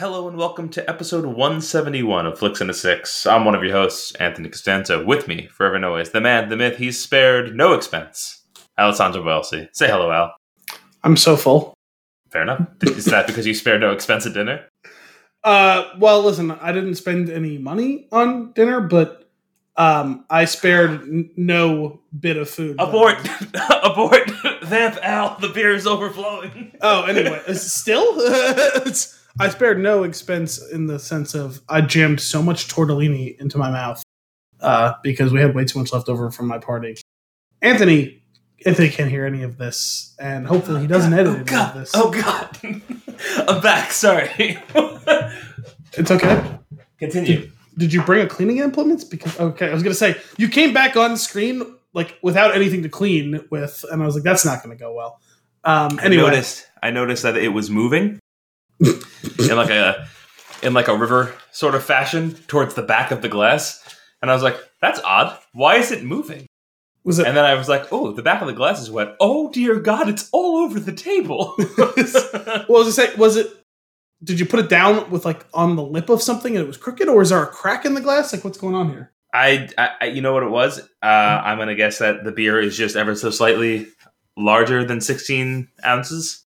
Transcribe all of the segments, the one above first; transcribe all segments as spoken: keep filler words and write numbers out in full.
Hello and welcome to episode one seventy-one of Flicks in a Six. I'm one of your hosts, Anthony Costanzo. With me, forever and always, the man, the myth, he's spared no expense, Alessandro Boelsi. Say hello, Al. I'm so full. Fair enough. Is that because you spared no expense at dinner? Uh, well, listen, I didn't spend any money on dinner, but um, I spared n- no bit of food. Abort! Abort! Vamp, Al, the beer is overflowing. Oh, anyway, still? It's... I spared no expense in the sense of I jammed so much tortellini into my mouth uh, because we had way too much left over from my party. Anthony, Anthony can't hear any of this, and hopefully he doesn't edit any of this. Oh, God. I'm back. Sorry. It's okay. Continue. Did, did you bring a cleaning implements? Because okay, I was going to say, you came back on screen like without anything to clean with, and I was like, that's not going to go well. Um, anyway. I noticed, I noticed that it was moving. in like a in like a river sort of fashion towards the back of the glass, and I was like, "That's odd. Why is it moving?" Was it? And then I was like, "Oh, the back of the glass is wet. Oh dear God, it's all over the table." Well, was it say? Was it? Did you put it down with like on the lip of something and it was crooked, or is there a crack in the glass? Like, what's going on here? I, I you know what it was. Uh, I'm gonna guess that the beer is just ever so slightly larger than sixteen ounces.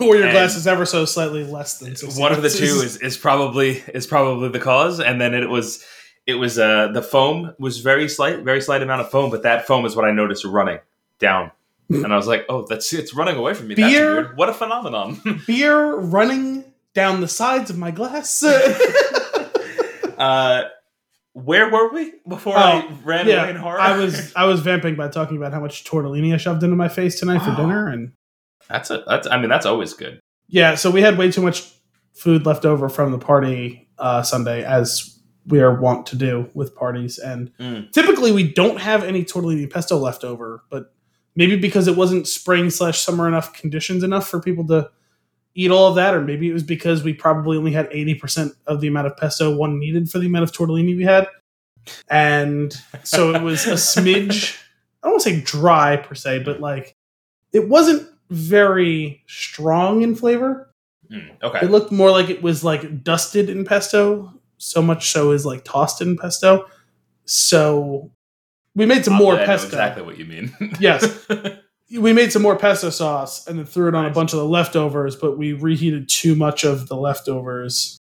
Or your and glass is ever so slightly less than one of the two is, is probably is probably the cause. And then it was it was uh, the foam was very slight, very slight amount of foam, but that foam is what I noticed running down, and I was like, oh, that's it's running away from me. Beer, that's weird. What a phenomenon! Beer running down the sides of my glass. uh, where were we before oh, I ran yeah, away in horror? I was I was vamping by talking about how much tortellini I shoved into my face tonight oh. for dinner and. That's a, that's, I mean, that's always good. Yeah. So we had way too much food left over from the party uh, Sunday, as we are wont to do with parties. And mm. typically we don't have any tortellini pesto left over, but maybe because it wasn't spring slash summer enough conditions enough for people to eat all of that. Or maybe it was because we probably only had eighty percent of the amount of pesto one needed for the amount of tortellini we had. And so it was a smidge, I don't want to say dry per se, but like it wasn't very strong in flavor. Mm, okay. It looked more like it was like dusted in pesto, so much so is like tossed in pesto. So we made some Probably more I pesto. Know exactly what you mean. Yes. We made some more pesto sauce and then threw it on nice. a bunch of the leftovers, but we reheated too much of the leftovers.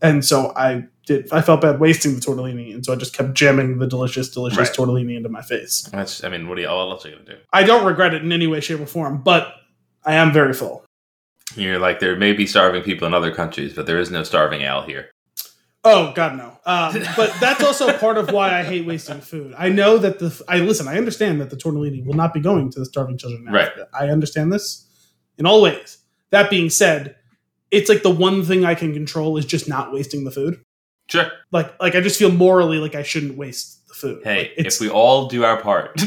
And so I did I felt bad wasting the tortellini, and so I just kept jamming the delicious, delicious right. tortellini into my face. That's I mean, what are you all else are you gonna do? I don't regret it in any way, shape, or form, but I am very full. You're like, there may be starving people in other countries, but there is no starving Al here. Oh, God, no. Um, but that's also part of why I hate wasting food. I know that the... I Listen, I understand that the tortellini will not be going to the starving children. Right. I understand this in all ways. That being said, it's like the one thing I can control is just not wasting the food. Sure. Like, like I just feel morally like I shouldn't waste the food. Hey, like, if we all do our part...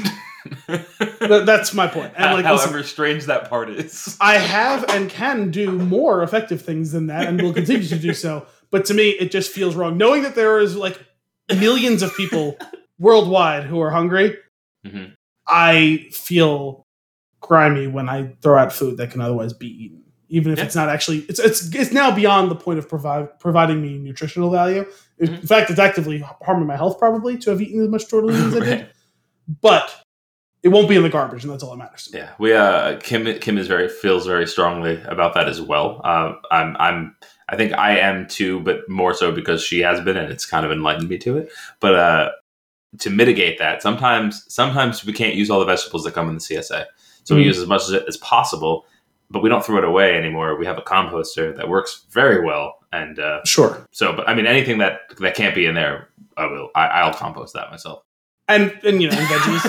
That's my point. And like, however listen, strange that part is, I have and can do more effective things than that, and will continue to do so. But to me, it just feels wrong, knowing that there is like millions of people worldwide who are hungry. Mm-hmm. I feel grimy when I throw out food that can otherwise be eaten, even if yeah. it's not actually. It's it's it's now beyond the point of provide, providing me nutritional value. Mm-hmm. In fact, it's actively harming my health probably to have eaten as much tortellini as right. I did. But it won't be in the garbage, and that's all that matters. Yeah, we uh, Kim Kim is very feels very strongly about that as well. Uh, I'm I'm I think I am too, but more so because she has been, and it's kind of enlightened me to it. But uh, to mitigate that, sometimes sometimes we can't use all the vegetables that come in the C S A, so mm. we use as much as, as possible. But we don't throw it away anymore. We have a composter that works very well, and uh, sure. So, but I mean, anything that that can't be in there, I will I, I'll compost that myself. And, and, you know, and veggies,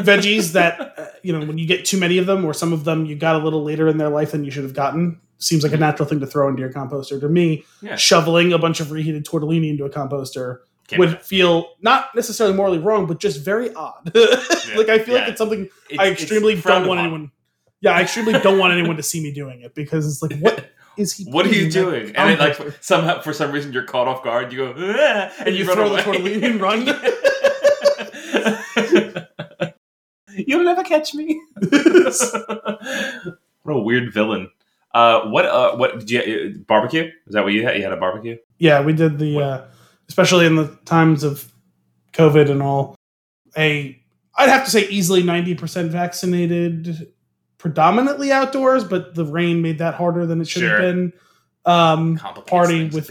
veggies that, uh, you know, when you get too many of them or some of them you got a little later in their life than you should have gotten, seems like a natural thing to throw into your composter. To me, yeah. shoveling a bunch of reheated tortellini into a composter Can't would be. feel not necessarily morally wrong, but just very odd. yeah. Like, I feel yeah. like it's something it's, I extremely don't want anyone. Yeah, I extremely don't want anyone to see me doing it because it's like, what? Is he what are you doing? And it, like, somehow, for some reason, you're caught off guard. You go, ah, and, and you, you throw away. the tortellini and run. You'll never catch me. What a weird villain. Uh, what? Uh, what? Did you uh, barbecue? Is that what you had? You had a barbecue? Yeah, we did the, uh, especially in the times of COVID and all. A, I'd have to say easily ninety percent vaccinated, predominantly outdoors, but the rain made that harder than it should sure. have been. Um, party with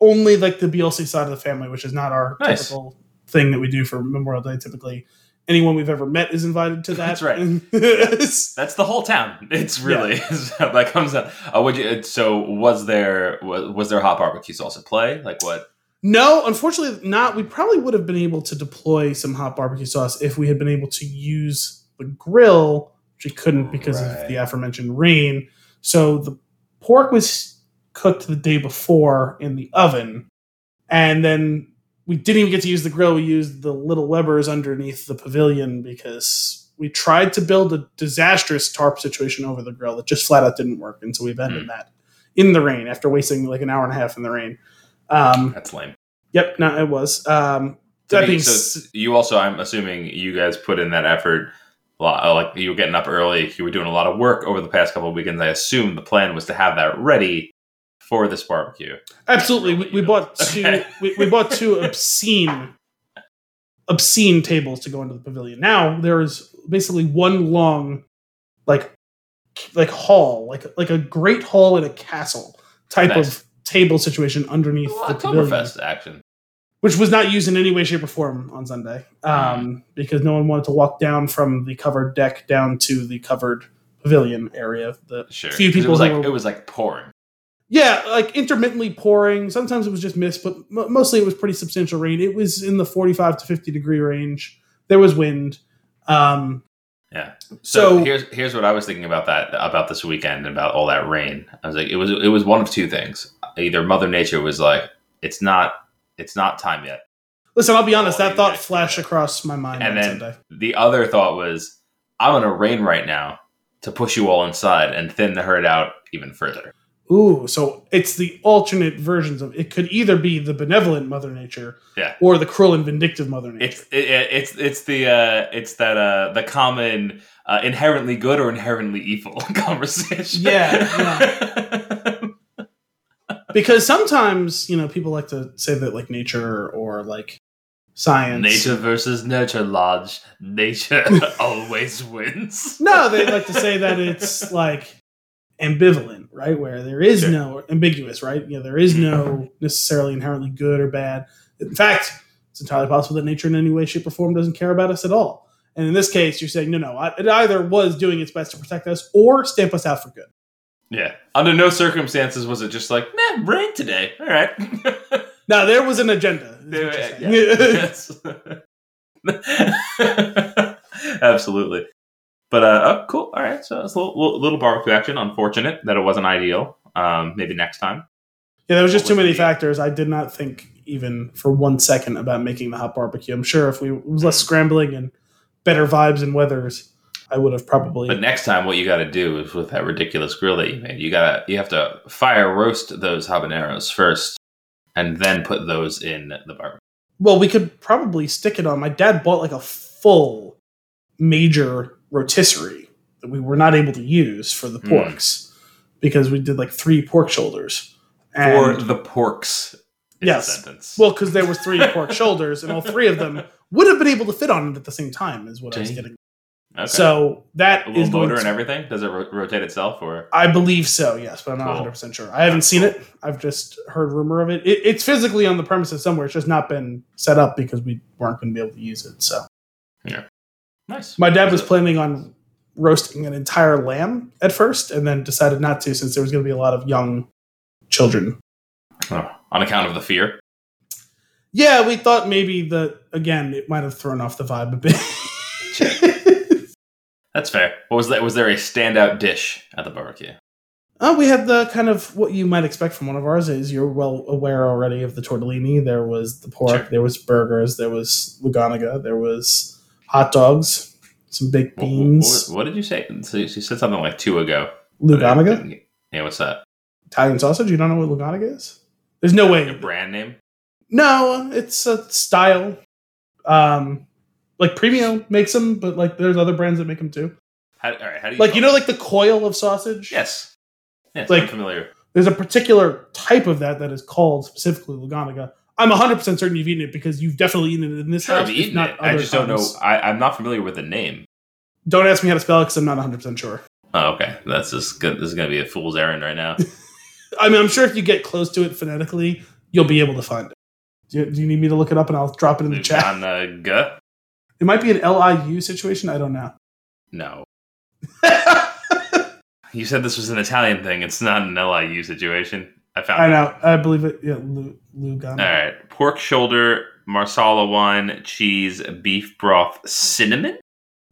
only like the B L C side of the family, which is not our nice. typical thing that we do for Memorial Day. Typically, anyone we've ever met is invited to that. That's right. that's, that's the whole town. It's really yeah. so that comes up. Uh, would you, so was there was, was there hot barbecue sauce at play? Like what? No, unfortunately not. We probably would have been able to deploy some hot barbecue sauce if we had been able to use the grill, which we couldn't because right. of the aforementioned rain. So the pork was cooked the day before in the oven, and then we didn't even get to use the grill. We used the little Webers underneath the pavilion because we tried to build a disastrous tarp situation over the grill that just flat out didn't work. And so we've ended mm. that in the rain after wasting like an hour and a half in the rain. Um, That's lame. Yep. No, it was. Um, that being so you also, I'm assuming you guys put in that effort a lot. Like you were getting up early. You were doing a lot of work over the past couple of weekends. I assume the plan was to have that ready for this barbecue. Absolutely. Really we, we bought two okay. we, we bought two obscene obscene tables to go into the pavilion. Now there is basically one long like like hall, like like a great hall in a castle type nice. of table situation underneath well, the pavilion. Action. Which was not used in any way, shape, or form on Sunday. Um, mm. because no one wanted to walk down from the covered deck down to the covered pavilion area. The sure. few people it was like were, it was like pouring. Yeah, like intermittently pouring. Sometimes it was just mist, but m- mostly it was pretty substantial rain. It was in the forty-five to fifty degree range. There was wind. Um, yeah. So, so here's here's what I was thinking about that about this weekend and about all that rain. I was like, it was it was one of two things. Either Mother Nature was like, it's not it's not time yet. Listen, I'll be honest. That thought flashed across my mind on Sunday. The other thought was, I'm gonna rain right now to push you all inside and thin the herd out even further. Ooh, so it's the alternate versions of it. Could either be the benevolent Mother Nature, yeah. or the cruel and vindictive Mother Nature. It's it, it's it's the uh, it's that uh, the common uh, inherently good or inherently evil conversation. Yeah, yeah. Because sometimes you know people like to say that like nature or like science, nature versus nurture, Lodge. Nature always wins. No, they like to say that it's like ambivalent, right? Where there is sure. no ambiguous, right? You know, there is no necessarily inherently good or bad. In fact, it's entirely possible that nature in any way, shape, or form doesn't care about us at all. And in this case, you're saying, no, no, it either was doing its best to protect us or stamp us out for good. Yeah. Under no circumstances was it just like, nah, rain today. All right. No, there was an agenda. Yeah. Absolutely. But, uh, oh, cool. All right. So it's a little, little barbecue action. Unfortunate that it wasn't ideal. Um, maybe next time. Yeah, there was just what too was many factors. I did not think even for one second about making the hot barbecue. I'm sure if we it was less scrambling and better vibes and weathers, I would have probably. But next time, what you got to do is with that ridiculous grill that you made, you got you have to fire roast those habaneros first and then put those in the barbecue. Well, we could probably stick it on. My dad bought like a full major rotisserie that we were not able to use for the porks mm. because we did like three pork shoulders. And for the porks. Yes. Well, because there were three pork shoulders and all three of them would have been able to fit on it at the same time is what Gee. I was getting. Okay. So that a is motor to, and everything. Does it ro- rotate itself or? I believe so. Yes. But I'm not cool. one hundred percent sure. I haven't That's seen cool. it. I've just heard rumor of it. it. It's physically on the premises somewhere. It's just not been set up because we weren't going to be able to use it. So. Yeah. Nice. My dad was planning on roasting an entire lamb at first and then decided not to since there was going to be a lot of young children. Oh, on account of the fear? Yeah, we thought maybe the, again, it might have thrown off the vibe a bit. That's fair. What was that? Was there a standout dish at the barbecue? Oh, we had the kind of what you might expect from one of ours is you're well aware already of the tortellini. There was the pork. Sure. There was burgers. There was Luganaga. There was hot dogs, some baked beans. What, what, what did you say? So you said something like two ago. Luganaga? Yeah, what's that? Italian sausage? You don't know what Luganaga is? There's no way. Like a brand name? No, it's a style. Um, like Premio makes them, but like there's other brands that make them too. How, all right, how do you? Like you know, like the coil of sausage. Yes. Yeah, it's like, unfamiliar. There's a particular type of that that is called specifically Laganaga. I'm one hundred percent certain you've eaten it because you've definitely eaten it in this sure, house. I've eaten not it. I just times. don't know. I, I'm not familiar with the name. Don't ask me how to spell it because I'm not one hundred percent sure. Oh, okay. That's just good. This is going to be a fool's errand right now. I mean, I'm sure if you get close to it phonetically, you'll be able to find it. Do you, do you need me to look it up and I'll drop it in the chat? Laganaga? It might be an L I U situation. I don't know. No. You said this was an Italian thing. It's not an L I U situation. I found I it. know. I believe it. Yeah, Lugano. All right. Pork shoulder, Marsala wine, cheese, beef broth, cinnamon?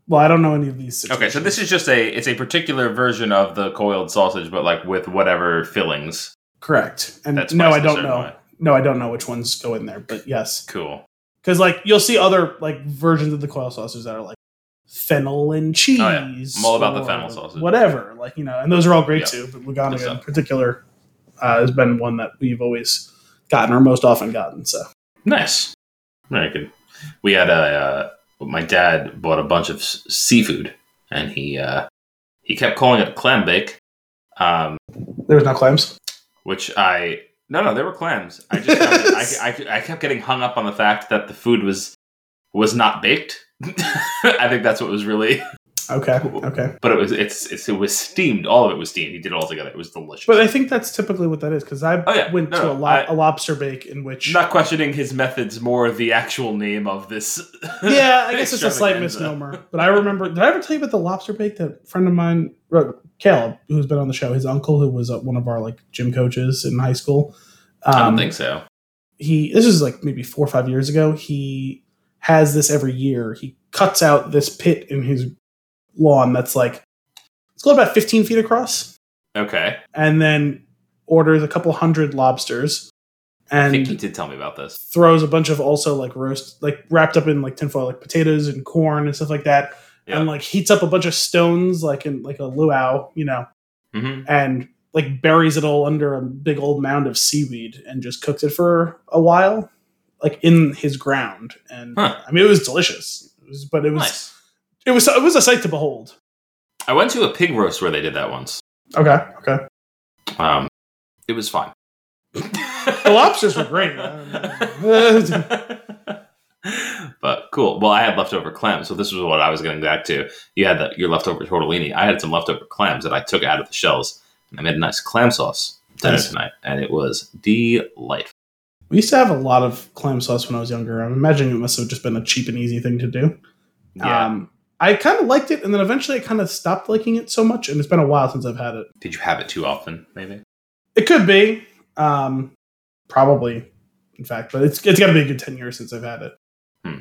Well, I don't know any of these situations. Okay, so this is just a, it's a particular version of the coiled sausage, but like with whatever fillings. Correct. And no, I don't know. Way. No, I don't know which ones go in there, but yes. Cool. Because like, you'll see other like versions of the coiled sausage that are like, fennel and cheese. Oh, yeah. I'm all about the fennel sausage. Whatever. Like, you know, and those are all great yeah. too, but Luganaga so. in particular uh, has been one that we've always gotten or most often gotten. So nice. Very good. We had a, uh, my dad bought a bunch of s- seafood and he, uh, he kept calling it clam bake. Um, there was no clams? Which I, no, no, there were clams. I just, found it, I, I, I kept getting hung up on the fact that the food was, was not baked. I think that's what was really okay. Okay, but it was it's, it's it was steamed. All of it was steamed. He did it all together. It was delicious. But I think that's typically what that is because I oh, yeah. went no, to no, a, lo- I, a lobster bake in which not questioning his methods, more the actual name of this. Yeah, I guess it's a slight misnomer. But I remember. Did I ever tell you about the lobster bake that a friend of mine, Caleb, who's been on the show, his uncle, who was uh, one of our like gym coaches in high school. Um, I don't think so. He this is like maybe four or five years ago. He. Has this every year. He cuts out this pit in his lawn that's like, it's called about fifteen feet across. Okay. And then orders a couple hundred lobsters. And I think you did tell me about this. Throws a bunch of also like roast, like wrapped up in like tinfoil, like potatoes and corn and stuff like that. Yeah. And like heats up a bunch of stones, like in like a luau, you know, mm-hmm. and like buries it all under a big old mound of seaweed and just cooks it for a while. Like in his ground, and huh. I mean it was delicious, it was, but it was nice. it was it was a sight to behold. I went to a pig roast where they did that once. Okay, okay. Um, it was fine. The lobsters were great, but cool. Well, I had leftover clams, so this was what I was getting back to. You had the, your leftover tortellini. I had some leftover clams that I took out of the shells, and I made a nice clam sauce dinner nice. tonight, and it was delightful. We used to have a lot of clam sauce when I was younger. I'm imagining it must have just been a cheap and easy thing to do. Yeah. Um, I kind of liked it, and then eventually I kind of stopped liking it so much, and it's been a while since I've had it. Did you have it too often, maybe? It could be. Um, probably, in fact. But it's it's got to be a good ten years since I've had it. Hmm.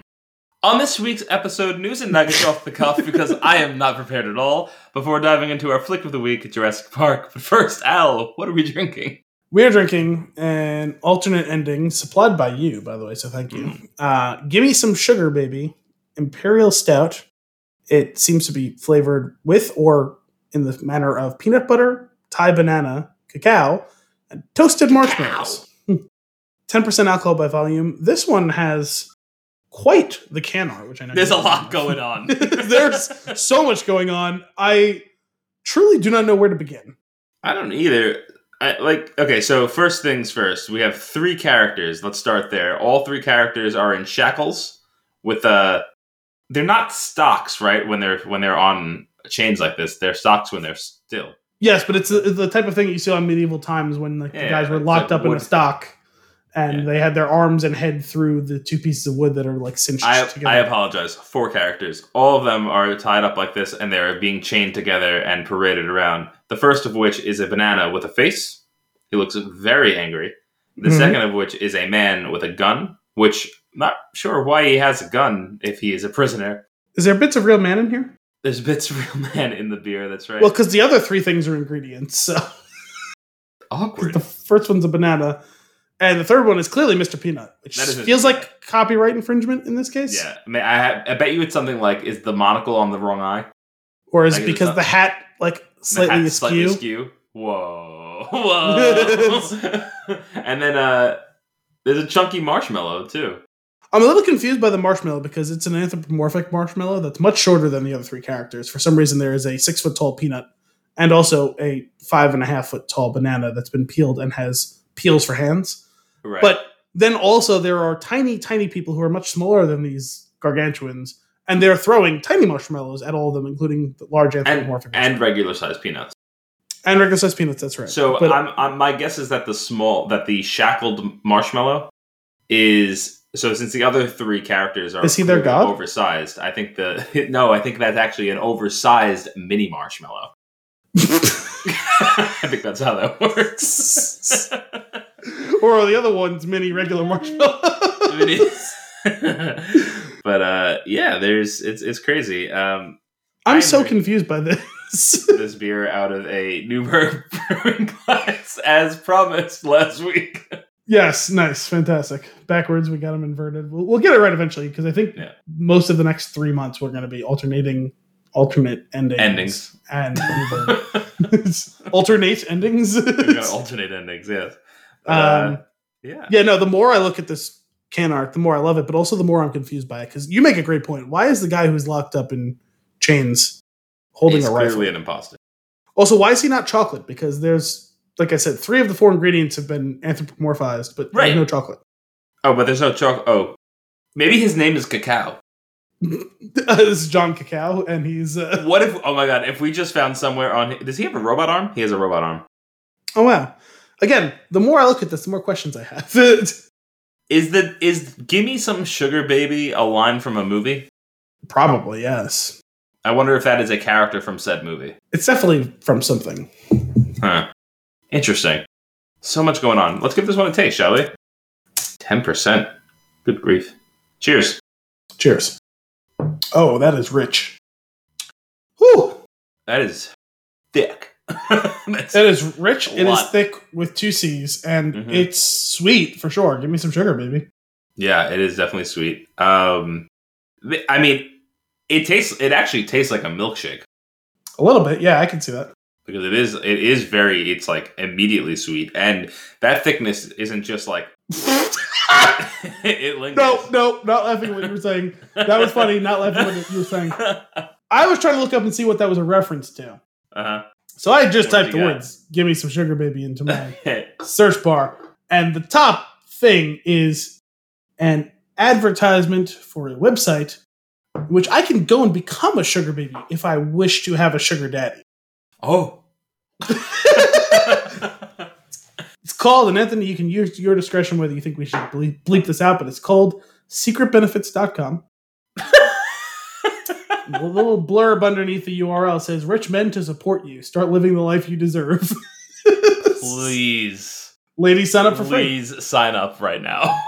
On this week's episode, news and nuggets off the cuff, because I am not prepared at all, before diving into our flick of the week at Jurassic Park. But first, Al, what are we drinking? We are drinking an alternate ending supplied by you, by the way, so thank you. Mm. Uh, Give Me Some Sugar Baby, Imperial Stout. It seems to be flavored with or in the manner of peanut butter, Thai banana, cacao, and toasted marshmallows. ten percent alcohol by volume. This one has quite the can art, which I know. There's a lot going on. There's so much going on. I truly do not know where to begin. I don't either. I, like, okay, so first things first, we have three characters. Let's start there. All three characters are in shackles with uh they're not stocks, right? When they're when they're on chains like this, they're stocks when they're still. Yes, but it's, it's the type of thing that you see on medieval times when like, yeah, the guys were locked like up wood. in a stock and yeah. they had their arms and head through the two pieces of wood that are like cinched I, together. I apologize. Four characters. All of them are tied up like this and they're being chained together and paraded around. The first of which is a banana with a face. He looks very angry. The mm-hmm. second of which is a man with a gun, which I'm not sure why he has a gun if he is a prisoner. Is there bits of real man in here? There's bits of real man in the beer, that's right. Well, because the other three things are ingredients, so... Awkward. The first one's a banana, and the third one is clearly Mister Peanut, which feels like copyright infringement in this case. Yeah, I mean, I, have, I bet you it's something like, is the monocle on the wrong eye? Or is like, it because the hat, like... Slightly askew. slightly askew. Whoa. Whoa. And then uh, there's a chunky marshmallow, too. I'm a little confused by the marshmallow because it's an anthropomorphic marshmallow that's much shorter than the other three characters. For some reason, there is a six-foot-tall peanut and also a five and a half foot tall banana that's been peeled and has peels for hands. Right. But then also there are tiny, tiny people who are much smaller than these gargantuans, and they're throwing tiny marshmallows at all of them, including the large anthropomorphic and, and regular sized peanuts. And regular sized peanuts, that's right. So but, I'm, I'm, my guess is that the small, that the shackled marshmallow is, so since the other three characters are is he their god? Oversized, I think the, no, I think that's actually an oversized mini marshmallow. I think that's how that works. Or are the other ones mini regular marshmallows? Mini. But uh, yeah, there's, it's, it's crazy. Um, I'm, I'm so re- confused by this. This beer out of a Newburgh brewing glass, as promised last week. Yes, nice, fantastic. Backwards, we got them inverted. We'll, we'll get it right eventually, because I think yeah. most of the next three months we're going to be alternating alternate endings. Endings. And alternate endings. We're gonna alternate endings, yes. Uh, um, yeah. Yeah, no, the more I look at this can art, the more I love it, but also the more I'm confused by it, because you make a great point. Why is the guy who's locked up in chains holding He's a rifle? Clearly an imposter. Also, why is he not chocolate? Because there's, like I said, three of the four ingredients have been anthropomorphized, but right. there's no chocolate. Oh, but there's no chocolate. Oh, maybe his name is Cacao. This is John Cacao, and he's. Uh, what if? Oh my God! If we just found somewhere on, does he have a robot arm? He has a robot arm. Oh wow! Again, the more I look at this, the more questions I have. Is the is Give Me Some Sugar Baby a line from a movie? Probably yes. I wonder if that is a character from said movie. It's definitely from something. Huh. Interesting. So much going on. Let's give this one a taste, shall we? ten percent. Good grief. Cheers. Cheers. Oh, that is rich. Whew. That is thick. That is rich. It lot. Is thick with two C's, and mm-hmm. it's sweet for sure. Give me some sugar, baby. Yeah, it is definitely sweet. Um, I mean... It tastes. It actually tastes like a milkshake. A little bit, yeah, I can see that. Because it is. It is very. It's like immediately sweet, and that thickness isn't just like. It lingers. No, no, not laughing at what you were saying. That was funny. Not laughing at what you were saying. I was trying to look up and see what that was a reference to. Uh huh. So I just what typed the got? words "Give me some sugar, baby" into my search bar, and the top thing is an advertisement for a website. Which I can go and become a sugar baby if I wish to have a sugar daddy. Oh. It's called, and Anthony, you can use your discretion whether you think we should bleep, bleep this out, but it's called secret benefits dot com. The little blurb underneath the U R L says, rich men to support you. Start living the life you deserve. Please. Ladies, sign up for free. Please sign up right now.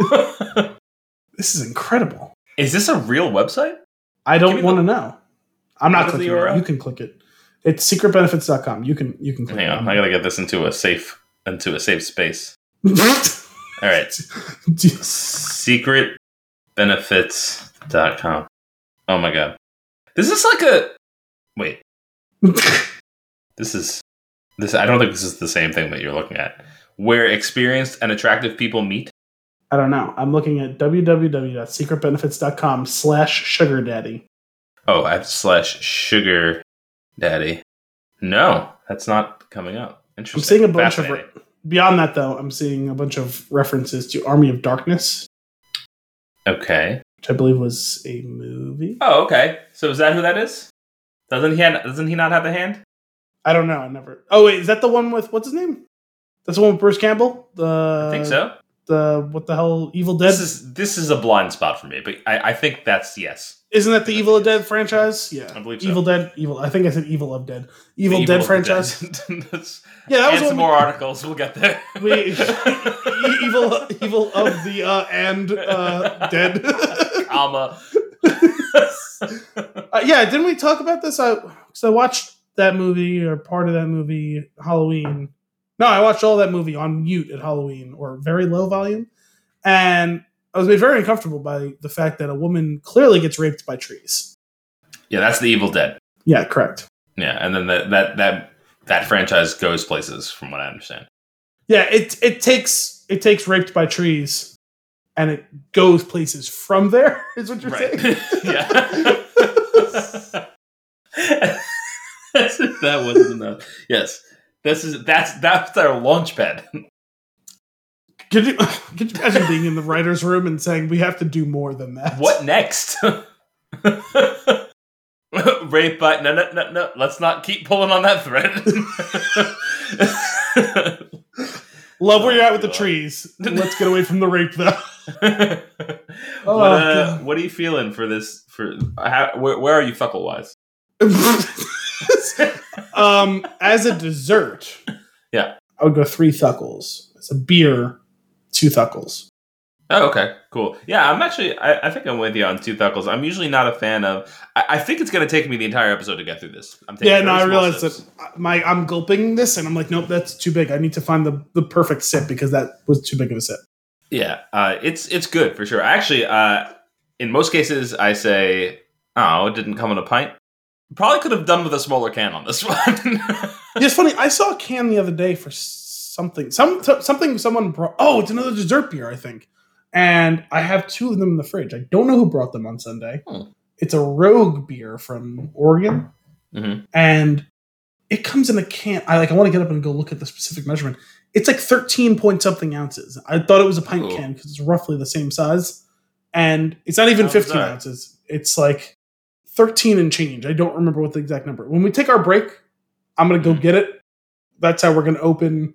This is incredible. Is this a real website? I don't want to know. I'm not clicking it. You can click it. It's secret benefits dot com. You can you can click it. Hang on, I gotta get this into a safe into a safe space. All right. secret benefits dot com. Oh my God. This is like a wait. This is this I don't think this is the same thing that you're looking at. Where experienced and attractive people meet. I don't know. I'm looking at www.secretbenefits.com slash sugar daddy. Oh, I have slash sugar daddy. No, that's not coming up. Interesting. I'm seeing a bunch of... Re- Beyond that, though, I'm seeing a bunch of references to Army of Darkness. Okay. Which I believe was a movie. Oh, okay. So is that who that is? Doesn't he, have, doesn't he not have the hand? I don't know. I never... Oh, wait. Is that the one with... What's his name? That's the one with Bruce Campbell? The... I think so. The what the hell? Evil Dead. This is this is a blind spot for me, but I, I think that's yes. Isn't that the Evil Dead franchise? Yeah, I believe so. Evil Dead, Evil. I think I said Evil of Dead. Evil, Evil Dead franchise. Dead. Yeah, that and was some more we, articles. We'll get there. We, evil, Evil of the uh, and uh, Dead. Comma. uh, yeah, didn't we talk about this? I so I watched that movie or part of that movie Halloween. No, I watched all that movie on mute at Halloween, or very low volume, and I was made very uncomfortable by the fact that a woman clearly gets raped by trees. Yeah, that's the Evil Dead. Yeah, correct. Yeah, and then the, that that that franchise goes places, from what I understand. Yeah, it it takes it takes raped by trees, and it goes places from there. Is what you're right. saying? Yeah. That wasn't enough. Yes, this is that's that's our launch pad. Could you could you imagine being in the writer's room and saying we have to do more than that? What next? Rape by no no no no. Let's not keep pulling on that thread. Love where oh, you're at with God. The trees. Let's get away from the rape though. oh, what, uh, what are you feeling for this? For how, where, where are you fuckle wise? um, as a dessert, yeah, I would go three thuckles. As a beer, two thuckles. Oh, okay, cool. Yeah, I'm actually. I, I think I'm with you on two thuckles. I'm usually not a fan of. I, I think it's going to take me the entire episode to get through this. I'm taking yeah, no, I realized sips. that my I'm gulping this, and I'm like, nope, that's too big. I need to find the, the perfect sip because that was too big of a sip. Yeah, uh, it's it's good for sure. Actually, uh, in most cases, I say, oh, it didn't come in a pint. Probably could have done with a smaller can on this one. It's funny. I saw a can the other day for something. Some something someone brought. Oh, it's another dessert beer, I think. And I have two of them in the fridge. I don't know who brought them on Sunday. Hmm. It's a Rogue beer from Oregon, mm-hmm. and it comes in a can. I like. I want to get up and go look at the specific measurement. It's like thirteen point something ounces. I thought it was a pint Ooh. can because it's roughly the same size, and it's not even How's fifteen that? ounces. It's like thirteen and change. I don't remember what the exact number. When we take our break, I'm going to go get it. That's how we're going to open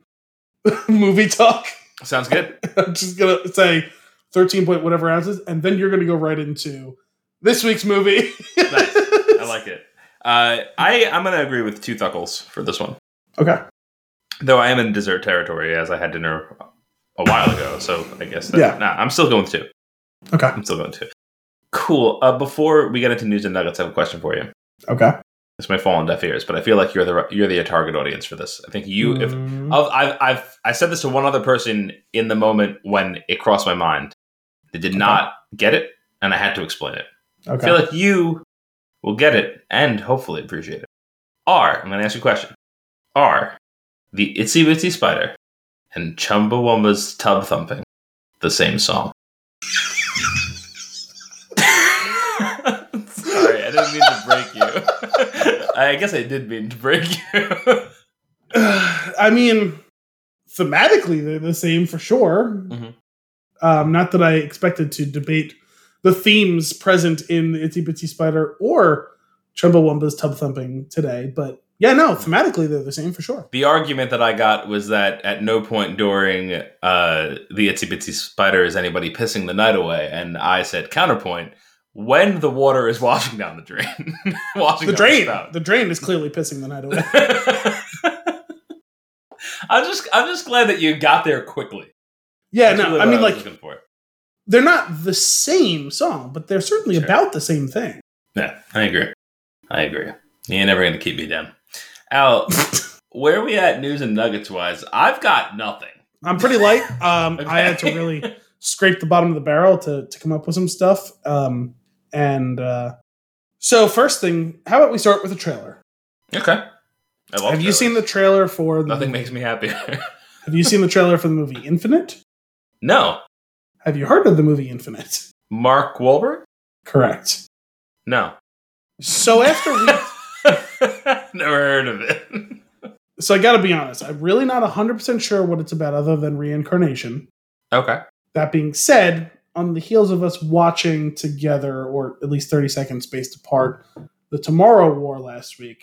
movie talk. Sounds good. I'm just going to say thirteen point whatever ounces. And then you're going to go right into this week's movie. Nice. I like it. Uh, I, I'm going to agree with two thuckles for this one. Okay. Though I am in dessert territory as I had dinner a while ago. So I guess that, yeah. Nah, I'm still going two. Okay. I'm still going two. Cool. Uh, before we get into news and nuggets, I have a question for you. Okay. This may fall on deaf ears, but I feel like you're the you're the target audience for this. I think you. Mm. If I've, I've I've I said this to one other person in the moment when it crossed my mind, they did okay. not get it, and I had to explain it. Okay. I feel like you will get it and hopefully appreciate it. Are I'm going to ask you a question. Are the Itsy Bitsy Spider and Chumbawamba's Tub Thumping the same song? Sorry, I didn't mean to break you. I guess I did mean to break you. I mean, thematically, they're the same for sure. Mm-hmm. Um, not that I expected to debate the themes present in the Itsy Bitsy Spider or Chumbawamba's Tub Thumping today. But yeah, no, thematically, they're the same for sure. The argument that I got was that at no point during uh, the Itsy Bitsy Spider is anybody pissing the night away. And I said, counterpoint. When the water is washing down the drain. washing the down drain. The, spout. the drain is clearly pissing the night away. I'm just I'm just glad that you got there quickly. Yeah, That's no, really I mean I like for. They're not the same song, but they're certainly sure. about the same thing. Yeah, I agree. I agree. You ain't never gonna keep me down. Al, where are we at news and nuggets wise? I've got nothing. I'm pretty light. Um okay. I had to really scrape the bottom of the barrel to to come up with some stuff. Um And uh, so first thing, how about we start with a trailer? Okay. I love Have trailers. You seen the trailer for... The Nothing movie? Makes me happier. Have you seen the trailer for the movie Infinite? No. Have you heard of the movie Infinite? Mark Wahlberg? Correct. No. So after we... Never heard of it. So I gotta be honest. I'm really not one hundred percent sure what it's about other than reincarnation. Okay. That being said... On the heels of us watching together, or at least thirty seconds spaced apart, the Tomorrow War last week,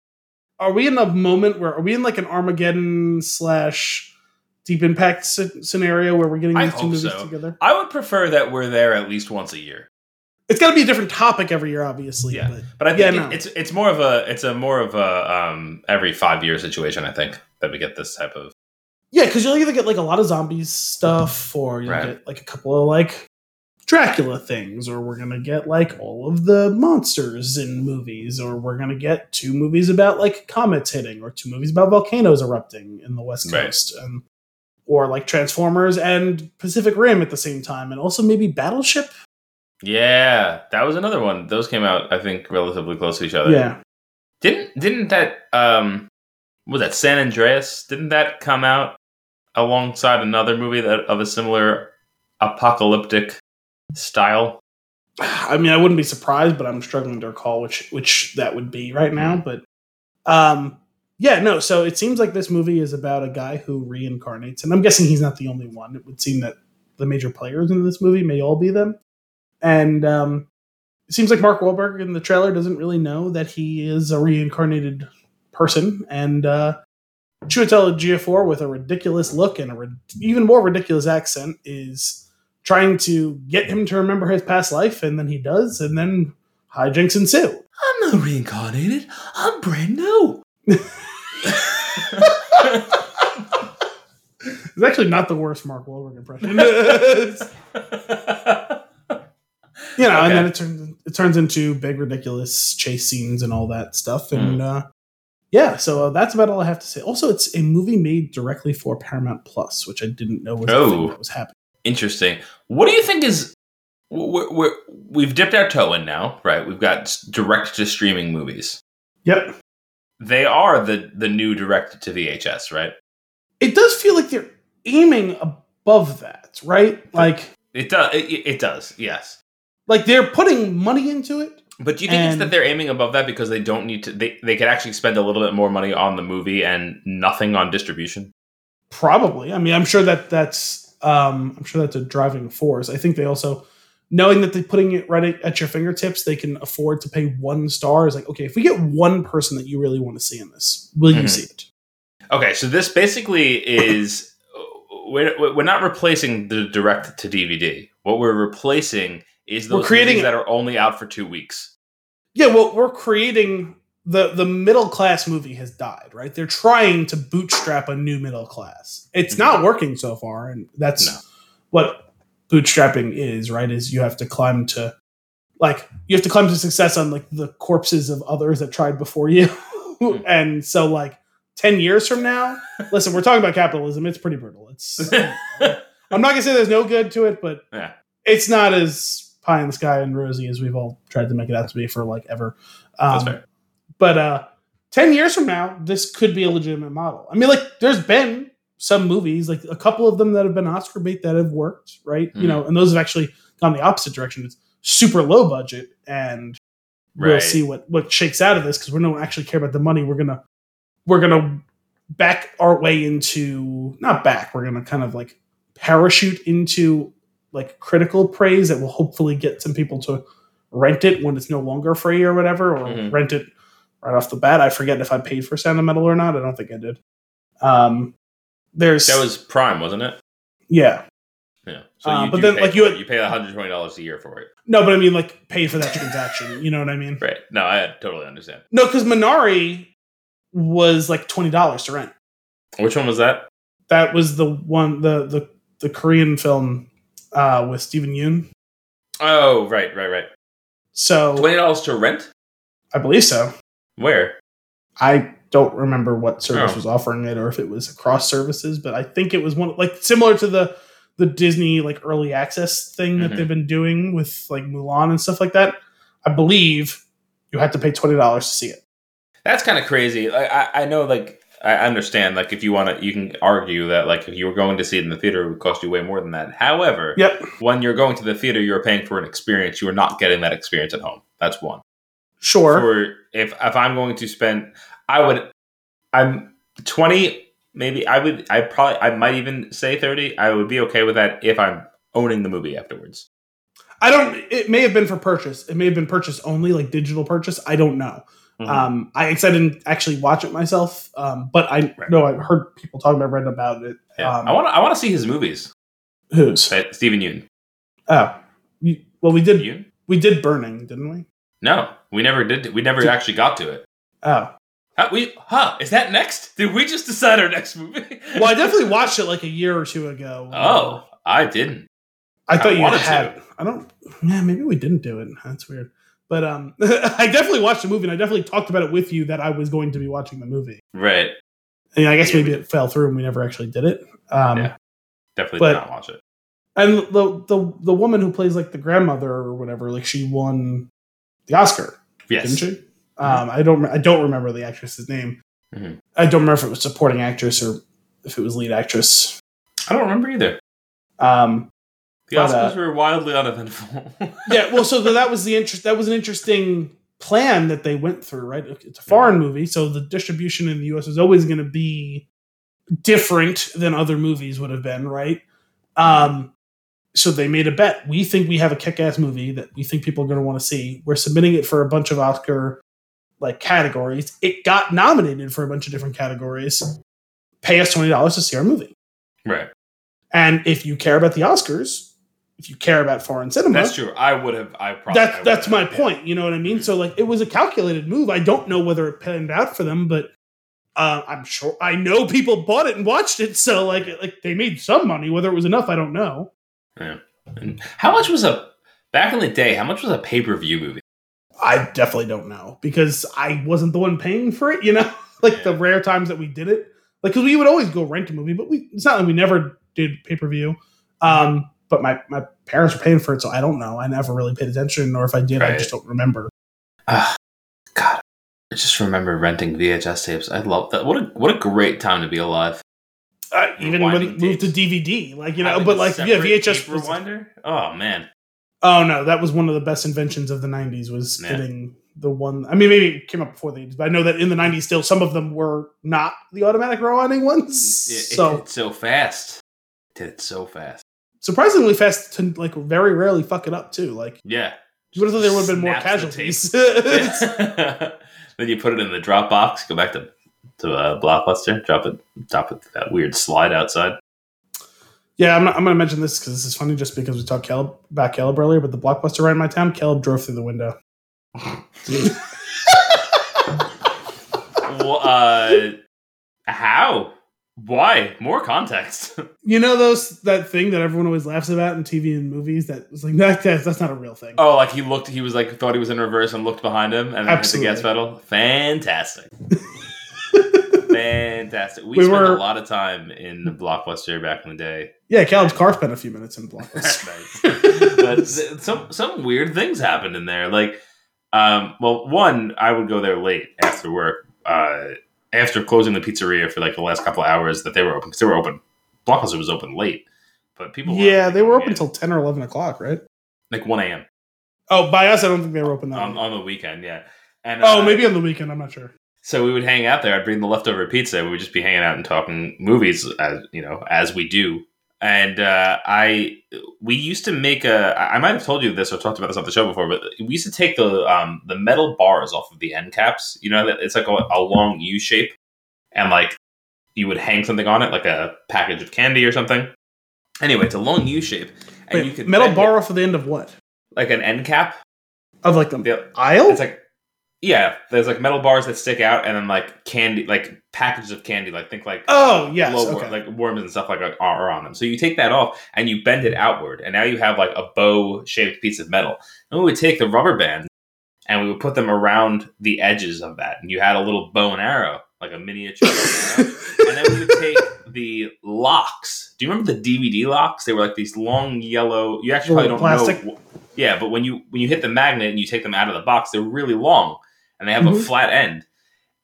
are we in a moment where, are we in like an Armageddon slash Deep Impact c- scenario where we're getting these I two movies so. together? I would prefer that we're there at least once a year. It's got to be a different topic every year, obviously. Yeah, but, but I think yeah, it, no. it's it's more of a it's a more of a um, every five year situation. I think that we get this type of yeah, because you'll either get like a lot of zombies stuff, or you'll right. get like a couple of like. Dracula things, or we're gonna get like all of the monsters in movies, or we're gonna get two movies about like comets hitting, or two movies about volcanoes erupting in the West Coast, right. um, or like Transformers and Pacific Rim at the same time, and also maybe Battleship. Yeah, that was another one. Those came out, I think, relatively close to each other. Yeah, didn't didn't that um was that San Andreas? Didn't that come out alongside another movie that of a similar apocalyptic style? I mean, I wouldn't be surprised, but I'm struggling to recall which which that would be right now. But Um, yeah, no. So it seems like this movie is about a guy who reincarnates, and I'm guessing he's not the only one. It would seem that the major players in this movie may all be them. And um, it seems like Mark Wahlberg in the trailer doesn't really know that he is a reincarnated person. And uh, Chiwetel Ejiofor, with a ridiculous look and a re- even more ridiculous accent, is trying to get him to remember his past life, and then he does, and then hijinks ensue. I'm not reincarnated. I'm brand new. It's actually not the worst Mark Wahlberg impression. You know, okay. And then it turns it turns into big ridiculous chase scenes and all that stuff, and mm. uh, yeah, so uh, that's about all I have to say. Also, it's a movie made directly for Paramount Plus, which I didn't know was oh. the thing that was happening. Interesting. What do you think is? We're, we're, we've dipped our toe in now, right? We've got direct to streaming movies. Yep. They are the, the new direct to V H S, right? It does feel like they're aiming above that, right? Like it does. It, it does. Yes. Like they're putting money into it. But do you think and, it's that they're aiming above that because they don't need to? They they could actually spend a little bit more money on the movie and nothing on distribution. Probably. I mean, I'm sure that that's um, I'm sure that's a driving force. I think they also, knowing that they're putting it right at your fingertips, they can afford to pay one star. It's like, okay, if we get one person that you really want to see in this, will mm-hmm. you see it? Okay, so this basically is we're we're not replacing the direct to D V D. What we're replacing is those movies that are only out for two weeks. Yeah, well, we're creating the the middle class movie has died, right? They're trying to bootstrap a new middle class. It's mm-hmm. not working so far, and that's no. what bootstrapping is, right? Is you have to climb to like you have to climb to success on like the corpses of others that tried before you, mm-hmm. and so like ten years from now, listen, we're talking about capitalism. It's pretty brutal. It's I'm not gonna say there's no good to it, but yeah. it's not as pie in the sky and rosy as we've all tried to make it out to be for like ever. Um, That's fair. But uh, ten years from now, this could be a legitimate model. I mean, like there's been some movies, like a couple of them that have been Oscar bait that have worked, right? Mm-hmm. You know, and those have actually gone the opposite direction. It's super low budget, and right. we'll see what, what shakes out of this because we don't actually care about the money. We're gonna we're gonna back our way into not back. We're gonna kind of like parachute into like critical praise that will hopefully get some people to rent it when it's no longer free or whatever, or mm-hmm. rent it right off the bat. I forget if I paid for Sound of Metal or not. I don't think I did. Um, there's that was Prime, wasn't it? Yeah. Yeah. So you uh, but then, like you, had, you pay one hundred twenty dollars a year for it. No, but I mean like pay for that transaction. You know what I mean? Right. No, I totally understand. No, because Minari was like twenty dollars to rent. Which one was that? That was the one, the, the, the Korean film, Uh, with Steven Yeun. Oh, right, right, right. So twenty dollars to rent? I believe so. Where? I don't remember what service oh. was offering it or if it was across services, but I think it was one like similar to the the Disney like early access thing mm-hmm. that they've been doing with like Mulan and stuff like that. I believe you had to pay twenty dollars to see it. That's kind of crazy. I, I I know like I understand, like, if you want to, you can argue that, like, if you were going to see it in the theater, it would cost you way more than that. However, yep. when you're going to the theater, you're paying for an experience. You are not getting that experience at home. That's one. Sure. For if if I'm going to spend, I would, I'm twenty, maybe I would, I probably, I might even say thirty. I would be okay with that if I'm owning the movie afterwards. I don't, it may have been for purchase. It may have been purchase only, like digital purchase. I don't know. Mm-hmm. Um, I, I didn't actually watch it myself, um, but I know right. I've heard people talking about read about it. Yeah. Um, I want to I want to see his movies. Whose? Uh, Steven Yeun. Oh, we, well, we did Yeun? we did Burning, didn't we? No, we never did. We never did, actually got to it. Oh, huh, we huh? Is that next? Did we just decide our next movie? Well, I definitely watched it like a year or two ago. Oh, I didn't. I thought I you had. It. I don't. Yeah, maybe we didn't do it. That's weird. But um, I definitely watched the movie, and I definitely talked about it with you that I was going to be watching the movie. Right. And I guess yeah, maybe it fell through, and we never actually did it. Um, yeah, definitely but, did not watch it. And the the the woman who plays like the grandmother or whatever, like she won the Oscar. Yes. Didn't she? Um, I don't I don't remember the actress's name. Mm-hmm. I don't remember if it was supporting actress or if it was lead actress. I don't remember either. Um. The Oscars but, uh, were wildly uneventful. Yeah, well, so that was the interest. That was an interesting plan that they went through, right? It's a foreign movie, so the distribution in the U S is always going to be different than other movies would have been, right? Um, so they made a bet. We think we have a kick-ass movie that we think people are going to want to see. We're submitting it for a bunch of Oscar like categories. It got nominated for a bunch of different categories. Pay us twenty dollars to see our movie. Right. And if you care about the Oscars, if you care about foreign cinema... That's true. I would have... I probably. That's, I that's my point. You know what I mean? So, like, it was a calculated move. I don't know whether it panned out for them, but uh, I'm sure... I know people bought it and watched it, so, like, like they made some money. Whether it was enough, I don't know. Yeah. And how much was a... Back in the day, how much was a pay-per-view movie? I definitely don't know, because I wasn't the one paying for it, you know? Like, yeah. The rare times that we did it. Like, because we would always go rent a movie, but we it's not like we never did pay-per-view. Um, but my, my parents were paying for it, so I don't know. I never really paid attention, or if I did, right. I just don't remember. Uh, God, I just remember renting V H S tapes. I love that. What a what a great time to be alive. Uh, even when it moved to D V D. Like, you know, having but like, yeah, V H S. Rewinder? Oh, man. Oh, no, that was one of the best inventions of the nineties, was man. getting... The one, I mean, maybe it came up before the eighties, but I know that in the nineties, still some of them were not the automatic rewinding ones. It, it so did it so fast, it did it so fast, surprisingly fast to like very rarely fuck it up too. Like, yeah, you would have thought there would have been more casualties. The then you put it in the Dropbox, go back to to uh, Blockbuster, drop it, drop it to that weird slide outside. Yeah, I'm not, I'm going to mention this because this is funny, just because we talked Caleb, about Caleb earlier, but the Blockbuster right in my town, Caleb drove through the window. Well, uh, how? Why? More context. You know those that thing that everyone always laughs about in T V and movies that was like that, that's, that's not a real thing. Oh, like he looked. He was like thought he was in reverse and looked behind him and then hit the gas pedal. Fantastic. Fantastic. We, we spent were, a lot of time in the Blockbuster back in the day. Yeah, Caleb's car spent a few minutes in Blockbuster. But some some weird things happened in there, like. Um, well, one, I would go there late after work, uh, after closing the pizzeria for like the last couple of hours that they were open, because they were open. Blockbuster was open late, but people were yeah, they were open until ten or eleven o'clock, right? Like one a.m. Oh, by us, I don't think they were open that on, on the weekend, yeah. And, uh, oh, maybe on the weekend, I'm not sure. So we would hang out there. I'd bring the leftover pizza. We would just be hanging out and talking movies, as you know, as we do. And uh, I, we used to make a. I might have told you this or talked about this on the show before, but we used to take the um, the metal bars off of the end caps. You know, it's like a, a long U shape, and like you would hang something on it, like a package of candy or something. Anyway, it's a long U shape, and Wait, you could metal bar it, off of the end of what? Like an end cap of like an the aisle. It's like yeah, there's like metal bars that stick out, and then like candy, like. Packages of candy, like think like oh yes, low, okay. like worms and stuff like are on them. So you take that off and you bend it outward, and now you have like a bow shaped piece of metal. And we would take the rubber bands and we would put them around the edges of that, and you had a little bow and arrow, like a miniature. Arrow. And then we would take the locks. Do you remember the D V D locks? They were like these long yellow. You actually little probably don't plastic. know. Yeah, but when you when you hit the magnet and you take them out of the box, they're really long and they have mm-hmm. a flat end.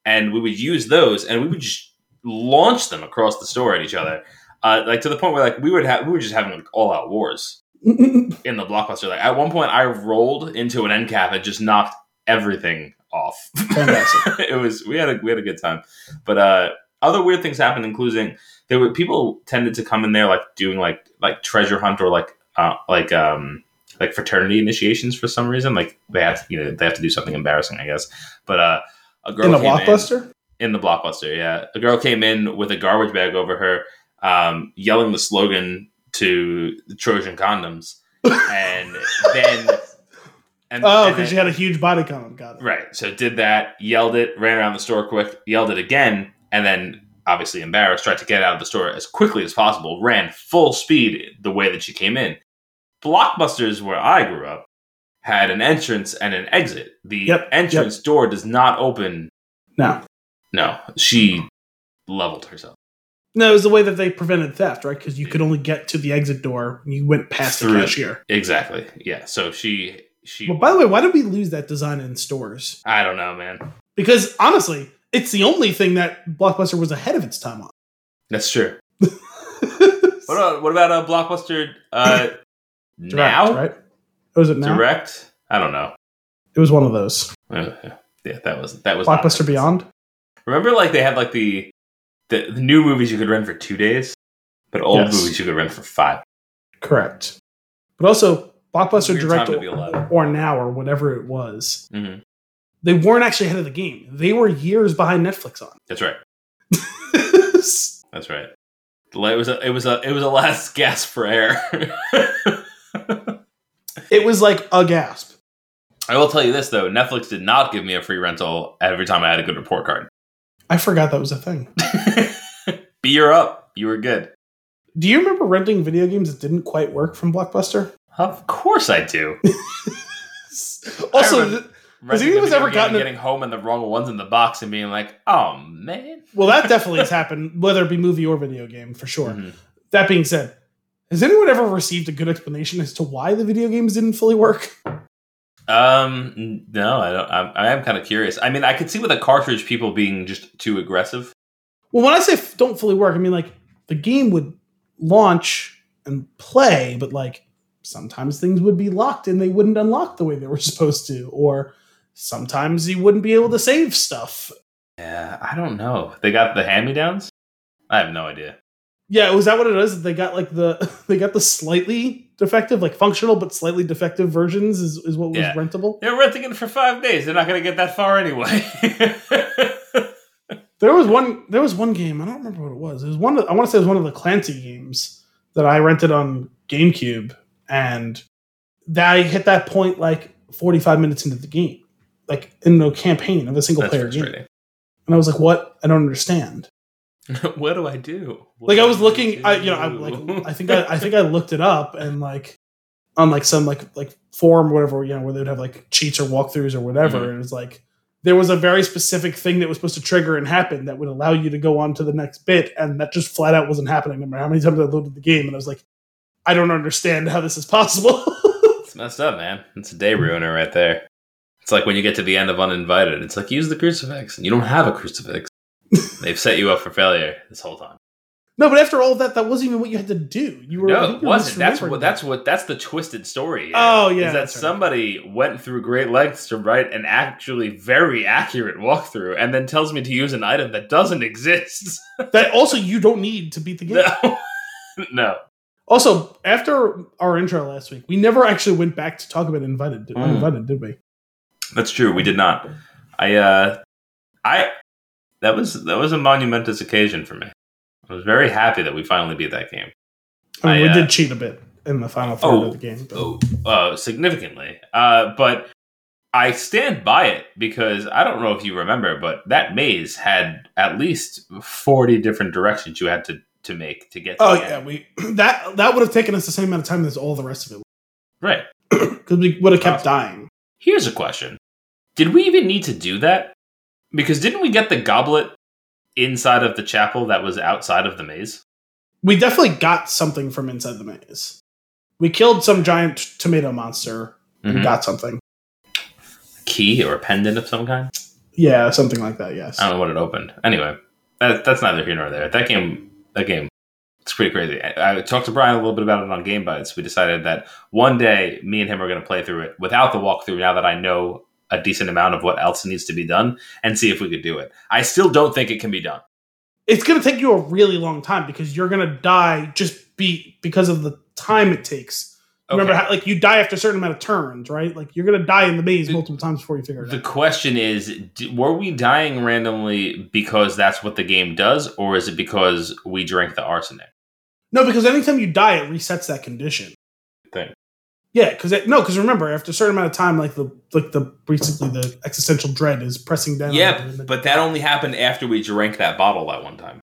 And we would use those, and we would just launch them across the store at each other, uh, like to the point where, like, we would have we were just having like all-out wars in the Blockbuster. Like at one point, I rolled into an end cap and just knocked everything off. It was we had a we had a good time, but uh, other weird things happened, including there were people tended to come in there like doing like like treasure hunt or like uh, like um like fraternity initiations for some reason. Like they have to, you know they have to do something embarrassing, I guess, but uh. A girl in the Blockbuster? In, in the Blockbuster, yeah. A girl came in with a garbage bag over her, um, yelling the slogan to the Trojan condoms. And then... And, oh, because she had a huge body condom. Got it. Right. So did that, yelled it, ran around the store quick, yelled it again, and then, obviously embarrassed, tried to get out of the store as quickly as possible, ran full speed the way that she came in. Blockbusters, where I grew up, had an entrance and an exit. The yep, entrance yep. door does not open. No. No. She leveled herself. No, it was the way that they prevented theft, right? Because you yeah. could only get to the exit door when you went past Through. the cashier. Exactly. Yeah. So she... she. Well, by the way, why did we lose that design in stores? I don't know, man. Because, honestly, it's the only thing that Blockbuster was ahead of its time on. That's true. What about, what about a Blockbuster uh, now? Direct, right? Was it now? Direct? I don't know. It was one of those. Uh, yeah, that was that was Blockbuster Beyond. Remember, like they had like the, the the new movies you could rent for two days, but old yes. movies you could rent for five. Correct, but also Blockbuster Direct or, or Now or whatever it was. Mm-hmm. They weren't actually ahead of the game. They were years behind Netflix on. That's right. That's right. It was a, it was a, it was a last gasp for air. It was like a gasp. I will tell you this though: Netflix did not give me a free rental every time I had a good report card. I forgot that was a thing. But you're up. You were good. Do you remember renting video games that didn't quite work from Blockbuster? Of course I do. Also, I has anyone's ever gotten getting a... home and the wrong ones in the box and being like, "Oh man." Well, that definitely has happened, whether it be movie or video game, for sure. Mm-hmm. That being said, has anyone ever received a good explanation as to why the video games didn't fully work? Um, no, I don't. I'm, I am kind of curious. I mean, I could see with a cartridge people being just too aggressive. Well, when I say f- don't fully work, I mean like the game would launch and play, but like sometimes things would be locked and they wouldn't unlock the way they were supposed to, or sometimes you wouldn't be able to save stuff. Yeah, I don't know. They got the hand-me-downs? I have no idea. Yeah, was that what it is? They got like the they got the slightly defective, like functional but slightly defective versions is, is what was yeah. rentable. They're renting it for five days. They're not going to get that far anyway. There was one. There was one game. I don't remember what it was. It was one. I want to say it was one of the Clancy games that I rented on GameCube, and that I hit that point like forty-five minutes into the game, like in the campaign of a single That's player game. And I was like, "What? I don't understand." What do I do? What like I was looking, I, you know, I like I think I, I think I looked it up and like on like some like like forum or whatever, you know, where they'd have like cheats or walkthroughs or whatever, mm-hmm. and it's like there was a very specific thing that was supposed to trigger and happen that would allow you to go on to the next bit, and that just flat out wasn't happening. I remember how many times I loaded the game and I was like, I don't understand how this is possible. It's messed up, man. It's a day ruiner right there. It's like when you get to the end of Uninvited, it's like use the crucifix, and you don't have a crucifix. They've set you up for failure this whole time. No, but after all that, that wasn't even what you had to do. You were no, it wasn't. That's what. That's what. That's the twisted story. Oh yeah, is that somebody right. went through great lengths to write an actually very accurate walkthrough, and then tells me to use an item that doesn't exist. That also you don't need to beat the game. No. No. Also, after our intro last week, we never actually went back to talk about Invited. Mm. Uninvited, did we? That's true. We did not. I. Uh, I. That was that was a monumentous occasion for me. I was very happy that we finally beat that game. I mean, I, we uh, did cheat a bit in the final third oh, of the game. But. Oh, uh, significantly. Uh, but I stand by it because I don't know if you remember, but that maze had at least forty different directions you had to, to make to get to oh, the yeah, end. We, that, that would have taken us the same amount of time as all the rest of it. Right. Because we would have kept dying. Here's a question. Did we even need to do that? Because didn't we get the goblet inside of the chapel that was outside of the maze? We definitely got something from inside the maze. We killed some giant t- tomato monster and mm-hmm. got something. A key or a pendant of some kind? Yeah, something like that, yes. I don't know what it opened. Anyway, that, that's neither here nor there. That game, that game, it's pretty crazy. I, I talked to Brian a little bit about it on Game Bites. We decided that one day, me and him are going to play through it without the walkthrough now that I know a decent amount of what else needs to be done and see if we could do it. I still don't think it can be done. It's going to take you a really long time because you're going to die just be because of the time it takes. Okay. Remember, how, like you die after a certain amount of turns, right? Like you're going to die in the maze multiple times before you figure it out. The question is, were we dying randomly because that's what the game does? Or is it because we drank the arsenic? No, because anytime you die, it resets that condition. Thanks. Yeah, because no, because remember, after a certain amount of time, like the like the basically the existential dread is pressing down. Yeah, but that only happened after we drank that bottle that one time.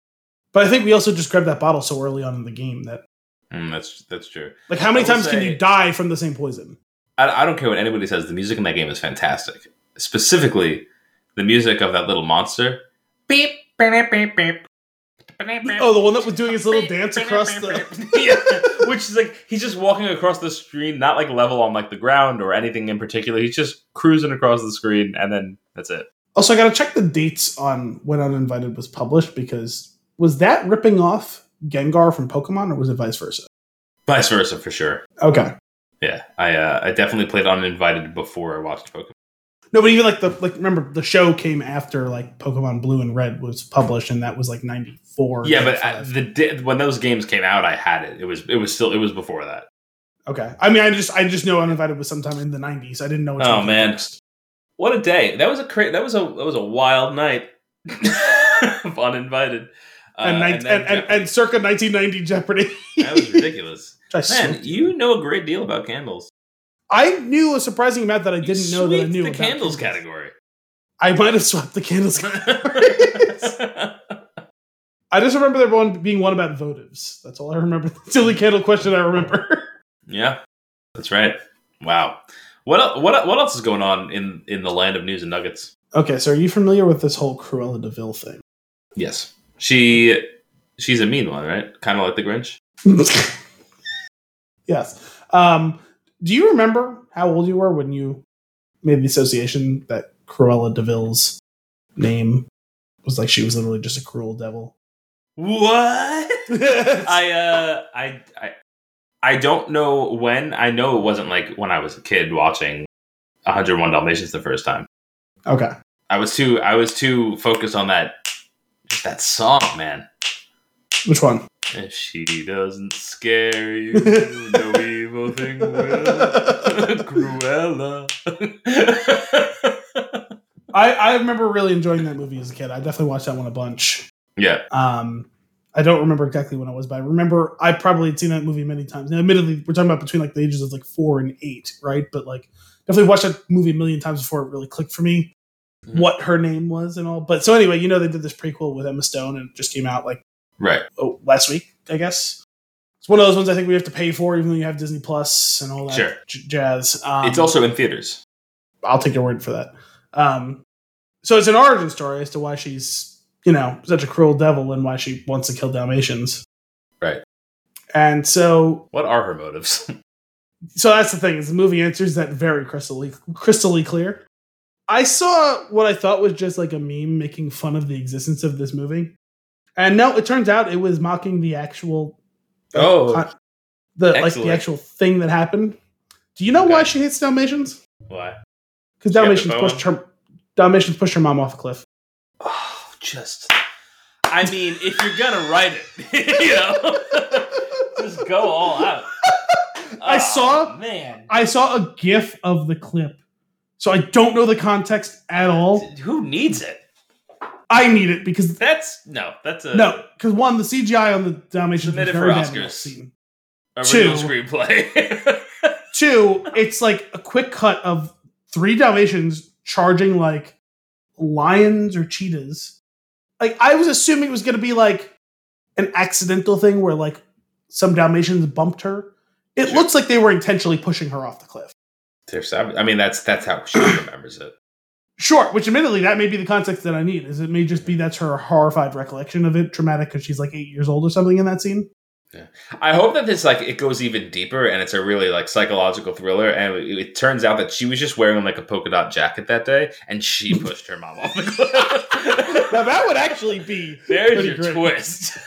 But I think we also just grabbed that bottle so early on in the game that mm, that's that's true. Like, how many times can you die from the same poison? I, I don't care what anybody says. The music in that game is fantastic. Specifically, the music of that little monster. Beep, beep, beep, beep. Oh, the one that was doing his little dance across the... yeah, which is like, he's just walking across the screen, not like level on like the ground or anything in particular. He's just cruising across the screen, and then that's it. Also, I gotta check the dates on when Uninvited was published, because was that ripping off Gengar from Pokemon, or was it vice versa? Vice versa, for sure. Okay. Yeah, I uh, I definitely played Uninvited before I watched Pokemon. No, but even like the like remember the show came after like Pokemon Blue and Red was published, and that was like ninety-four. Yeah, but I, the when those games came out, I had it. It was it was still it was before that. Okay, I mean, I just I just know Uninvited was sometime in the nineties. I didn't know. Oh man, next. What a day! That was a cra- that was a that was a wild night of Uninvited. Uh, and, ni- and, and, and, and circa nineteen ninety Jeopardy. That was ridiculous. Man, you know a great deal about candles. I knew a surprising amount that I didn't you know that I knew the about. the candles, candles category. I might have swept the candles category. I just remember there one being one about votives. That's all I remember. The silly candle question I remember. Yeah, that's right. Wow. What what what else is going on in, in the land of news and nuggets? Okay, so are you familiar with this whole Cruella de Vil thing? Yes. She she's a mean one, right? Kind of like the Grinch. Yes. Um, do you remember how old you were when you made the association that Cruella de Vil's name was like she was literally just a cruel devil? What? I uh I I I don't know when. I know it wasn't like when I was a kid watching one oh one Dalmatians the first time. Okay. I was too I was too focused on that that song, man. Which one? If she doesn't scare you, no evil thing will. Cruella. I, I remember really enjoying that movie as a kid. I definitely watched that one a bunch. Yeah. Um, I don't remember exactly when I was, but I remember I probably had seen that movie many times. Now, admittedly, we're talking about between like the ages of like four and eight, right? But like, definitely watched that movie a million times before it really clicked for me. Mm-hmm. What her name was and all. But so anyway, you know, they did this prequel with Emma Stone and it just came out like right oh, last week, I guess. It's one of those ones I think we have to pay for, even though you have Disney Plus and all that sure. j- jazz. Um, it's also in theaters. I'll take your word for that. Um, so it's an origin story as to why she's, you know, such a cruel devil and why she wants to kill Dalmatians. Right. And so... what are her motives? So that's the thing, is the movie answers that very crystally, crystally clear. I saw what I thought was just like a meme making fun of the existence of this movie. And no, it turns out it was mocking the actual like, oh, con- the excellent. like the actual thing that happened. Do you know okay. why she hates Dalmatians? Why? Because Dalmatians pushed her Dalmatians pushed her mom off a cliff. Oh, just I mean, if you're gonna write it, you know, just go all out. I oh, saw man. I saw a GIF of the clip. So I don't know the context at all. Who needs it? I need it because that's no, that's a no. Because one, the C G I on the Dalmatians was very bad in that scene. Original screenplay. Two, it's like a quick cut of three Dalmatians charging like lions or cheetahs. Like I was assuming it was going to be like an accidental thing where like some Dalmatians bumped her. It sure. looks like they were intentionally pushing her off the cliff. I mean, that's that's how she remembers it. Sure, which admittedly, that may be the context that I need, is it may just be that's her horrified recollection of it, traumatic because she's like eight years old or something in that scene. Yeah. I hope that this, like, it goes even deeper and it's a really, like, psychological thriller, and it, it turns out that she was just wearing, like, a polka dot jacket that day, and she pushed her mom off the cliff. Now that would actually be There's your great. twist.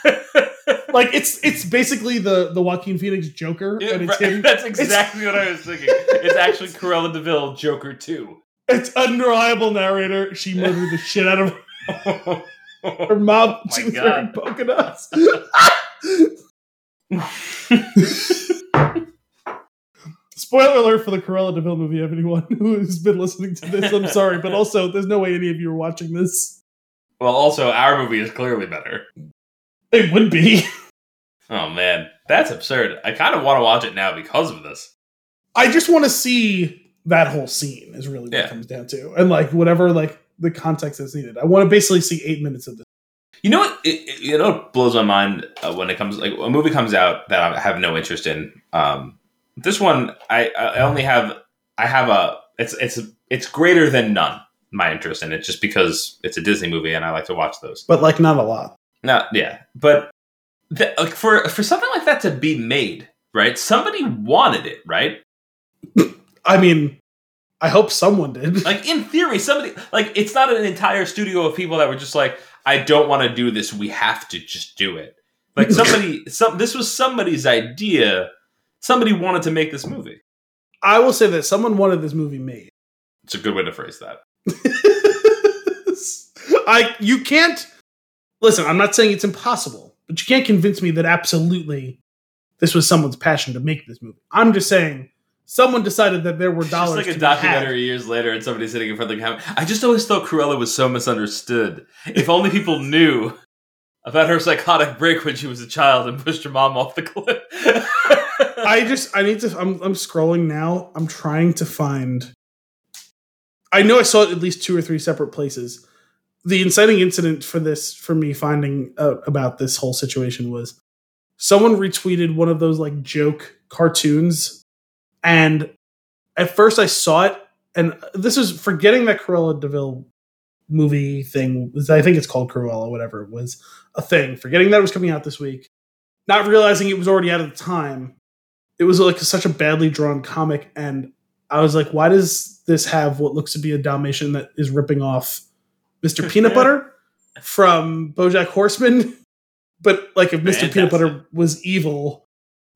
Like, it's it's basically the, the Joaquin Phoenix Joker. Yeah, and it's right. him. That's exactly it's, what I was thinking. It's actually Cruella de Vil Joker two. It's unreliable narrator. She murdered the shit out of her, her mom. Oh, she was God. wearing polka dots. Spoiler alert for the Cruella de Vil movie, everyone who's been listening to this. I'm sorry, but also there's no way any of you are watching this. Well, also, our movie is clearly better. It would be. Oh, man. That's absurd. I kind of want to watch it now because of this. I just want to see that whole scene is really what yeah. it comes down to. And, like, whatever, like, the context that's needed. I want to basically see eight minutes of this. You know what? It, it, you know what blows my mind uh, when it comes... like, a movie comes out that I have no interest in. Um, this one, I, I only have... I have a... It's, it's, it's greater than none, my interest in it, just because it's a Disney movie and I like to watch those. But, like, not a lot. No, yeah, but the, like for for something like that to be made, right? Somebody wanted it, right? I mean, I hope someone did. Like in theory, somebody like it's not an entire studio of people that were just like, I don't want to do this. We have to just do it. Like somebody, some this was somebody's idea. Somebody wanted to make this movie. I will say that someone wanted this movie made. It's a good way to phrase that. I you can't listen, I'm not saying it's impossible, but you can't convince me that absolutely this was someone's passion to make this movie. I'm just saying someone decided that there were dollars. It's just like a documentary years later and somebody sitting in front of the camera. I just always thought Cruella was so misunderstood. If only people knew about her psychotic break when she was a child and pushed her mom off the cliff. I just, I need to, I'm I'm scrolling now. I'm trying to find, I know I saw it at least two or three separate places. The inciting incident for this, for me finding out about this whole situation was someone retweeted one of those like joke cartoons. And at first I saw it, and this is forgetting that Cruella DeVille movie thing, I think it's called Cruella, whatever it was, a thing, forgetting that it was coming out this week, not realizing it was already out at the time. It was like such a badly drawn comic, and I was like, why does this have what looks to be a Dalmatian that is ripping off Mister Peanut Butter from BoJack Horseman? But like, if Mister Fantastic. Peanut Butter was evil,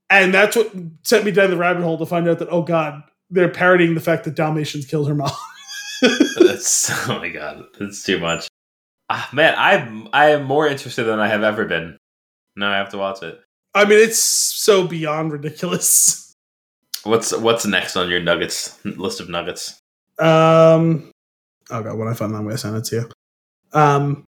and that's what sent me down the rabbit hole to find out that, oh God, they're parodying the fact that Dalmatians killed her mom. That's, oh my God, that's too much. Ah, man, I'm, I am more interested than I have ever been. Now I have to watch it. I mean, it's so beyond ridiculous. What's what's next on your nuggets list of nuggets? Um, oh God, when I find that, I'm going to send it to you. Um,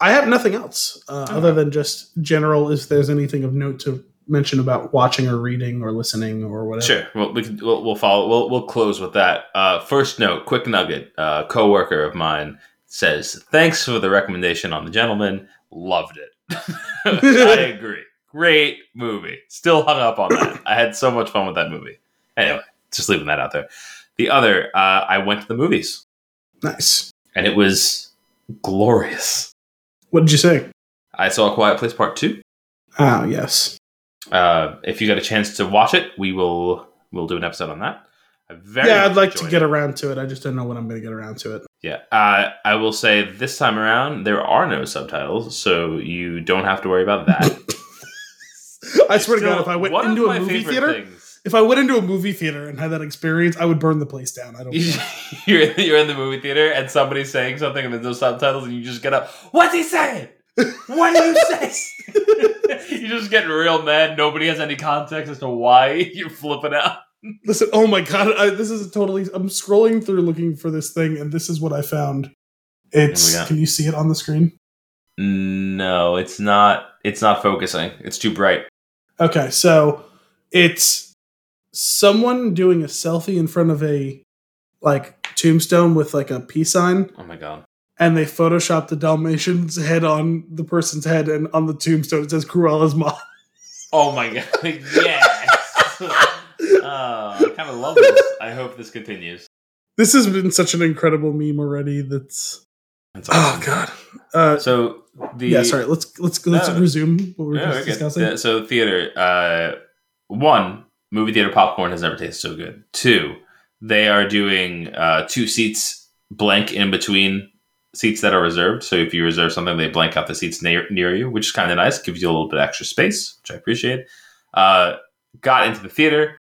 I have nothing else uh, okay. other than just general. If there's anything of note to mention about watching or reading or listening or whatever. Sure. Well, we can, we'll, we'll follow. We'll we'll close with that. Uh, first note, quick nugget. A coworker of mine says, "Thanks for the recommendation on The Gentleman. Loved it." I agree. Great movie. Still hung up on that. I had so much fun with that movie. Anyway, just leaving that out there. The other, uh, I went to the movies. Nice. And it was glorious. What did you say? I saw A Quiet Place Part Two. Oh, yes. Uh, if you got a chance to watch it, we will we'll do an episode on that. I very yeah, I'd like to get it. around to it. I just don't know when I'm going to get around to it. Yeah, uh, I will say this time around, there are no subtitles, so you don't have to worry about that. I swear to God, if I went into a movie theater, things. if I went into a movie theater and had that experience, I would burn the place down. I don't. you're in, you're in the movie theater and somebody's saying something and there's no subtitles, and you just get up. What's he saying? What did you say? You just get real mad. Nobody has any context as to why you're flipping out. Listen, oh my God, I, this is totally. I'm scrolling through looking for this thing, and this is what I found. It's. Can you see it on the screen? No, it's not. It's not focusing. It's too bright. Okay, so it's someone doing a selfie in front of a like tombstone with like a peace sign. Oh my God. And they photoshopped the Dalmatian's head on the person's head, and on the tombstone it says Cruella's mom. Oh my God. Yes. Oh, I kind of love this. I hope this continues. This has been such an incredible meme already. That's, that's awesome. Oh God. Uh, so The, yeah, sorry. Let's let's let's no, resume what we were no, discussing. Okay. So, theater. Uh, one, movie theater popcorn has never tasted so good. Two, they are doing uh, two seats blank in between seats that are reserved. So if you reserve something, they blank out the seats near, near you, which is kind of nice. Gives you a little bit of extra space, which I appreciate. Uh, got into the theater.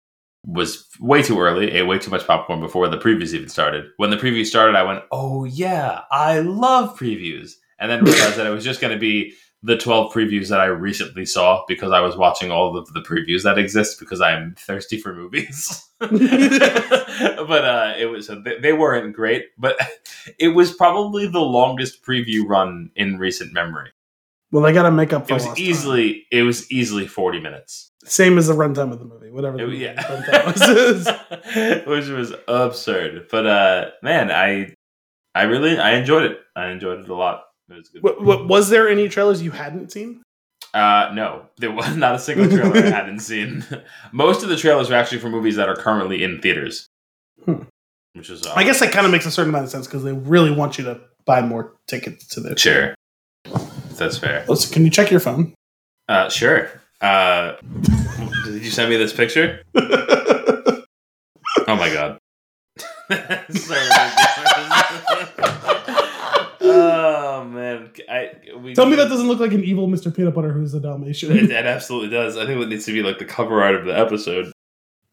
Was way too early, ate way too much popcorn before the previews even started. When the preview started, I went, oh yeah, I love previews. And then realized that it was just going to be the twelve previews that I recently saw because I was watching all of the previews that exist because I'm thirsty for movies. But uh, it was they weren't great, but it was probably the longest preview run in recent memory. Well, I got to make up for it. Was easily time. It was easily forty minutes. Same as the runtime of the movie, whatever. The it, movie yeah, runtime was. Which was absurd. But uh, man, I I really I enjoyed it. I enjoyed it a lot. What, what, was there any trailers you hadn't seen? Uh, no, there was not a single trailer I hadn't seen. Most of the trailers are actually for movies that are currently in theaters, hmm. which is uh, I guess that kind of makes a certain amount of sense because they really want you to buy more tickets to their sure. Theater. That's fair. Let's, can you check your phone? Uh, sure. Uh, did you send me this picture? Oh my God. So oh man! I, we Tell me that doesn't look like an evil Mister Peanut Butter who's a Dalmatian. It, it absolutely does. I think it needs to be like the cover art of the episode.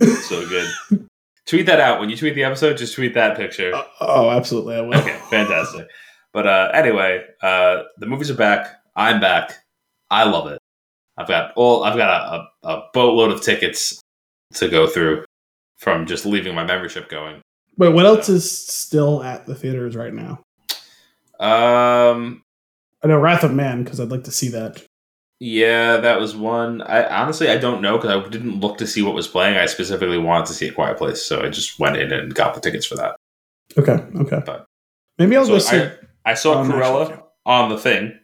It's so good. Tweet that out. When you tweet the episode, just tweet that picture. Uh, oh, absolutely. I will. Okay, fantastic. But uh, anyway, uh, the movies are back. I'm back. I love it. I've got all. I've got a, a boatload of tickets to go through from just leaving my membership going. Wait, what else is still at the theaters right now? Um, I know Wrath of Man, because I'd like to see that. Yeah, that was one. I honestly, I don't know, because I didn't look to see what was playing. I specifically wanted to see A Quiet Place, so I just went in and got the tickets for that. Okay, okay. But, Maybe I'll so go see... I, I saw um, Cruella on the thing,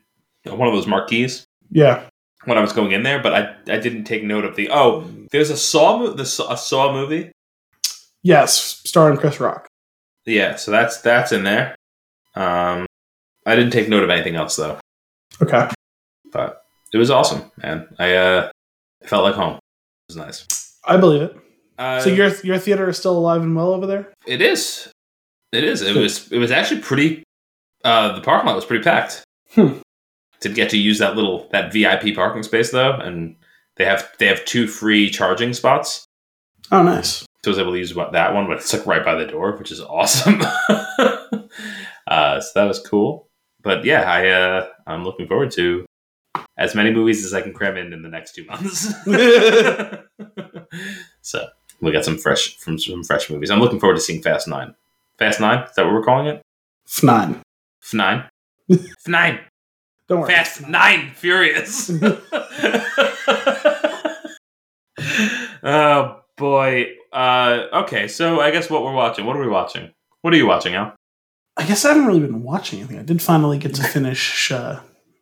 one of those marquees. Yeah. When I was going in there, but I I didn't take note of the... Oh, there's a Saw, the, a Saw movie? Yes, starring Chris Rock. Yeah, so that's that's in there. Um, I didn't take note of anything else, though. Okay. But... It was awesome, man. I uh, felt like home. It was nice. I believe it. Uh, so your your theater is still alive and well over there? It is. It is. It was it was actually pretty. Uh, the parking lot was pretty packed. Hmm. Did get to use that little that V I P parking space though, and they have they have two free charging spots. Oh, nice. So I was able to use that one, but it's like right by the door, which is awesome. uh, so that was cool. But yeah, I uh, I'm looking forward to. As many movies as I can cram in in the next two months. So we got some fresh from some fresh movies. I'm looking forward to seeing Fast Nine. Fast Nine? Is that what we're calling it? F nine. F nine? F nine. Don't worry. Fast F nine. Nine Furious. Oh, boy. Uh, okay, so I guess what we're watching. What are we watching? What are you watching, Al? I guess I haven't really been watching anything. I did finally get to finish... Uh...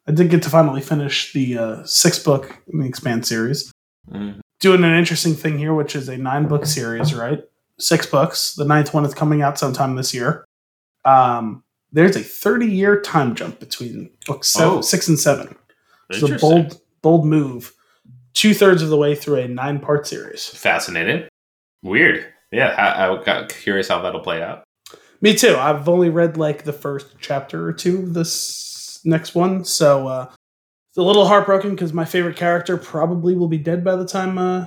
I did get to finally finish the uh, six-book in the Expanse series. Mm-hmm. Doing an interesting thing here, which is a nine-book series, right? Six books. The ninth one is coming out sometime this year. Um, there's a thirty-year time jump between books seven, oh. six and seven. It's a bold, bold move. Two-thirds of the way through a nine-part series. Fascinated. Weird. Yeah, I, I got curious how that'll play out. Me too. I've only read like the first chapter or two of this next one, so uh it's a little heartbroken because my favorite character probably will be dead by the time uh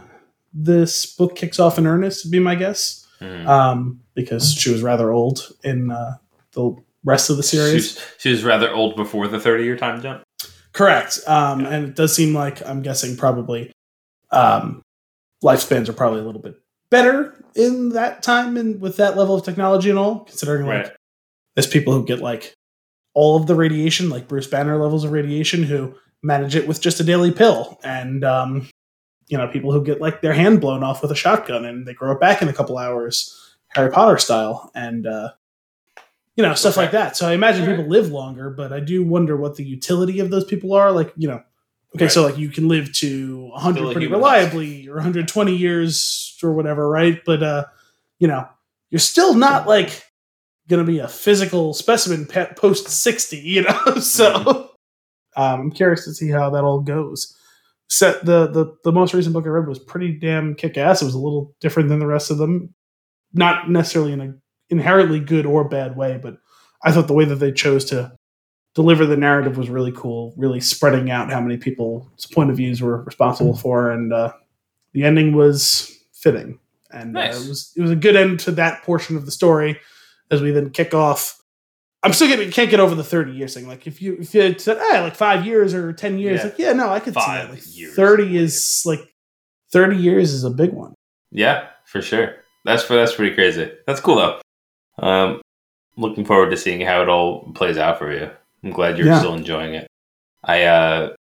this book kicks off in earnest, would be my guess. Mm. Um because she was rather old in uh the rest of the series. She was rather old before the thirty-year time jump. Correct. Um yeah. And it does seem like I'm guessing probably um lifespans are probably a little bit better in that time and with that level of technology and all, considering like right. There's people who get like all of the radiation, like Bruce Banner levels of radiation, who manage it with just a daily pill. And, um, you know, people who get like their hand blown off with a shotgun and they grow it back in a couple hours, Harry Potter style. And, uh, you know, stuff okay. like that. So I imagine sure. people live longer, but I do wonder what the utility of those people are. Like, you know, okay, right. so like you can live to one hundred Still pretty reliably or one hundred twenty years or whatever. Right. But, uh, you know, you're still not like, going to be a physical specimen post sixty, you know. So um, I'm curious to see how that all goes. Set the, the the most recent book I read was pretty damn kick-ass. It was a little different than the rest of them, not necessarily in a inherently good or bad way, but I thought the way that they chose to deliver the narrative was really cool. Really spreading out how many people's point of views were responsible for, and uh, the ending was fitting. And nice. uh, it was it was a good end to that portion of the story. As we then kick off, I'm still getting can't get over the thirty years thing. Like if you if you said, hey, like five years or ten years, yeah. like yeah, no, I could five see that. Like years thirty is like thirty years is a big one. Yeah, for sure. That's that's pretty crazy. That's cool though. Um, looking forward to seeing how it all plays out for you. I'm glad you're yeah. still enjoying it. I uh,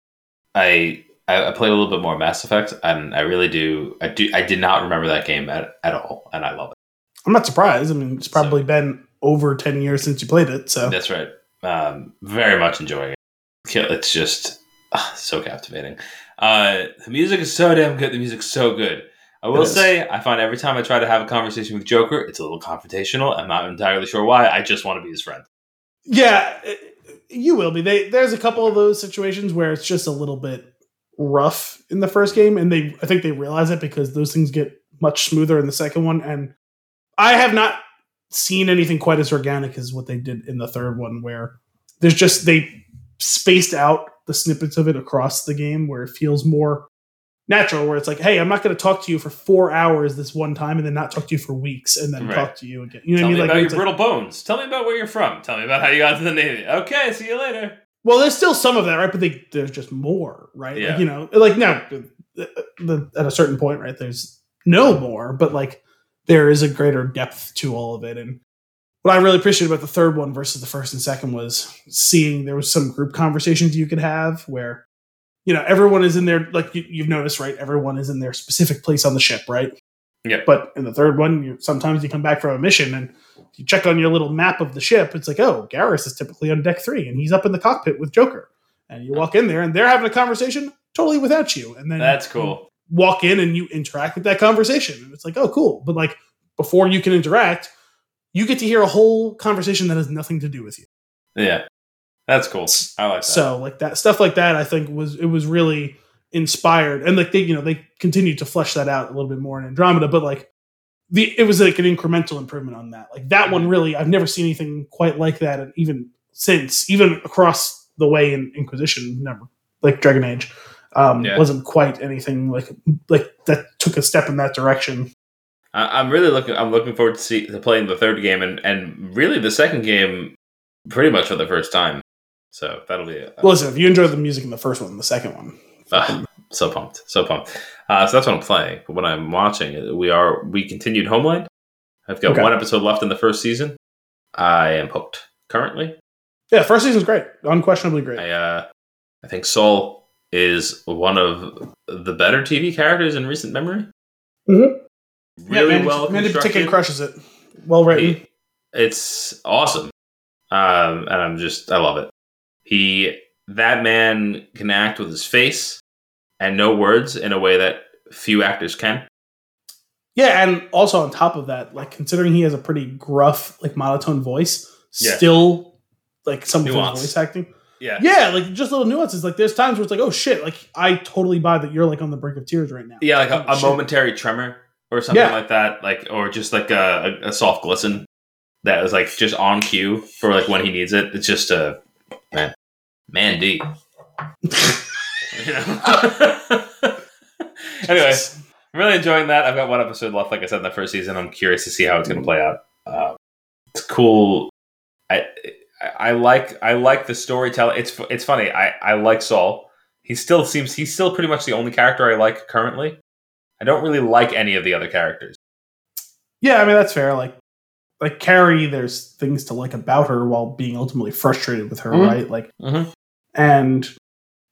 I I played a little bit more Mass Effect, and I really do. I do. I did not remember that game at at all, and I love it. I'm not surprised. I mean, it's probably so, been over ten years since you played it. So that's right. Um, very much enjoying it. It's just uh, so captivating. Uh, the music is so damn good. The music's so good. I will say, I find every time I try to have a conversation with Joker, it's a little confrontational. I'm not entirely sure why. I just want to be his friend. Yeah, you will be. They, there's a couple of those situations where it's just a little bit rough in the first game, and they I think they realize it because those things get much smoother in the second one, and I have not seen anything quite as organic as what they did in the third one, where there's just, they spaced out the snippets of it across the game where it feels more natural, where it's like, hey, I'm not going to talk to you for four hours this one time and then not talk to you for weeks and then right. talk to you again. You know Tell what I mean? Tell me like, about your like, brittle bones. Tell me about where you're from. Tell me about how you got to the Navy. Okay, see you later. Well, there's still some of that, right? But they, there's just more, right? Yeah. Like, you know, like now, at a certain point, right, there's no more, but like there is a greater depth to all of it. And what I really appreciated about the third one versus the first and second was seeing there was some group conversations you could have where, you know, everyone is in their, like you, you've noticed, right? Everyone is in their specific place on the ship, right? Yeah. But in the third one, you, sometimes you come back from a mission and you check on your little map of the ship. It's like, oh, Garrus is typically on deck three and he's up in the cockpit with Joker. And you walk in there and they're having a conversation totally without you. And then that's cool. Walk in and you interact with that conversation. And it's like, oh, cool. But like before you can interact, you get to hear a whole conversation that has nothing to do with you. Yeah. That's cool. I like that. So like that stuff like that, I think was, it was really inspired. And like they, you know, they continued to flesh that out a little bit more in Andromeda, but like the, it was like an incremental improvement on that. Like that one really, I've never seen anything quite like that. And even since, even across the way in Inquisition, never like Dragon Age, um, yeah. wasn't quite anything like, like that took a step in that direction. I'm really looking, I'm looking forward to see to playing the third game and, and really the second game pretty much for the first time. So that'll be it. Listen, if you enjoyed the music in the first one and the second one. Uh, so pumped. So pumped. Uh, so that's what I'm playing. But what I'm watching, we are, we continued Homeland. I've got okay. one episode left in the first season. I am hooked currently. Yeah. First season's great. Unquestionably great. I, uh, I think Saul is one of the better T V characters in recent memory. Mm-hmm. Really yeah, well constructed. Mandip Gill crushes it. Well written. He, it's awesome. Um, and I'm just, I love it. He, that man can act with his face and no words in a way that few actors can. Yeah. And also on top of that, like considering he has a pretty gruff, like monotone voice, yeah. still like some voice acting. Yeah. Yeah. Like just little nuances. Like there's times where it's like, oh shit. Like I totally buy that you're like on the brink of tears right now. Yeah. Like a, a momentary tremor. Or something yeah. like that, like, or just like a, a soft glisten that is like just on cue for like when he needs it. It's just a man, man D. Anyway, I'm really enjoying that. I've got one episode left, like I said, in the first season. I'm curious to see how it's going to play out. Uh, it's cool. I, I I like I like the storytelling. It's it's funny. I, I like Saul. He still seems he's still pretty much the only character I like currently. I don't really like any of the other characters. Yeah, I mean, that's fair. Like, like Carrie, there's things to like about her while being ultimately frustrated with her, mm-hmm. right? Like, mm-hmm. and,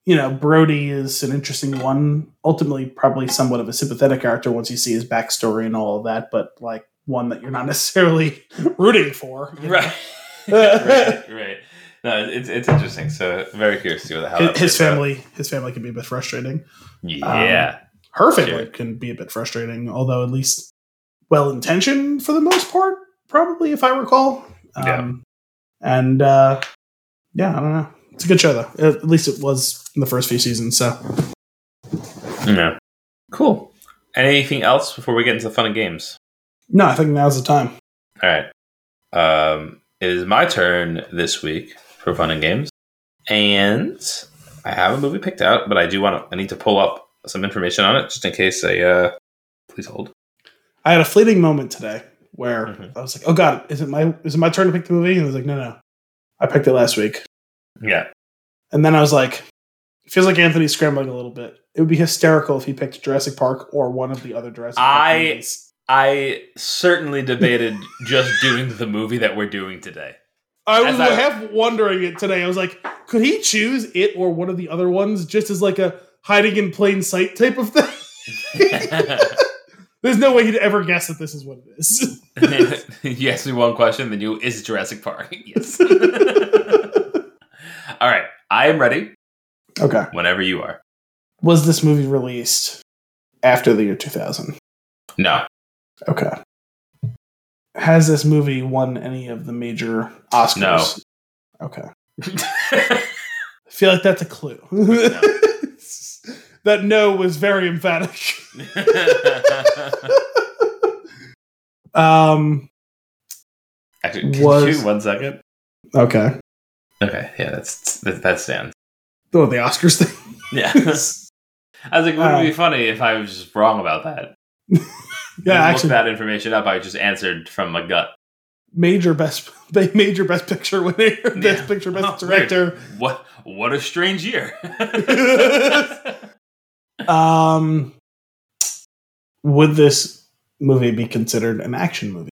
you know, Brody is an interesting one. Ultimately, probably somewhat of a sympathetic character once you see his backstory and all of that, but like one that you're not necessarily rooting for. Right. right, right. No, it's it's interesting. So very curious to see how that His family, out. his family can be a bit frustrating. Yeah. Um, Her family sure. can be a bit frustrating, although at least well-intentioned for the most part, probably, if I recall. Um, yeah. And, uh, yeah, I don't know. It's a good show, though. At least it was in the first few seasons, so. Yeah. Cool. Anything else before we get into the fun and games? No, I think now's the time. All right. Um, it is my turn this week for fun and games. And I have a movie picked out, but I do want to, I need to pull up some information on it just in case I uh please hold. I had a fleeting moment today where mm-hmm. I was like, oh god, is it my is it my turn to pick the movie? And I was like, no no. I picked it last week. Yeah. And then I was like, it feels like Anthony's scrambling a little bit. It would be hysterical if he picked Jurassic Park or one of the other Jurassic Park movies. I certainly debated just doing the movie that we're doing today. I was I, half wondering it today. I was like, could he choose it or one of the other ones just as like a hiding in plain sight type of thing. There's no way he'd ever guess that this is what it is. You asked me one question, then you, is it Jurassic Park? Yes. All right. I am ready. Okay. Whenever you are. Was this movie released after the year two thousand? No. Okay. Has this movie won any of the major Oscars? No. Okay. I feel like that's a clue. No. That no was very emphatic. um, Actually, can was, you one second? Okay. Okay, yeah, that's that, that stands. Oh, the Oscars thing? Yeah. I was like, wouldn't uh, it be funny if I was just wrong about that? Yeah, I looked that information up. I just answered from my gut. Major best, major best picture winner, yeah. best picture, best oh, director. Weird. What? What a strange year. um, would this movie be considered an action movie?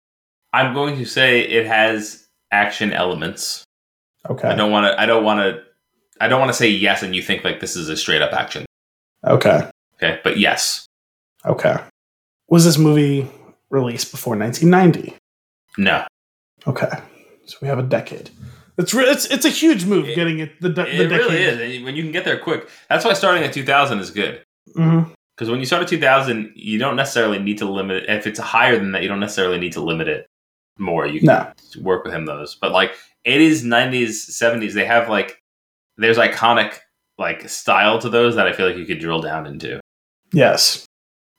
I'm going to say it has action elements. Okay. I don't want to. I don't want to. I don't want to say yes, and you think like this is a straight up action. Okay. Okay, but yes. Okay. Was this movie released before nineteen ninety? No. Okay, so we have a decade. It's re- it's it's a huge move it, getting it the, de- it the decade. It really is. When you can get there quick, that's why starting at two thousand is good. Because mm-hmm. when you start at two thousand, you don't necessarily need to limit it. If it's higher than that, you don't necessarily need to limit it more. You can no. work with him those. But like eighties, nineties, seventies, they have like there's iconic like style to those that I feel like you could drill down into. Yes.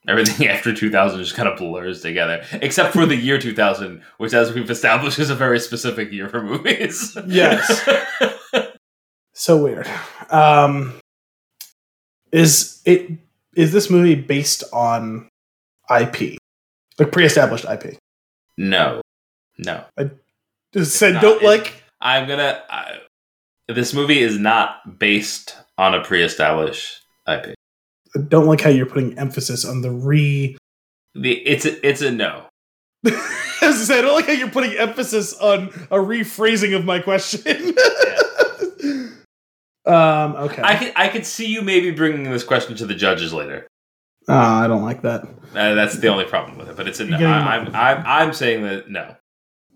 Everything after two thousand just kind of blurs together, except for the year two thousand, which, as we've established, is a very specific year for movies. Yes. So weird. Um, is it is this movie based on I P, like pre-established I P? No, no. I just said not, don't it, like. I'm gonna. I, this movie is not based on a pre-established I P. I don't like how you're putting emphasis on the re. The, it's a, it's a no. I was to say, I don't like how you're putting emphasis on a rephrasing of my question. Yeah. Um. Okay. I could I could see you maybe bringing this question to the judges later. Uh, I don't like that. Uh, that's the only problem with it. But it's a no. I, I'm I'm I'm saying that no.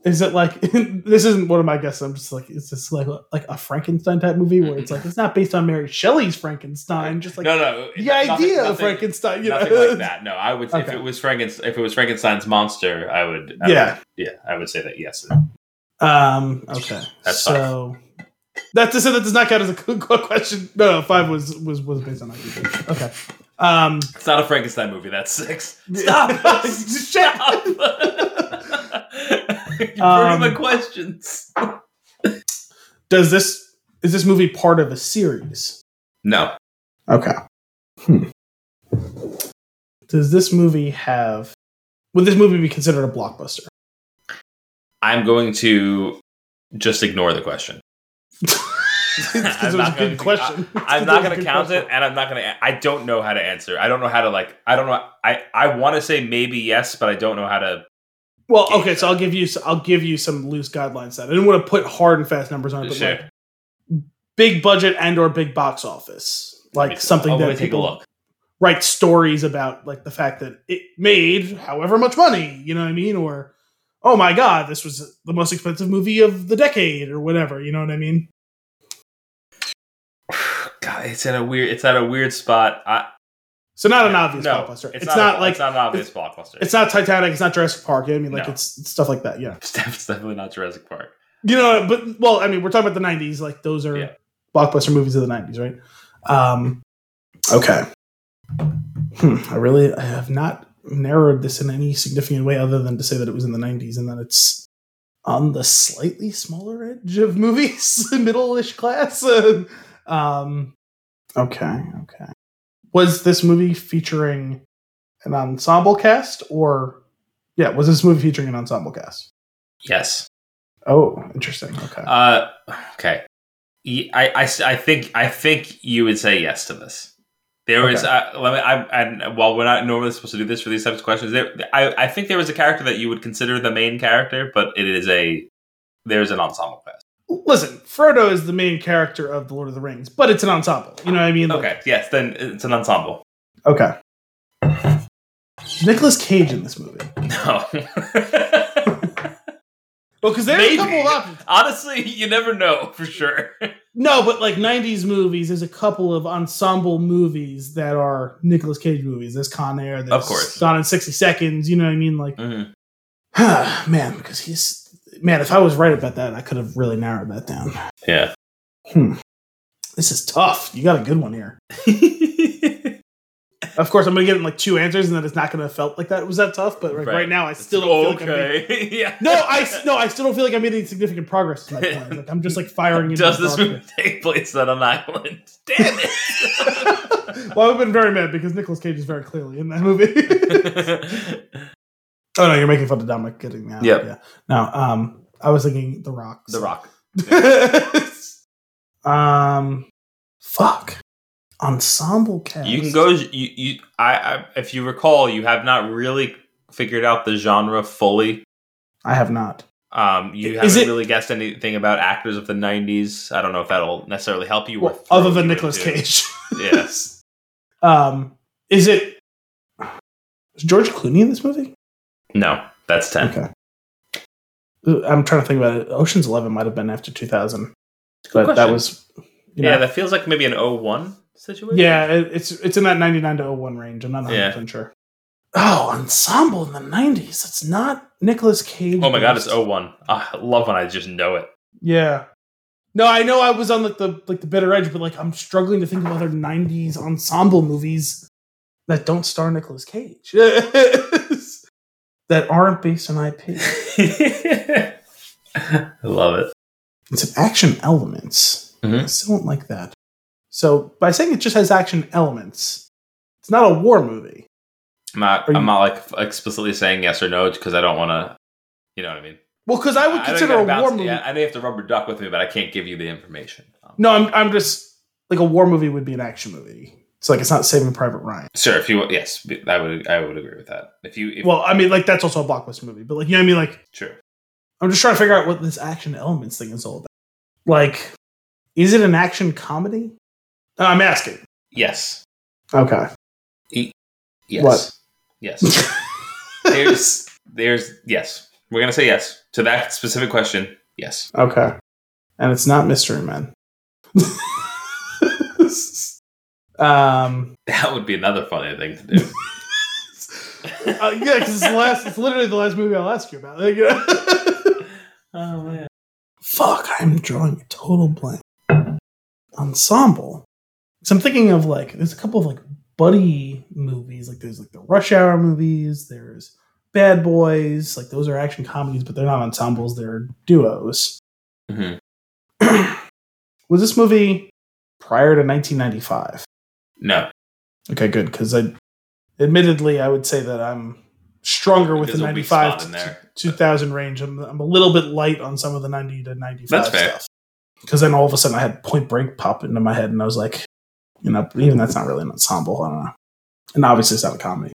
Is it like this isn't one of my guesses? I'm just like, is this like like a Frankenstein type movie where it's like it's not based on Mary Shelley's Frankenstein? Just like no, no, the nothing, idea nothing, of Frankenstein, you nothing know? Like that. No, I would okay. if it was Frankenstein, if it was Frankenstein's monster, I would, I yeah, would, yeah, I would say that yes. Um, okay, that's so fine. That's to say that does not count as a question. No, no, five was was was based on that. Okay, um, it's not a Frankenstein movie. That's six. Stop! Stop! You're um, my questions. Does this is this movie part of a series? No. Okay. Hmm. Does this movie have? Would this movie be considered a blockbuster? I'm going to just ignore the question. I'm not going to count question. it, and I'm not going to. I don't know how to answer. I don't know how to like. I don't know. I I want to say maybe yes, but I don't know how to. Well, okay, so I'll give you I'll give you some loose guidelines that I didn't want to put hard and fast numbers on it, but sure. Like big budget and or big box office, like something I'll that people take a look. Write stories about, like the fact that it made however much money, you know what I mean? Or oh my god, this was the most expensive movie of the decade, or whatever, you know what I mean? God, it's in a weird it's at a weird spot. I. So not yeah, an obvious no, blockbuster. It's, it's not, not a, like it's not an obvious it's, blockbuster. It's not Titanic. It's not Jurassic Park. I mean, like no. it's, it's stuff like that. Yeah, it's definitely not Jurassic Park. You know, but well, I mean, we're talking about the nineties. Like those are yeah. blockbuster movies of the nineties, right? Um, okay. Hmm, I really I have not narrowed this in any significant way other than to say that it was in the nineties and that it's on the slightly smaller edge of movies, middle-ish class. um, okay. Okay. Was this movie featuring an ensemble cast or, yeah, was this movie featuring an ensemble cast? Yes. Oh, interesting. Okay. Uh, okay. I, I, I think I think you would say yes to this. There okay. was, uh, let me, I, I, while we're not normally supposed to do this for these types of questions, there, I, I think there was a character that you would consider the main character, but it is a, there's an ensemble cast. Listen, Frodo is the main character of The Lord of the Rings, but it's an ensemble. You know what I mean? Like, okay, yes, then it's an ensemble. Okay. Nicolas Cage in this movie? No. Well, because there's Maybe. a couple of options. Honestly, you never know for sure. No, but like nineties movies, there's a couple of ensemble movies that are Nicolas Cage movies. There's Con Air, there's of course. Gone in sixty seconds, you know what I mean? Like, mm-hmm. man, because he's... Man, if I was right about that, I could have really narrowed that down. Yeah. Hmm. This is tough. You got a good one here. Of course, I'm going to give him like two answers, and then it's not going to have felt like that. It was that tough, but like, right. right now, I still don't okay. feel like I'm being... yeah. No, I no, I still don't feel like I made any significant progress. My point. Like, I'm just like firing. Does into this movie take place on an island? Damn it! Well, I've been very mad because Nicolas Cage is very clearly in that movie. Oh no, you're making fun of Dominic getting that. Yep. Yeah. No, um, I was thinking The Rock. So. The Rock. Yeah. um, fuck. Ensemble cast. You can go. You, you I, I. If you recall, you have not really figured out the genre fully. I have not. Um, you Is haven't it, really guessed anything about actors of the nineties. I don't know if that'll necessarily help you. Well, other than Nicolas Cage. Yes. Um. Is it? Is George Clooney in this movie? No, that's ten. Okay. I'm trying to think about it. Ocean's Eleven might have been after two thousand, but question. That was. You know, yeah, that feels like maybe an oh one. Situation? Yeah, it's it's in that ninety-nine to oh one range. I'm not one hundred percent yeah. sure. Oh, ensemble in the nineties. It's not Nicolas Cage. Oh my god, it's oh one. I love when I just know it. Yeah. No, I know I was on like the like the bitter edge, but like I'm struggling to think of other nineties ensemble movies that don't star Nicolas Cage. That aren't based on I P. I love it. It's an action elements. Mm-hmm. I still don't like that. So, by saying it just has action elements, it's not a war movie. I'm not, I'm not like explicitly saying yes or no because I don't want to, you know what I mean? Well, because I would I, consider I a bounce, war movie. Yeah, I know you have to rubber duck with me, but I can't give you the information. No, I'm I'm just, like a war movie would be an action movie. It's like, it's not Saving Private Ryan. Sure, if you, yes, I would I would agree with that. If you, if, well, I mean, like, that's also a Blockbuster movie, but like, you know what I mean? Like, true. I'm just trying to figure out what this action elements thing is all about. Like, is it an action comedy? I'm asking. Yes. Okay. E- yes. What? Yes. there's, there's, yes. We're going to say yes. To that specific question, yes. Okay. And it's not Mystery Men. um, that would be another funny thing to do. uh, yeah, because it's, last, it's literally the last movie I'll ask you about. Like, yeah. Oh, man. Fuck, I'm drawing a total blank. Ensemble. So I'm thinking of like, there's a couple of like buddy movies, like there's like the Rush Hour movies, there's Bad Boys, like those are action comedies, but they're not ensembles, they're duos. Mm-hmm. Was this movie prior to nineteen ninety-five? No. Okay, good, because I, admittedly, I would say that I'm stronger with the ninety-five to there, two thousand but... range. I'm I'm a little bit light on some of the ninety to ninety-five That's fair. Stuff. Because then all of a sudden I had Point Break pop into my head, and I was like, you know, even that's not really an ensemble. I don't know. And obviously it's not a comedy.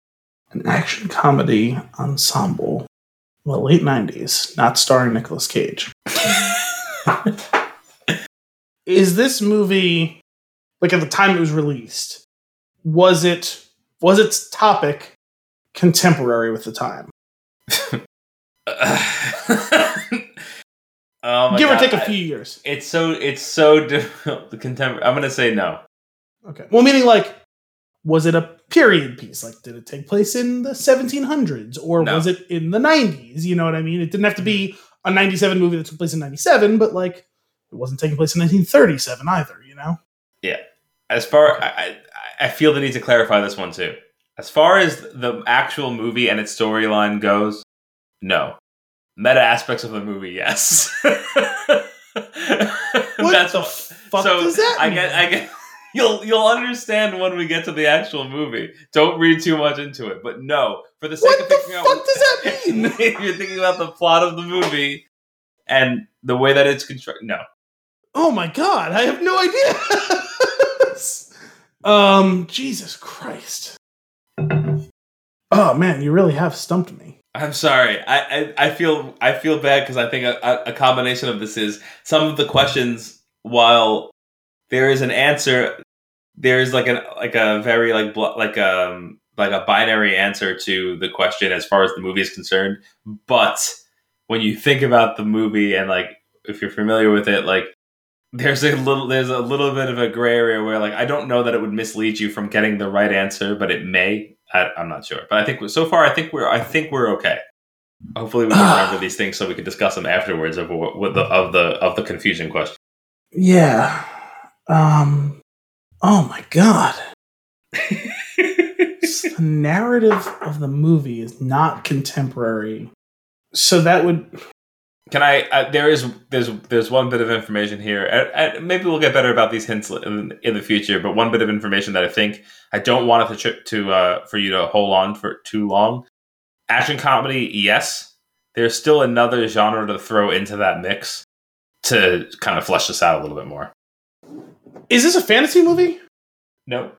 An action comedy ensemble. Well, late nineties, not starring Nicolas Cage. Is this movie, like at the time it was released, was it, was its topic contemporary with the time? Oh my Give God. Or take a few years. I, it's so it's so difficult. The contemporary. I'm gonna say no. Okay. Well, meaning like, was it a period piece? Like, did it take place in the seventeen hundreds or no. was it in the nineties? You know what I mean? It didn't have to be a ninety-seven movie that took place in ninety-seven, but like, it wasn't taking place in nineteen thirty-seven either. You know? Yeah. As far okay. I, I I feel the need to clarify this one too. As far as the actual movie and its storyline goes, no. Meta aspects of the movie, yes. What That's the fuck so does that I mean? Get, I get, you'll you'll understand when we get to the actual movie. Don't read too much into it, but no, for the sake what of figuring out what the fuck does that mean? If you're thinking about the plot of the movie and the way that it's constructed, no. Oh my god, I have no idea. um, Jesus Christ. Oh man, you really have stumped me. I'm sorry. I, I, I feel I feel bad because I think a, a combination of this is some of the questions. While there is an answer, there is like an like a very like like um like a binary answer to the question as far as the movie is concerned. But when you think about the movie and like if you're familiar with it, like there's a little there's a little bit of a gray area where like I don't know that it would mislead you from getting the right answer, but it may. I, I'm not sure, but I think so far I think we're I think we're okay. Hopefully, we can uh, remember these things so we can discuss them afterwards of what the of the of the confusion question. Yeah. Um. Oh my god. The narrative of the movie is not contemporary. So that would... Can I... Uh, there is... There's there's one bit of information here. I, I, maybe we'll get better about these hints in, in the future, but one bit of information that I think... I don't want it to trip to... Uh, for you to hold on for too long. Action comedy, yes. There's still another genre to throw into that mix to kind of flesh this out a little bit more. Is this a fantasy movie? No.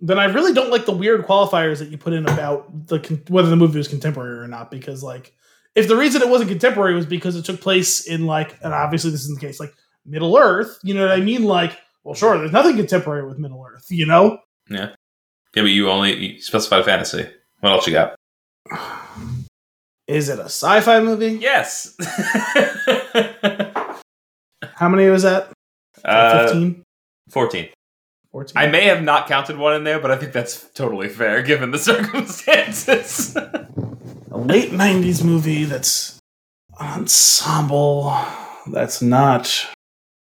Then I really don't like the weird qualifiers that you put in about the con- whether the movie was contemporary or not, because, like... If the reason it wasn't contemporary was because it took place in, like, and obviously this isn't the case, like, Middle Earth, you know what I mean? Like, well, sure, there's nothing contemporary with Middle Earth, you know? Yeah. Yeah, but you only you specified fantasy. What else you got? Is it a sci-fi movie? Yes. How many was that? Uh, fifteen? fourteen. fourteen. I may have not counted one in there, but I think that's totally fair given the circumstances. A late nineties movie that's ensemble. That's not.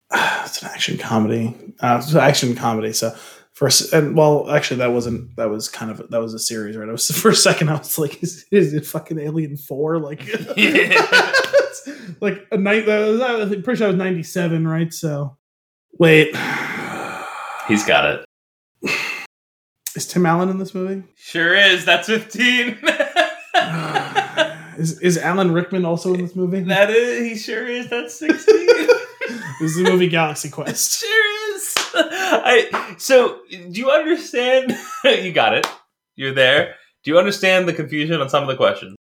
Uh, it's an action comedy. Uh, it's an action comedy. So first, and well, actually, that wasn't. That was kind of that was a series, right? I was for a second. I was like, is, is it fucking Alien Four? Like, yeah. Like a night. I think pretty sure I was ninety-seven, right? So wait, he's got it. Is Tim Allen in this movie? Sure is. That's fifteen. Is is Alan Rickman also in this movie? That is, he sure is. That's sixteen. This is the movie Galaxy Quest. It sure is. I, so, do you understand? You got it. You're there. Do you understand the confusion on some of the questions?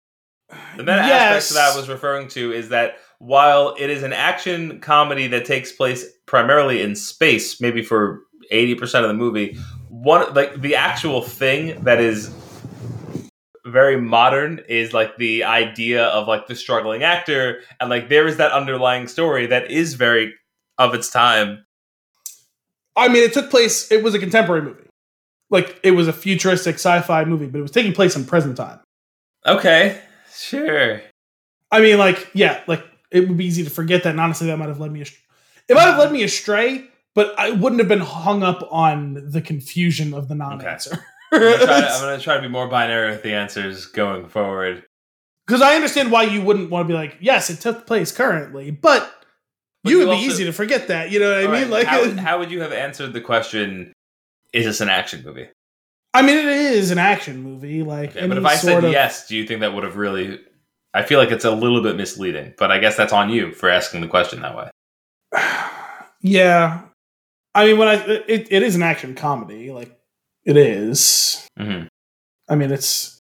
The meta yes. aspect that I was referring to is that while it is an action comedy that takes place primarily in space, maybe for eighty percent of the movie, one like the actual thing that is very modern is like the idea of like the struggling actor, and like there is that underlying story that is very of its time. I mean, it took place, it was a contemporary movie, like it was a futuristic sci-fi movie, but it was taking place in present time. Okay, sure. I mean, like, yeah, like it would be easy to forget that, and honestly that might have led me astray. It might have led me astray, but I wouldn't have been hung up on the confusion of the non-answer. Okay. I'm going to try to be more binary with the answers going forward. Because I understand why you wouldn't want to be like, yes, it took place currently, but, but you would also, be easy to forget that. You know what I mean? Right, like, how, it, how would you have answered the question, is this an action movie? I mean, it is an action movie. Like, okay, but if I said of, yes, do you think that would have really... I feel like it's a little bit misleading, but I guess that's on you for asking the question that way. Yeah. I mean, when I it, it is an action comedy, like, it is. Mm-hmm. I mean, it's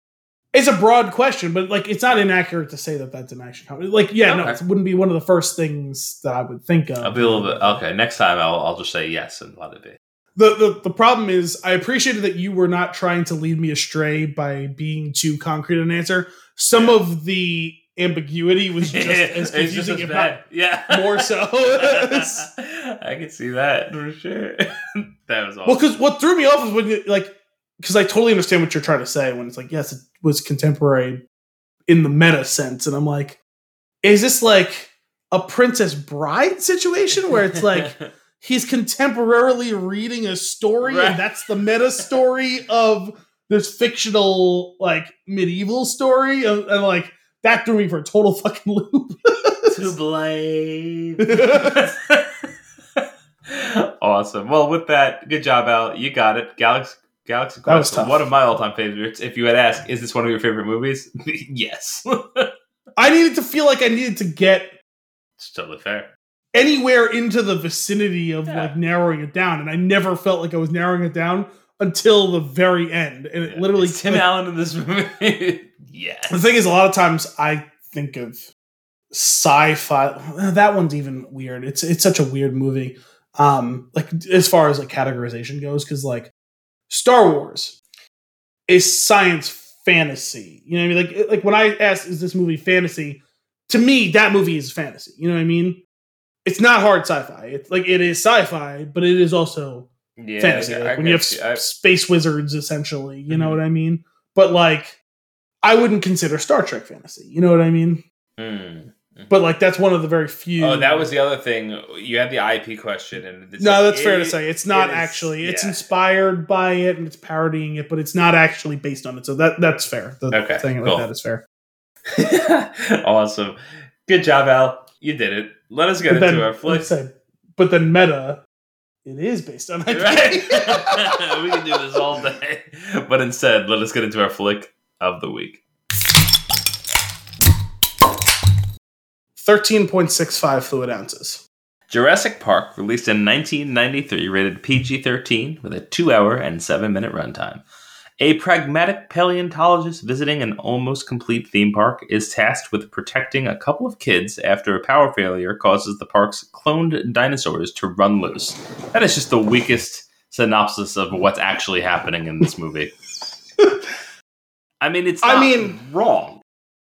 it's a broad question, but like, it's not inaccurate to say that that's an action comedy. Like, yeah, okay. No, it wouldn't be one of the first things that I would think of. I'll be a little bit okay. Next time, I'll I'll just say yes and let it be. The the the problem is, I appreciated that you were not trying to lead me astray by being too concrete an answer. Some yeah. of the ambiguity was just as confusing, just as bad. Yeah, more so. I could see that for sure. That was awesome. Well, because what threw me off is when you, like, because I totally understand what you're trying to say when it's like, yes, it was contemporary in the meta sense, and I'm like, is this like a Princess Bride situation where it's like he's contemporarily reading a story, right, and that's the meta story of this fictional like medieval story, and, and like. That threw me for a total fucking loop. To blame. Awesome. Well, with that, good job, Al. You got it. Galaxy, Galaxy Quest, one of my all-time favorites. If you had asked, is this one of your favorite movies? Yes. I needed to feel like I needed to get... It's totally fair. Anywhere into the vicinity of yeah. like narrowing it down. And I never felt like I was narrowing it down until the very end. And it yeah. literally... It's Tim like, Allen in this movie... Yes. The thing is, a lot of times I think of sci-fi. That one's even weird. It's it's such a weird movie, um, like as far as like categorization goes, because like Star Wars is science fantasy. You know what I mean? Like like when I asked, is this movie fantasy? To me, that movie is fantasy. You know what I mean? It's not hard sci-fi. It's like it is sci-fi, but it is also yeah, fantasy. Like, when you have you. space wizards, essentially, you mm-hmm. know what I mean? But like. I wouldn't consider Star Trek fantasy. You know what I mean? Mm. But, like, that's one of the very few. Oh, that was the other thing. You had the I P question. And it's no, like, that's it, fair to say. It's not it is, actually. It's yeah. inspired by it, and it's parodying it, but it's not actually based on it. So that that's fair. The okay, thing cool. like that is fair. Awesome. Good job, Al. You did it. Let us get but into then, our flick. Say, but then meta, it is based on I P. Right? We can do this all day. But instead, let us get into our flick of the week. thirteen point six five fluid ounces. Jurassic Park, released in nineteen ninety-three, rated P G thirteen with a two hour and seven minute runtime. A pragmatic paleontologist visiting an almost complete theme park is tasked with protecting a couple of kids after a power failure causes the park's cloned dinosaurs to run loose. That is just the weakest synopsis of what's actually happening in this movie. I mean, it's not I mean, wrong.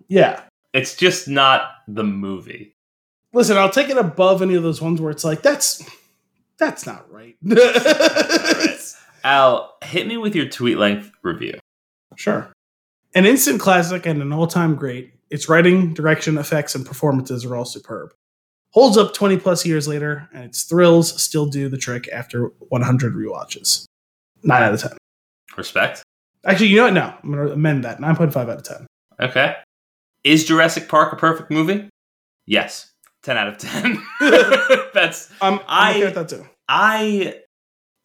Yeah. It's just not the movie. Listen, I'll take it above any of those ones where it's like, that's that's not right. That's not right. Al, hit me with your tweet-length review. Sure. An instant classic and an all-time great. Its writing, direction, effects, and performances are all superb. Holds up twenty-plus years later, and its thrills still do the trick after one hundred rewatches. nine out of ten. Respect. Actually, you know what? No, I'm going to amend that. nine point five out of ten. Okay. Is Jurassic Park a perfect movie? Yes. ten out of ten. That's um, I'm okay with that too. I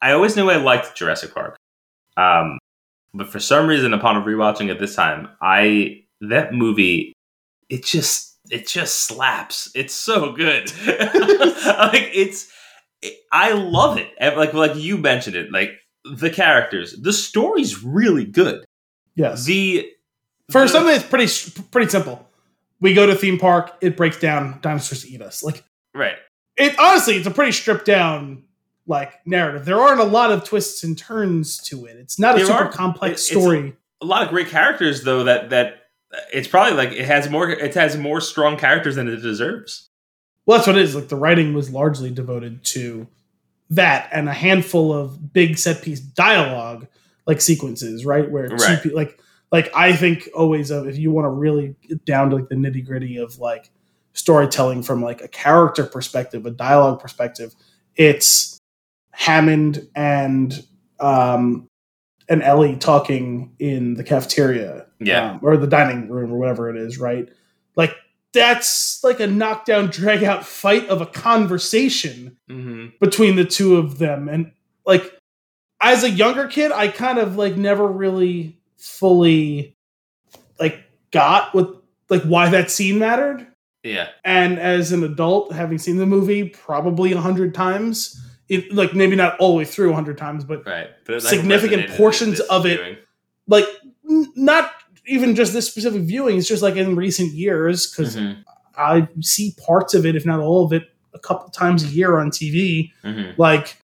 I always knew I liked Jurassic Park. Um, but for some reason, upon rewatching it this time, I that movie it just it just slaps. It's so good. Like it's it, I love it. Like like you mentioned it, like the characters, the story's really good. Yes. The For something that's pretty pretty simple. We go to a theme park, it breaks down, dinosaurs eat us. Like, right. It honestly, it's a pretty stripped down like narrative. There aren't a lot of twists and turns to it. It's not a there super are, complex it, story. A, a lot of great characters though that that it's probably like it has more it has more strong characters than it deserves. Well, that's what it is. Like the writing was largely devoted to that and a handful of big set piece dialogue like sequences, right? Where right. two people like Like, I think always of if you want to really get down to like the nitty gritty of like storytelling from like a character perspective, a dialogue perspective, it's Hammond and um, and Ellie talking in the cafeteria, yeah, um, or the dining room or whatever it is, right? Like that's like a knockdown, drag out fight of a conversation mm-hmm. between the two of them, and like as a younger kid, I kind of like never really. fully like got what like why that scene mattered. Yeah. And as an adult, having seen the movie probably a hundred times, it like maybe not all the way through a hundred times, but, right. but significant like portions of it, viewing. like n- not even just this specific viewing. It's just like in recent years, because mm-hmm. I see parts of it, if not all of it, a couple times a year on T V. Mm-hmm. Like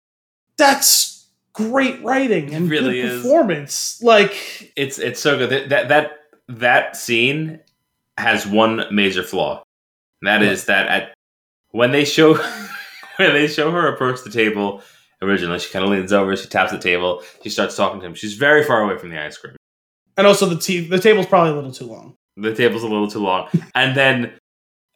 that's, great writing and really good performance. Is. Like it's it's so good. That that that scene has one major flaw. And that yeah. is that at when they show when they show her approach the table originally, she kind of leans over, she taps the table, she starts talking to him. She's very far away from the ice cream, and also the t- the table's probably a little too long. The table's a little too long, and then.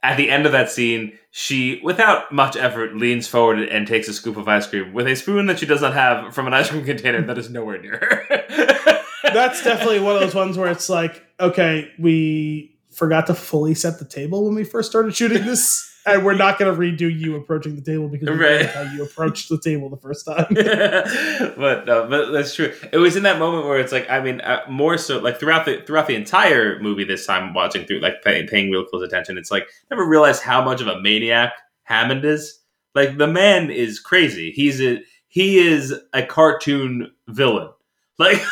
At the end of that scene, she, without much effort, leans forward and takes a scoop of ice cream with a spoon that she does not have from an ice cream container that is nowhere near her. That's definitely one of those ones where it's like, okay, we forgot to fully set the table when we first started shooting this, and we're not going to redo you approaching the table because we right. how you approached the table the first time. but uh, but that's true. It was in that moment where it's like, I mean, uh, more so, like throughout the throughout the entire movie this time, watching through, like pay, paying real close attention, it's like, never realized how much of a maniac Hammond is. Like, the man is crazy. He's a, he is a cartoon villain. Like,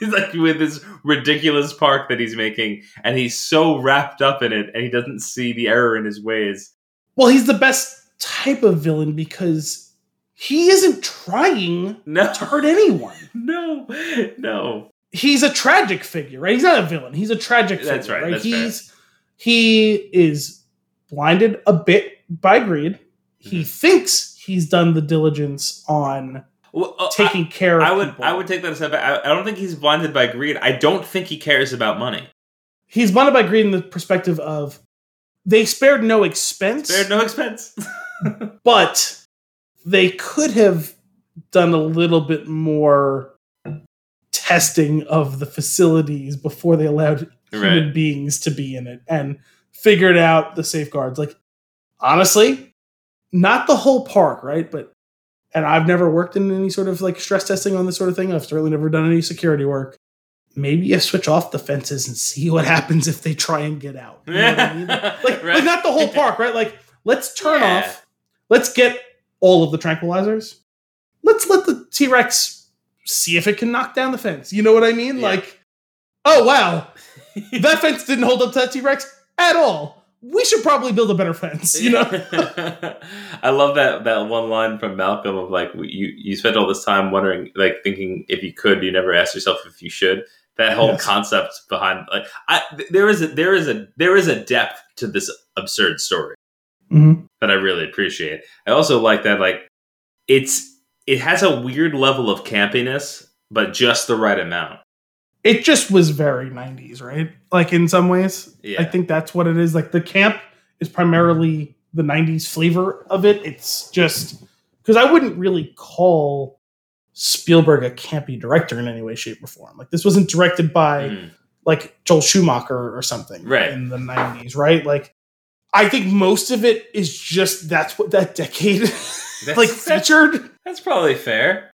he's like with this ridiculous park that he's making, and he's so wrapped up in it, and he doesn't see the error in his ways. Well, he's the best type of villain because he isn't trying no. to hurt anyone. No, no. He's a tragic figure, right? He's not a villain. He's a tragic that's figure. Right, right? That's right. He's fair. He is blinded a bit by greed. Mm-hmm. He thinks he's done the diligence on well, uh, taking I, care of I would, people. I would take that a step back. I, I don't think he's blinded by greed. I don't think he cares about money. He's blinded by greed in the perspective of They spared no expense. Spared no expense. But they could have done a little bit more testing of the facilities before they allowed human right. beings to be in it and figured out the safeguards. Like, honestly, not the whole park, right? But, and I've never worked in any sort of like stress testing on this sort of thing. I've certainly never done any security work. Maybe you switch off the fences and see what happens if they try and get out. You know what I mean? Like, right. like, not the whole park, right? Like, let's turn yeah. off. Let's get all of the tranquilizers. Let's let the T-Rex see if it can knock down the fence. You know what I mean? Yeah. Like, oh, wow. That fence didn't hold up to that T-Rex at all. We should probably build a better fence, you know? I love that that one line from Malcolm of, like, you, you spent all this time wondering, like, thinking if you could, you never asked yourself if you should. That whole yes. concept behind, like, I, there is a there is a there is a depth to this absurd story mm-hmm. that I really appreciate. I also like that, like, it's it has a weird level of campiness, but just the right amount. It just was very nineties, right? Like, in some ways, yeah. I think that's what it is. Like, the camp is primarily the nineties flavor of it. It's just because I wouldn't really call Spielberg a campy director in any way, shape, or form. Like, this wasn't directed by mm. like Joel Schumacher or something right. in the nineties, right? Like, I think most of it is just that's what that decade that's, like featured. That's, that's probably fair.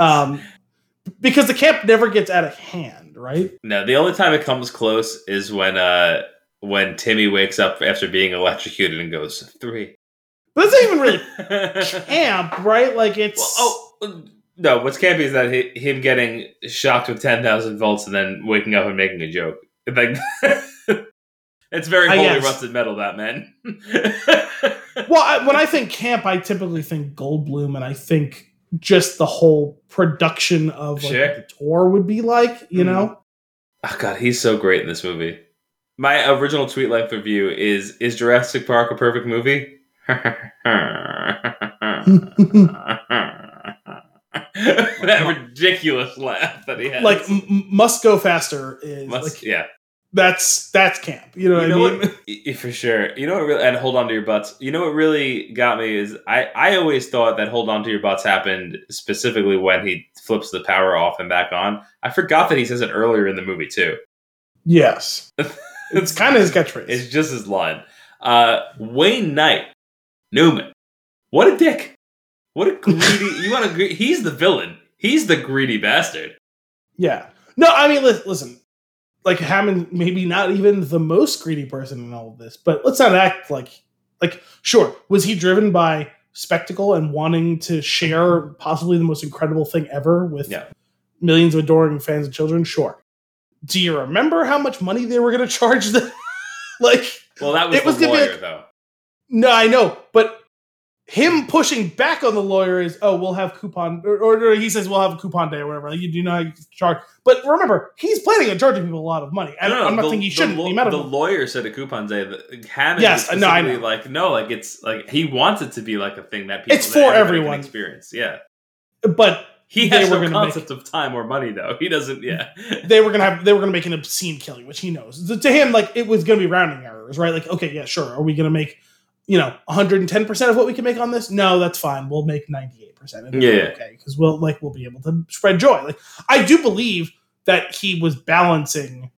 um, because the camp never gets out of hand, right? No, the only time it comes close is when uh when Timmy wakes up after being electrocuted and goes three. But that's not even really camp, right? Like, it's well, oh. No, what's campy is that he, him getting shocked with ten thousand volts and then waking up and making a joke. Like, it's very holy rusted metal, that man. Well, I, when I think camp, I typically think Goldblum, and I think just the whole production of, like, sure. what the tour would be like, you mm-hmm. know? Oh, God, he's so great in this movie. My original tweet-length review is, is Jurassic Park a perfect movie? That ridiculous laugh that he has. Like, m- must go faster is must, like, yeah. That's that's camp. You know, you know what I mean? What, for sure. You know what really, and hold on to your butts. You know what really got me is I, I always thought that hold on to your butts happened specifically when he flips the power off and back on. I forgot that he says it earlier in the movie too. Yes. It's kind of his catchphrase. It's just his line. Uh, Wayne Knight Newman. What a dick. What a greedy! You want to? He's the villain. He's the greedy bastard. Yeah. No, I mean, listen. Like, Hammond, maybe not even the most greedy person in all of this, but let's not act like, like, sure, was he driven by spectacle and wanting to share possibly the most incredible thing ever with yeah. millions of adoring fans and children? Sure. Do you remember how much money they were going to charge them? Like, well, that was it the was lawyer, like, though. No, I know, but. Him pushing back on the lawyer is, oh, we'll have coupon, or, or he says we'll have a coupon day or whatever. Like, you do know how you charge. But remember, he's planning on charging people a lot of money. I don't, no, no, I'm not the, thinking he shouldn't. The, the, amount of the lawyer said a coupon day. Hammond yes, is no, I know. Like, no, like, it's like he wants it to be like a thing that people it's that for everyone can experience. Yeah. But he has no concept make, of time or money, though. He doesn't. Yeah. They were going to have, they were going to make an obscene killing, which he knows. To him, like, it was going to be rounding errors, right? Like, okay, yeah, sure. Are we going to make, you know, one hundred ten percent of what we can make on this? No, that's fine. We'll make ninety-eight percent. And yeah. Okay. Because we'll, like, we'll be able to spread joy. Like, I do believe that he was balancing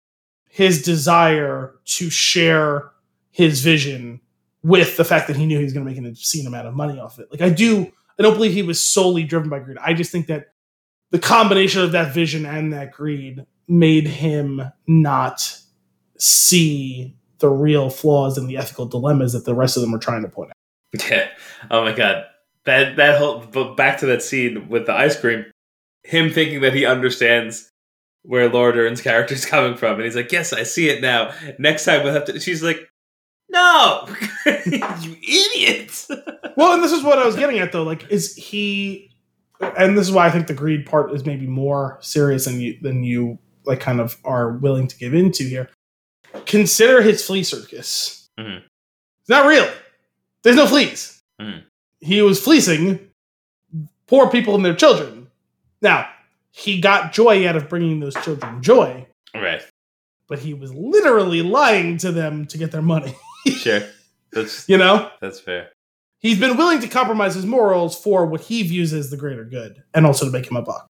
his desire to share his vision with the fact that he knew he was going to make an obscene amount of money off it. Like, I do, I don't believe he was solely driven by greed. I just think that the combination of that vision and that greed made him not see the real flaws and the ethical dilemmas that the rest of them are trying to point out. Yeah. Oh my God. That, that whole, but back to that scene with the ice cream, him thinking that he understands where Laura Dern's character is coming from. And he's like, yes, I see it now. Next time we'll have to, she's like, no, you idiot. Well, and this is what I was getting at though. Like, is he, and this is why I think the greed part is maybe more serious than you, than you like kind of are willing to give into here. Consider his flea circus. Mm-hmm. It's not real. There's no fleas. Mm-hmm. He was fleecing poor people and their children. Now, he got joy out of bringing those children joy. Right. But he was literally lying to them to get their money. Sure. That's, you know? That's fair. He's been willing to compromise his morals for what he views as the greater good, and also to make him a buck.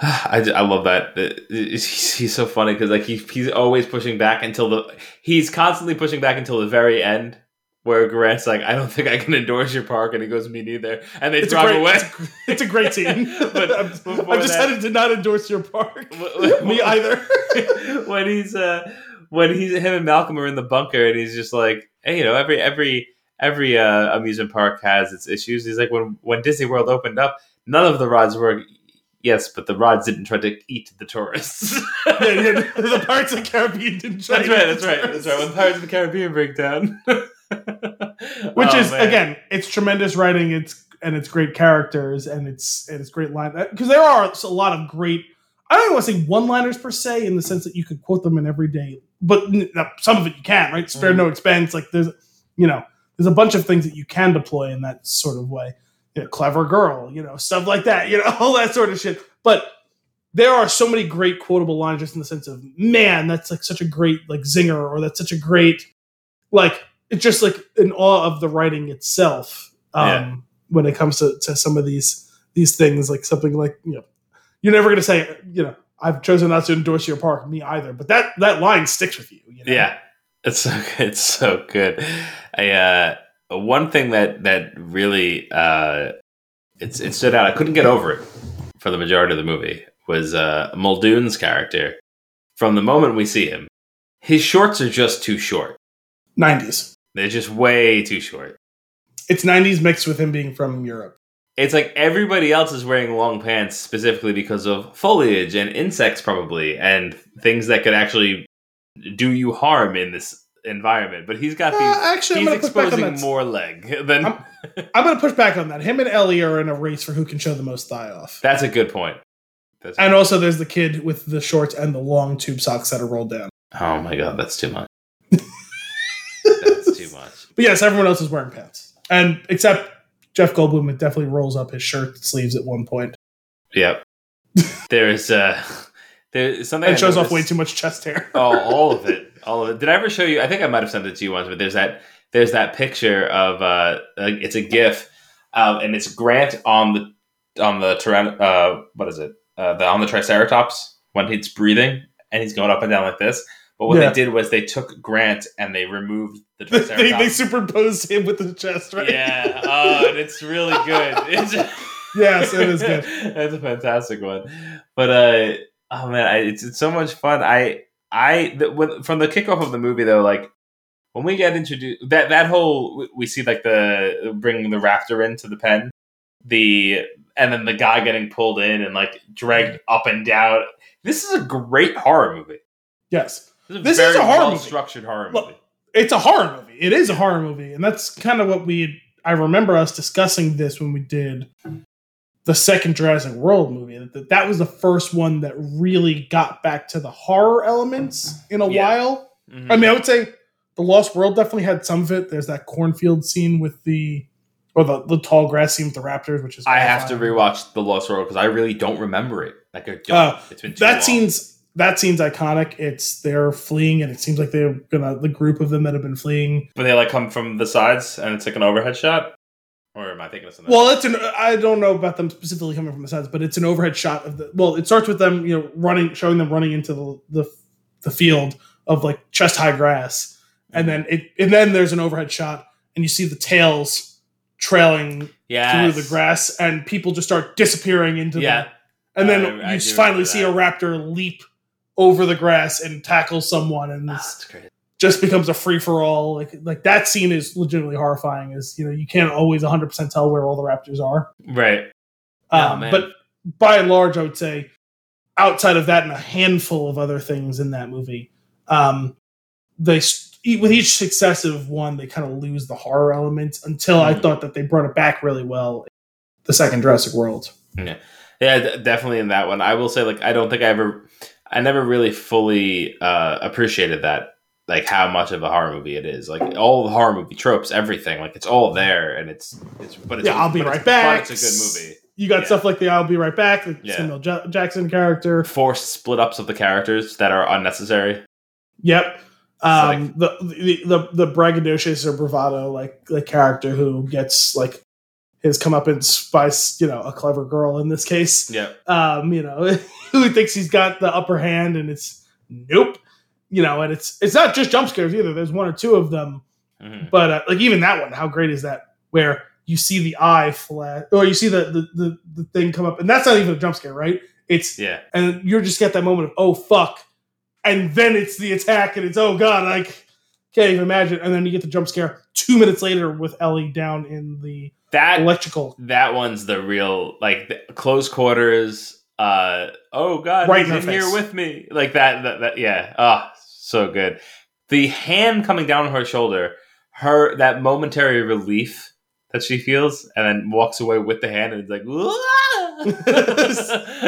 I, I love that. He's, he's so funny because like he, he's always pushing back until the... He's constantly pushing back until the very end where Grant's like, I don't think I can endorse your park. And he goes, me neither. And they it's drive great, away. It's, it's a great scene. But I'm, I'm just headed to not endorse your park. When, when, me either. when he's... Uh, When he's him and Malcolm are in the bunker, and he's just like, hey, you know, every every every uh, amusement park has its issues. He's like, when when Disney World opened up, none of the rides were. Yes, but the rides didn't try to eat the tourists. yeah, yeah, the Pirates of the Caribbean didn't try. That's to right. Eat that's the right. Tourists. That's right. When Pirates of the Caribbean break down, which oh, is man. again, it's tremendous writing. It's and it's great characters, and it's and it's great line because there are a lot of great. I don't even want to say one-liners per se, in the sense that you could quote them in every day. But some of it you can, right? Spare mm. no expense. Like there's, you know, there's a bunch of things that you can deploy in that sort of way. You know, clever girl, you know, stuff like that, you know, all that sort of shit. But there are so many great quotable lines just in the sense of, man, that's like such a great like zinger, or that's such a great, like, it's just like in awe of the writing itself. Um, yeah. When it comes to, to some of these, these things, like something like, you know, you're never going to say, you know, I've chosen not to endorse your park, me either. But that, that line sticks with you. you know? Yeah, it's so good. It's so good. I, uh, one thing that that really uh, it's it stood out. I couldn't get over it for the majority of the movie. Was uh, Muldoon's character. From the moment we see him, his shorts are just too short. nineties. They're just way too short. It's nineties mixed with him being from Europe. It's like everybody else is wearing long pants specifically because of foliage and insects probably and things that could actually do you harm in this environment. But he's got uh, these, actually, he's exposing more leg than... I'm, I'm going to push back on that. Him and Ellie are in a race for who can show the most thigh off. That's a good point. That's and good. Also there's the kid with the shorts and the long tube socks that are rolled down. Oh my God, that's too much. That's too much. But yes, everyone else is wearing pants. And except... Jeff Goldblum definitely rolls up his shirt sleeves at one point. Yep. There's uh, there's something. It shows off way too much chest hair. oh, all of it, all of it. Did I ever show you? I think I might have sent it to you once, but there's that there's that picture of uh, it's a GIF, um, and it's Grant on the on the tyran- uh, what is it? Uh, the on the Triceratops when it's breathing and he's going up and down like this. But what yeah. they did was they took Grant and they removed the Triceratops. They, they superimposed him with the chest, right? Yeah. Oh, and it's really good. It's, yes, it is good. That's a fantastic one. But, uh, oh, man, I, it's it's so much fun. I, I the, when, from the kickoff of the movie, though, like, when we get introduced, that, that whole, we see, like, the bringing the raptor into the pen, the and then the guy getting pulled in and, like, dragged up and down. This is a great horror movie. Yes. This is, this very is a horror well-structured movie. horror well, movie. It's a horror movie. It is a horror movie, and that's kind of what we. I remember us discussing this when we did the second Jurassic World movie. That that was the first one that really got back to the horror elements in a yeah. while. Mm-hmm. I mean, I would say the Lost World definitely had some of it. There's that cornfield scene with the or the, the tall grass scene with the raptors, which is. I have to rewatch the Lost World because I really don't remember it. Like I don't. Uh, it's been too that long. scene's. That scene's iconic. It's they're fleeing, and it seems like they're gonna the group of them that have been fleeing. But they like come from the sides, and it's like an overhead shot. Or am I thinking of something? Well, it's an I don't know about them specifically coming from the sides, but it's an overhead shot of the. Well, it starts with them, you know, running, showing them running into the the, the field of like chest high grass, and then it and then there's an overhead shot, and you see the tails trailing yes. through the grass, and people just start disappearing into yeah. them, and then I, I you finally see a raptor leap over the grass and tackle someone, and this oh, just becomes a free for all. Like, like that scene is legitimately horrifying. Is you know you can't always one hundred percent tell where all the raptors are, right? Um, oh, but by and large, I would say outside of that and a handful of other things in that movie, um, they with each successive one they kind of lose the horror element until mm. I thought that they brought it back really well. The second Jurassic World, yeah, yeah, d- definitely in that one. I will say, like, I don't think I ever. I never really fully uh, appreciated that, like how much of a horror movie it is. Like all the horror movie tropes, everything, like it's all there, and it's it's. But it's yeah, I'll be right back. It's a good movie. You got yeah. stuff like the "I'll be right back," like yeah. Samuel J- Jackson character, forced split ups of the characters that are unnecessary. Yep, Um, like, the, the the the braggadocious or bravado like like character who gets like his comeuppance by, you know, a clever girl in this case. Yeah. Um, you know, who thinks he's got the upper hand, and it's nope. You know, and it's it's not just jump scares either. There's one or two of them, mm-hmm. but uh, like even that one, how great is that? Where you see the eye flash, or you see the the, the the thing come up, and that's not even a jump scare, right? It's yeah, and you're just get that moment of oh fuck, and then it's the attack, and it's oh god, I can't even imagine. And then you get the jump scare two minutes later with Ellie down in the that electrical. That one's the real like the close quarters. Uh, oh god, right he's in, in here with me like that. That, that yeah, ah. Oh. So good. The hand coming down her shoulder, her that momentary relief that she feels, and then walks away with the hand, and it's like,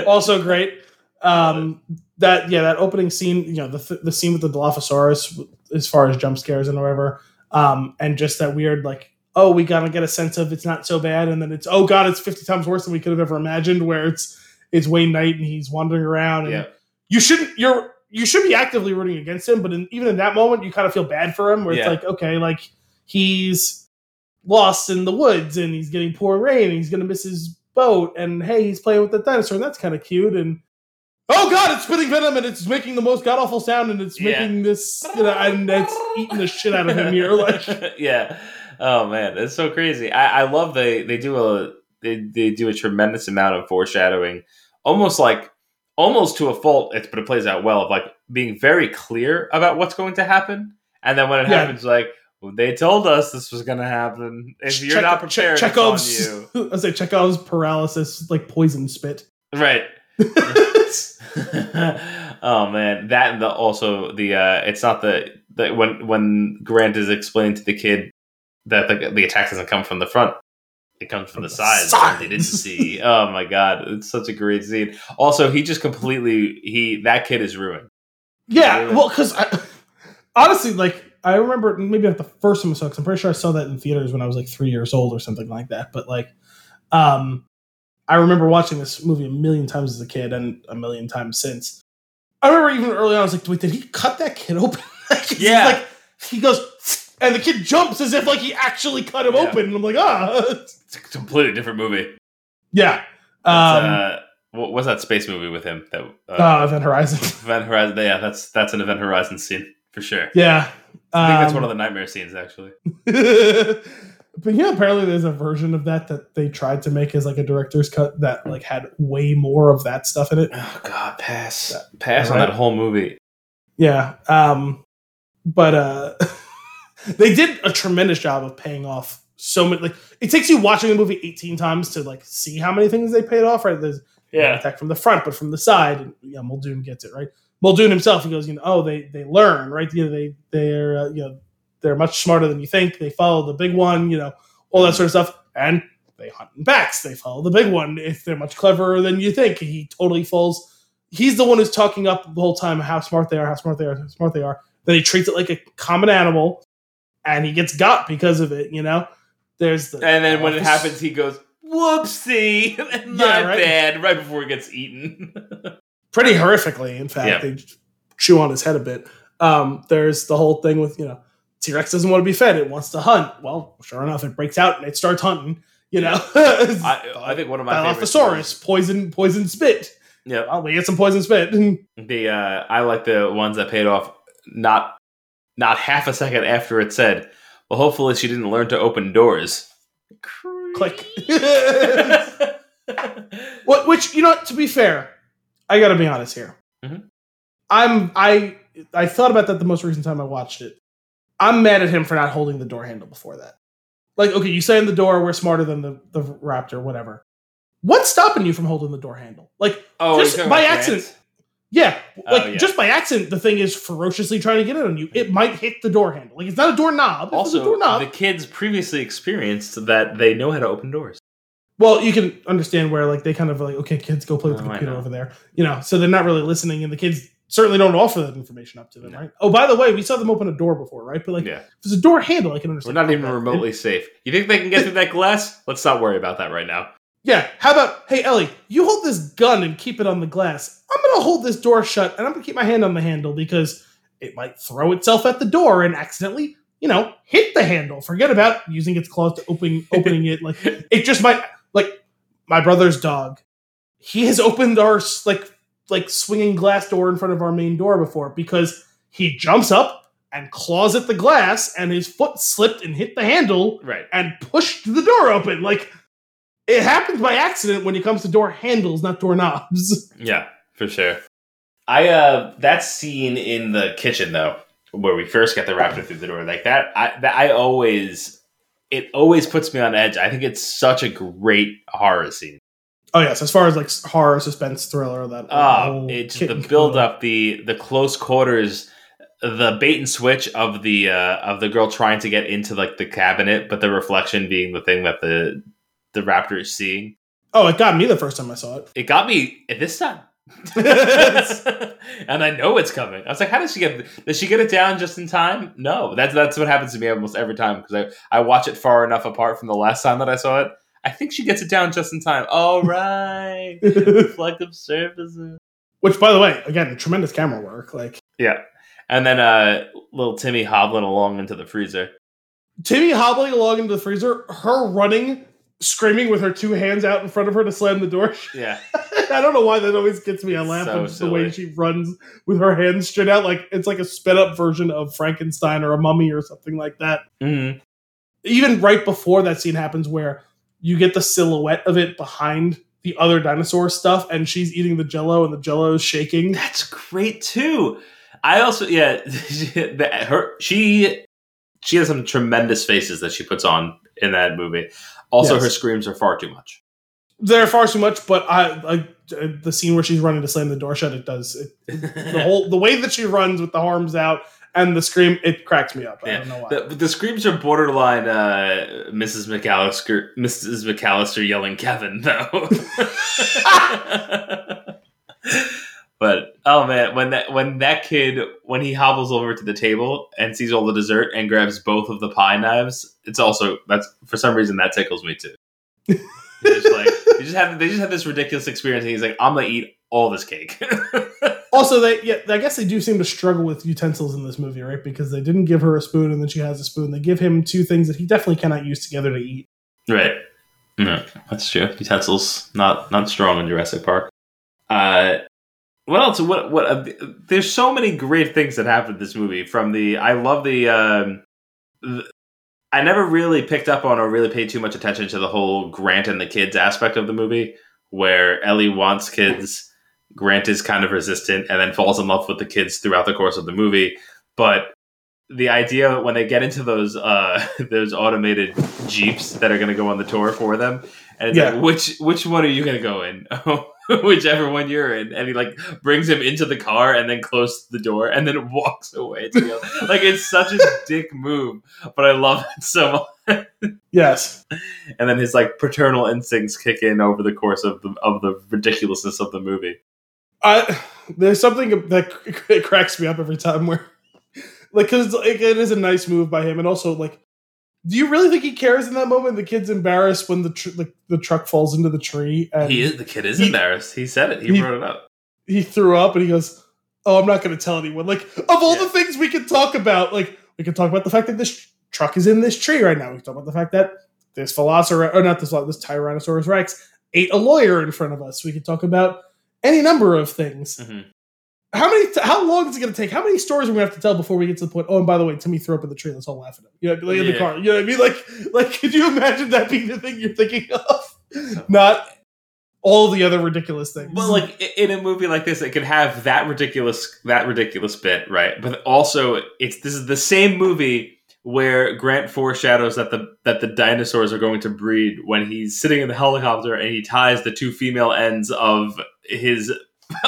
also great. Um, that yeah, that opening scene, you know, the the scene with the Dilophosaurus, as far as jump scares and whatever, um, and just that weird like, oh, we gotta get a sense of it's not so bad, and then it's oh god, it's fifty times worse than we could have ever imagined. Where it's it's Wayne Knight and he's wandering around, and yeah. you shouldn't you're. You should be actively rooting against him, but in, even in that moment, you kind of feel bad for him. Where yeah. it's like, okay, like he's lost in the woods and he's getting poor rain and he's going to miss his boat. And hey, he's playing with the dinosaur, and that's kind of cute. And oh god, it's spitting venom and it's making the most god awful sound and it's yeah. making this, you know, and it's eating the shit out of him here. Like, yeah. Oh man, it's so crazy. I, I love they they do a they they do a tremendous amount of foreshadowing, almost like. Almost to a fault, it's, but it plays out well of like being very clear about what's going to happen, and then when it yeah. happens, like well, they told us this was going to happen. If you're Check, not prepared, che- Chekhov's, on you. I say Chekhov's paralysis, like poison spit, right? Oh man, that and the also the uh, it's not the, the when when Grant is explaining to the kid that the, the attack doesn't come from the front. It comes from, from the, the sides. sides. They didn't see. Oh my god, it's such a great scene. Also, he just completely he that kid is ruined. Yeah, ruined. Well, because honestly, like I remember maybe at the first time I saw, because I'm pretty sure I saw that in theaters when I was like three years old or something like that. But like, um, I remember watching this movie a million times as a kid and a million times since. I remember even early on, I was like, "Wait, did he cut that kid open?" Yeah, like he goes. And the kid jumps as if like he actually cut him yeah. open. And I'm like, ah. It's a completely different movie. Yeah. Um, uh, what was that space movie with him? That uh, uh, Event Horizon. Event Horizon. Yeah, that's that's an Event Horizon scene for sure. Yeah. I think um, that's one of the nightmare scenes, actually. But yeah, apparently there's a version of that that they tried to make as like a director's cut that like had way more of that stuff in it. Oh, God, pass. That, pass right? on that whole movie. Yeah. Um, but... uh They did a tremendous job of paying off so many. Like it takes you watching the movie eighteen times to like see how many things they paid off. Right? There's yeah. an attack from the front, but from the side, and yeah, Muldoon gets it right. Muldoon himself, he goes, you know, oh, they they learn, right? You know, they they're uh, you know they're much smarter than you think. They follow the big one, you know, all that sort of stuff, and they hunt in packs. They follow the big one if they're much cleverer than you think. He totally falls. He's the one who's talking up the whole time how smart they are, how smart they are, how smart they are. Then he treats it like a common animal. And he gets got because of it, you know? There's the And then when it happens, he goes, whoopsie! My yeah, right? bad, right before he gets eaten. Pretty horrifically, in fact. Yeah. They chew on his head a bit. Um, there's the whole thing with, you know, T-Rex doesn't want to be fed. It wants to hunt. Well, sure enough, it breaks out and it starts hunting, you know? I, I think one of my favorites. Dilophosaurus, poison, poison spit. Yeah. I'll get some poison spit. the uh, I like the ones that paid off not... Not half a second after it said, well, hopefully she didn't learn to open doors. Click. What? Which, you know, to be fair, I got to be honest here. Mm-hmm. I'm, I I thought about that the most recent time I watched it. I'm mad at him for not holding the door handle before that. Like, okay, you say in the door, we're smarter than the, the raptor, whatever. What's stopping you from holding the door handle? Like, oh, just by accident. Grant? Yeah, like oh, yeah. just by accident, the thing is ferociously trying to get in on you. It might hit the door handle. Like, it's not a doorknob. It's also, a doorknob. The kids previously experienced that they know how to open doors. Well, you can understand where, like, they kind of are like, okay, kids, go play with oh, the computer over there. You know, so they're not really listening, and the kids certainly don't offer that information up to them, no. right? Oh, by the way, we saw them open a door before, right? But, like, yeah. if it's a door handle, I can understand. We're not even that. remotely and, safe. You think they can get through that glass? Let's not worry about that right now. Yeah, how about, hey, Ellie, you hold this gun and keep it on the glass. I'm going to hold this door shut, and I'm going to keep my hand on the handle because It might throw itself at the door and accidentally, you know, hit the handle. Forget about using its claws to open opening it. Like, it just might, like, my brother's dog, he has opened our, like, like swinging glass door in front of our main door before, because he jumps up and claws at the glass and his foot slipped and hit the handle right. and pushed the door open. Like, it happens by accident when it comes to door handles, not door knobs. Yeah, for sure. I, uh, that scene in the kitchen though, where we first get the raptor through the door, like that, I, that I always, it always puts me on edge. I think it's such a great horror scene. Oh yes, as far as like horror, suspense, thriller, that. Oh, it's the build up, the the close quarters, the bait and switch of the uh, of the girl trying to get into like the cabinet, but the reflection being the thing that the the raptor is seeing. Oh, it got me the first time I saw it. It got me this time, and I know it's coming. I was like, "How does she get? Does she get it down just in time?" No, that's that's what happens to me almost every time, because I I watch it far enough apart from the last time that I saw it. I think she gets it down just in time. All right. Reflective surfaces. Which, by the way, again, tremendous camera work. Like, yeah. And then uh, little Timmy hobbling along into the freezer. Timmy hobbling along into the freezer. Her running, screaming with her two hands out in front of her to slam the door. Yeah. I don't know why that always gets me. I laugh at so the way she runs with her hands straight out. Like, it's like a sped up version of Frankenstein or a mummy or something like that. Mm-hmm. Even right before that scene happens where you get the silhouette of it behind the other dinosaur stuff, and she's eating the Jell-O, and the Jell-O is shaking. That's great too. I also, yeah, her she she has some tremendous faces that she puts on in that movie. Also, yes. Her screams are far too much. They're far too much, but I, I the scene where she's running to slam the door shut, it does it, the whole the way that she runs with the arms out. And the scream, it cracks me up. I yeah. don't know why. The, the screams are borderline uh, Missus McAllister, Missus McAllister yelling Kevin, though. But oh man, when that when that kid when he hobbles over to the table and sees all the dessert and grabs both of the pie knives, it's also that's for some reason that tickles me too. Just like, they just have they just have this ridiculous experience, and he's like, "I'm gonna eat all this cake." Also, they yeah, I guess they do seem to struggle with utensils in this movie, right? Because they didn't give her a spoon, and then she has a spoon. They give him two things that he definitely cannot use together to eat. Right. No, that's true. Utensils not not strong in Jurassic Park. Uh, what else? What what? Uh, there's so many great things that happen in this movie. From the I love the. Um, the I never really picked up on or really paid too much attention to the whole Grant and the kids aspect of the movie, where Ellie wants kids. Grant is kind of resistant and then falls in love with the kids throughout the course of the movie. But the idea that when they get into those uh, those automated Jeeps that are going to go on the tour for them, and it's yeah. like, which which one are you going to go in? Whichever one you're in. And he like brings him into the car and then closes the door and then walks away. Like, it's such a dick move, but I love it so much. Yes. And then his like paternal instincts kick in over the course of the, of the ridiculousness of the movie. Uh, there's something that it cracks me up every time where, like, because like, it is a nice move by him, and also, like, do you really think he cares in that moment? The kid's embarrassed when the tr- the, the truck falls into the tree. And he is the kid is he, embarrassed. He said it. He, he wrote it up. He threw up, and he goes, "Oh, I'm not going to tell anyone." Like, of all yeah. the things we can talk about, like, we can talk about the fact that this truck is in this tree right now. We can talk about the fact that this Velociraptor, or not this this Tyrannosaurus Rex ate a lawyer in front of us. We can talk about any number of things. Mm-hmm. How many? T- how long is it going to take? How many stories are we going to have to tell before we get to the point? Oh, and by the way, Timmy threw up in the tree. Let's all laugh at him. You know, like in yeah. the car. You know what I mean? Like, like, could you imagine that being the thing you're thinking of? No. Not all the other ridiculous things. Well, like in a movie like this, it could have that ridiculous, that ridiculous bit, right? But also, it's this is the same movie where Grant foreshadows that the that the dinosaurs are going to breed when he's sitting in the helicopter and he ties the two female ends of his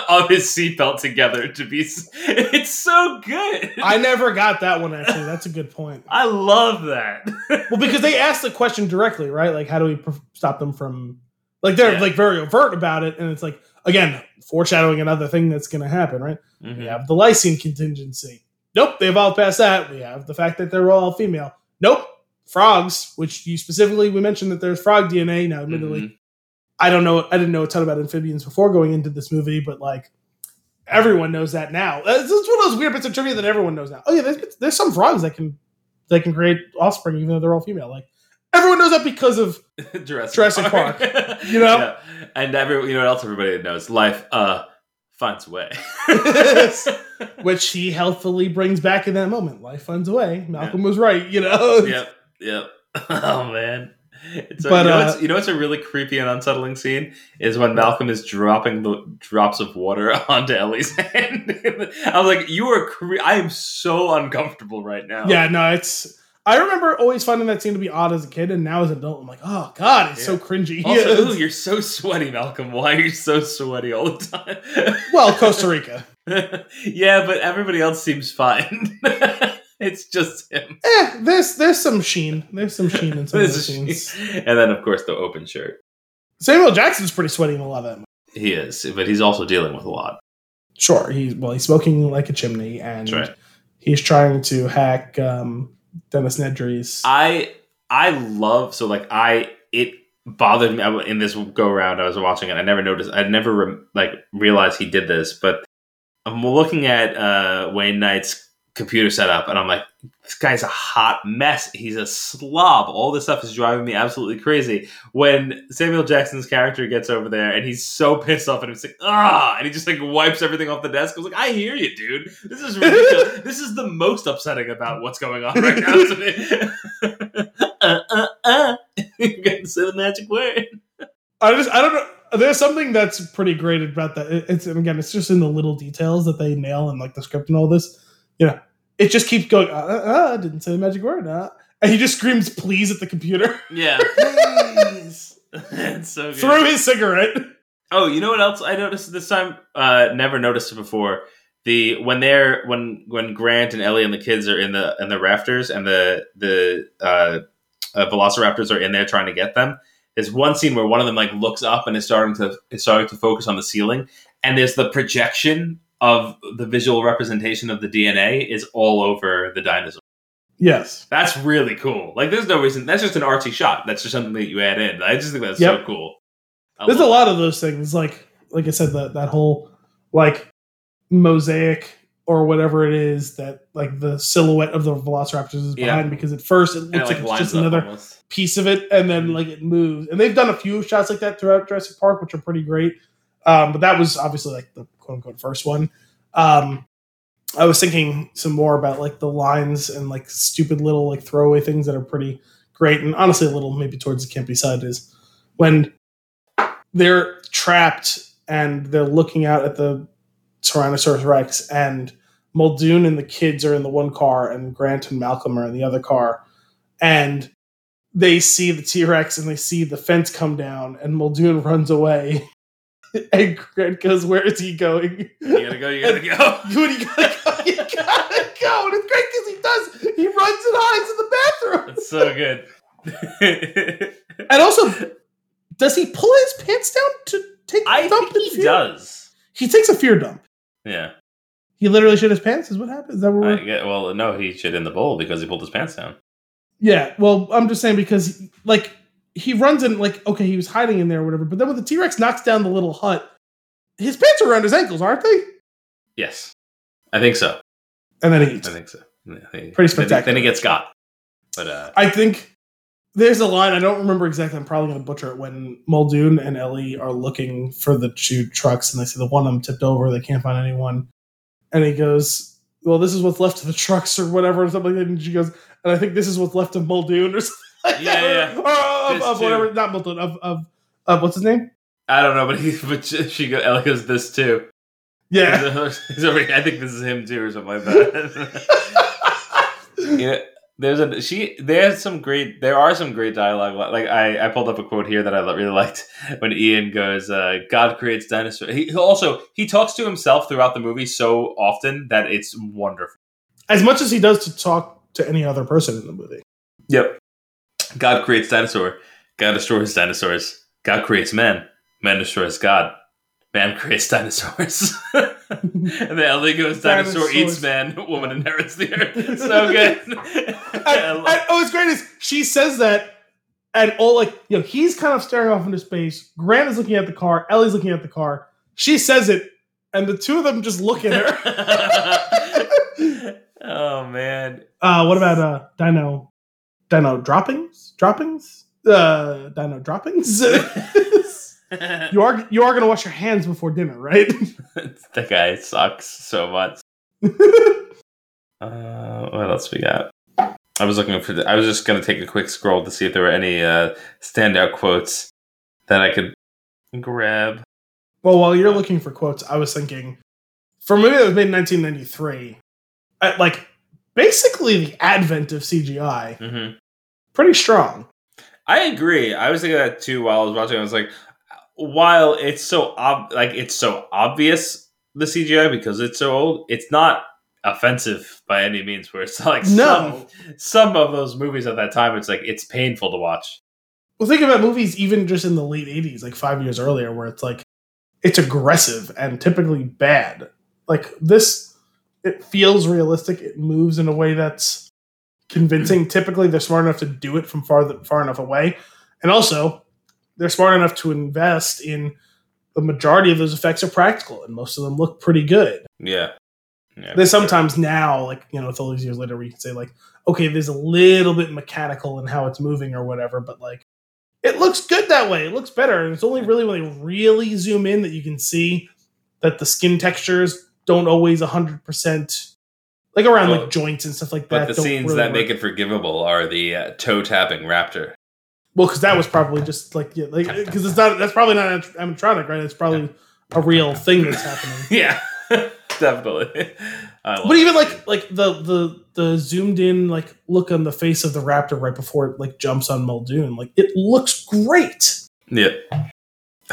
of his seatbelt together to be. It's so good. I never got that one actually. That's a good point. I love that. Well, because they asked the question directly, right? Like, how do we stop them from? Like, they're yeah. like very overt about it, and it's like, again, foreshadowing another thing that's going to happen, right? Mm-hmm. We have the lysine contingency. Nope, they evolved past that. We have the fact that they're all female. Nope, frogs, which you specifically, we mentioned that there's frog D N A. Now, admittedly, mm-hmm. I don't know. I didn't know a ton about amphibians before going into this movie, but like everyone knows that now. It's one of those weird bits of trivia that everyone knows now. Oh yeah, there's there's some frogs that can that can create offspring even though they're all female. Like everyone knows that because of Jurassic, Jurassic Park. Park. You know, yeah. And every you know what else everybody knows? Life uh, finds a way, which he helpfully brings back in that moment. Life finds a way. Malcolm yeah. was right. You know. Yep. Yep. Oh man. It's a, but, you, know, uh, it's, you know, it's a really creepy and unsettling scene is when Malcolm is dropping the drops of water onto Ellie's hand. I was like, you are, cre- I am so uncomfortable right now. Yeah, no, it's, I remember always finding that scene to be odd as a kid. And now as an adult, I'm like, oh God, it's yeah. so cringy. Also, yeah, ooh, you're so sweaty, Malcolm. Why are you so sweaty all the time? Well, Costa Rica. Yeah, but everybody else seems fine. It's just him. Eh, there's there's some sheen. There's some sheen in some of those scenes. And then, of course, the open shirt. Samuel Jackson's pretty sweaty in a lot of that movie. He is, but he's also dealing with a lot. Sure. He's well, he's smoking like a chimney, and right. he's trying to hack um, Dennis Nedry's. I I love so like I it bothered me in this go round. I was watching it. I never noticed. I never re- like realized he did this. But I'm looking at uh, Wayne Knight's computer setup, and I'm like, this guy's a hot mess. He's a slob. All this stuff is driving me absolutely crazy. When Samuel Jackson's character gets over there, and he's so pissed off, and he's like, ah, and he just like wipes everything off the desk. I was like, I hear you, dude. This is ridiculous. This is the most upsetting about what's going on right now to me. uh, uh, uh. You got to say the magic word. I just, I don't know. There's something that's pretty great about that. It's and again, it's just in the little details that they nail in like the script and all this. You know, it just keeps going, uh, uh, uh, didn't say the magic word, uh. And he just screams, please, at the computer. Yeah, please. That's so good. Through his cigarette. Oh, you know what else I noticed this time? Uh, never noticed it before. The when they're when when Grant and Ellie and the kids are in the in the rafters and the the uh, uh, velociraptors are in there trying to get them. There's one scene where one of them like looks up and is starting to is starting to focus on the ceiling, and there's the projection of the visual representation of the D N A is all over the dinosaur. Yes. That's really cool. Like, there's no reason. That's just an artsy shot. That's just something that you add in. I just think that's yep. so cool. I there's a lot that. of those things. Like, like I said, that, that whole, like, mosaic or whatever it is that, like, the silhouette of the velociraptors is behind yeah. because at first it looks it, like, like it's just another almost. piece of it, and then, like, it moves. And they've done a few shots like that throughout Jurassic Park, which are pretty great. Um, but that was obviously like the quote unquote first one. Um, I was thinking some more about like the lines and like stupid little like throwaway things that are pretty great. And honestly, a little maybe towards the campy side is when they're trapped and they're looking out at the Tyrannosaurus Rex, and Muldoon and the kids are in the one car and Grant and Malcolm are in the other car. And they see the T-Rex and they see the fence come down and Muldoon runs away. And Grant goes, where is he going? You gotta go, you gotta and, go. You gotta go, you gotta go. And it's great because he does. He runs and hides in the bathroom. That's so good. And also, does he pull his pants down to take I a dump? I think he fear? does. He takes a fear dump. Yeah. He literally shit his pants is what happened? Is that what we're... Yeah, well, no, he shit in the bowl because he pulled his pants down. Yeah, well, I'm just saying because, like... He runs in, like, okay, he was hiding in there or whatever, but then when the T-Rex knocks down the little hut, his pants are around his ankles, aren't they? Yes. I think so. And then he eats. I think so. Yeah, I think pretty spectacular. Then, then he gets got. But, uh, I think there's a line, I don't remember exactly, I'm probably going to butcher it, when Muldoon and Ellie are looking for the two trucks, and they see the one of them tipped over, they can't find anyone, and he goes, well, this is what's left of the trucks or whatever, or something like that, and she goes, and I think this is what's left of Muldoon or something. Like yeah, that, yeah. Or, or, of, of whatever, not Muldoon, of, of, of, what's his name? I don't know, but he, but she goes, Ellie goes, this too. Yeah. He's over, I think this is him too, or something like that. Yeah, there's a, she, there's some great, there are some great dialogue. Like, I, I pulled up a quote here that I really liked when Ian goes, uh, God creates dinosaurs. He also, he talks to himself throughout the movie so often that it's wonderful. As much as he does to talk to any other person in the movie. Yep. God creates dinosaur. God destroys dinosaurs. God creates man. Man destroys God. Man creates dinosaurs. And then Ellie goes, dinosaur dinosaurs. Eats man. Woman inherits the earth. So good. And, and what's great is she says that and all like, you know, he's kind of staring off into space. Grant is looking at the car. Ellie's looking at the car. She says it. and the two of them just look at her. Oh, man. Uh, what about uh, Dino Dino droppings? Droppings? Uh, dino droppings? You are you are going to wash your hands before dinner, right? That guy sucks so much. Uh, what else we got? I was looking for. The, I was just going to take a quick scroll to see if there were any uh, standout quotes that I could grab. Well, while you're looking for quotes, I was thinking for a movie that was made in nineteen ninety-three, at, like basically the advent of C G I, mm-hmm. pretty strong. I agree. I was thinking that too while I was watching. I was like, while it's so ob- like it's so obvious the C G I because it's so old, it's not offensive by any means, where it's like no. some, some of those movies at that time, it's like, it's painful to watch. Well, think about movies even just in the late eighties, like five years earlier, where it's like, it's aggressive and typically bad. Like this, it feels realistic. It moves in a way that's convincing. Typically they're smart enough to do it from far, far enough away. And also they're smart enough to invest in the majority of those effects are practical and most of them look pretty good. Yeah. Yeah, there's sometimes sure. now, like, you know, it's all these years later, we can say, like, okay, there's a little bit mechanical in how it's moving or whatever, but, like, it looks good that way. It looks better. And it's only really when they really zoom in that you can see that the skin textures don't always one hundred percent, like, around, well, like, joints and stuff like that. But the scenes really that work. Make it forgivable are the uh, toe-tapping raptor. Well, because that was probably just, like, yeah, like, because it's not, that's probably not animatronic, right? It's probably a real thing that's happening. Yeah. Definitely. But even like like the, the the zoomed in like look on the face of the raptor right before it like jumps on Muldoon, like it looks great. Yeah.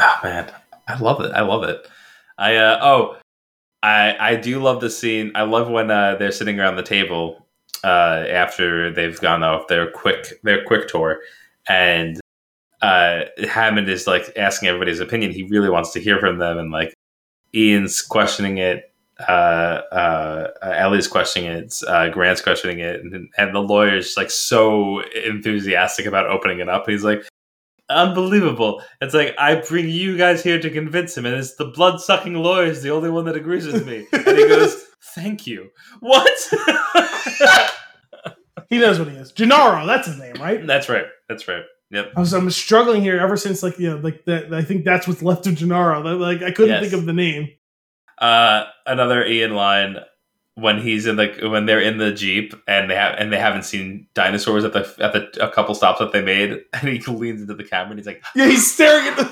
Oh man, I love it. I love it. I uh, oh, I I do love the scene. I love when uh, they're sitting around the table uh, after they've gone off their quick their quick tour, and uh, Hammond is like asking everybody's opinion. He really wants to hear from them, and like Ian's questioning it. Uh, uh, Ellie's questioning it, uh, Grant's questioning it, and, and the lawyer's like so enthusiastic about opening it up. He's like, unbelievable. It's like, I bring you guys here to convince him, and it's the blood sucking lawyer is the only one that agrees with me. And he goes, thank you. What? He knows what he is. Gennaro, that's his name, right? That's right. That's right. Yep. I was, I'm struggling here ever since, like, you know, like that. I think that's what's left of Gennaro. Like, I couldn't yes. think of the name. Uh, another Ian line when he's in the when they're in the Jeep and they have and they haven't seen dinosaurs at the at the a couple stops that they made, and he leans into the camera and he's like, yeah, he's staring at the.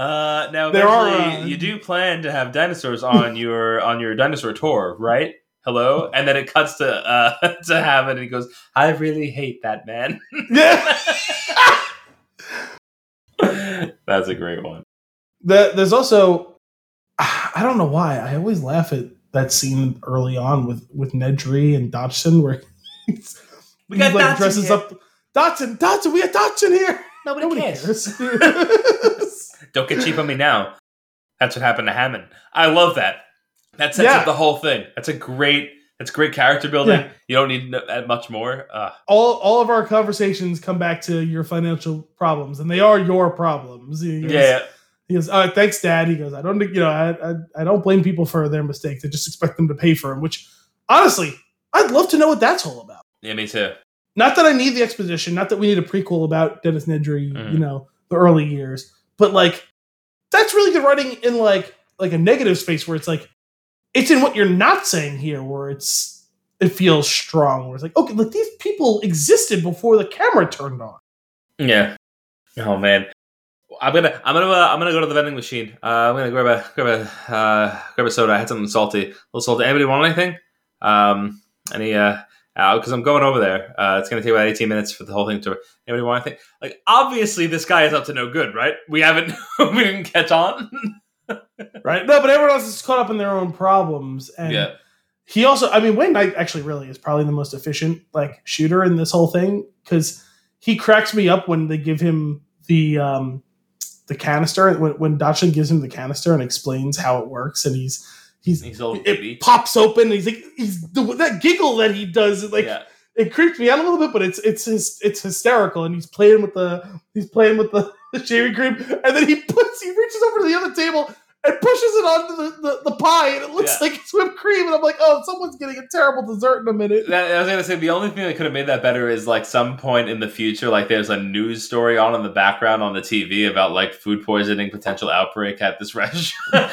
Uh, now there are uh... you do plan to have dinosaurs on your on your dinosaur tour, right? Hello, and then it cuts to uh to Hammond and he goes, I really hate that man. Yeah, that's a great one. The, there's also. I don't know why. I always laugh at that scene early on with, with Nedry and Dodgson where he's, we got he like Dodgson dresses here. Up. Dodgson, Dodgson, we have Dodgson here. Nobody, Nobody cares. cares. Don't get cheap on me now. That's what happened to Hammond. I love that. That sets yeah. up the whole thing. That's a great. That's great character building. Yeah. You don't need that much more. Uh. All all of our conversations come back to your financial problems, and they are your problems. You guys, yeah. He goes, oh, thanks, Dad. He goes, I don't, you know, I, I I don't blame people for their mistakes. I just expect them to pay for them, which, honestly, I'd love to know what that's all about. Yeah, me too. Not that I need the exposition, not that we need a prequel about Dennis Nedry, mm-hmm. you know, the early years, but, like, that's really good writing in, like, like a negative space where it's, like, it's in what you're not saying here where it's, it feels strong, where it's, like, okay, like, these people existed before the camera turned on. Yeah. Oh, man. I'm gonna, I'm gonna, uh, I'm gonna go to the vending machine. Uh, I'm gonna grab a, grab a, uh, grab a soda. I had something salty, a little salty. Anybody want anything? Um, any, uh, because I'm going over there. Uh, it's gonna take about eighteen minutes for the whole thing to. Anybody want anything? Like, obviously, this guy is up to no good, right? We haven't, we didn't catch on, right? No, but everyone else is caught up in their own problems, and yeah. he also, I mean, Wayne Knight actually really is probably the most efficient like shooter in this whole thing because he cracks me up when they give him the. Um, The canister when when Dodgson gives him the canister and explains how it works, and he's he's, he's old, it baby. Pops open. And he's like he's the, that giggle that he does, like yeah. it creeps me out a little bit, but it's it's his, it's hysterical. And he's playing with the he's playing with the, the shaving cream, and then he puts he reaches over to the other table and pushes it onto the, the, the pie, and it looks yeah. like it's whipped cream, and I'm like, oh, someone's getting a terrible dessert in a minute. That, I was going to say, the only thing that could have made that better is, like, some point in the future, like, there's a news story on in the background on the T V about, like, food poisoning, potential outbreak at this restaurant.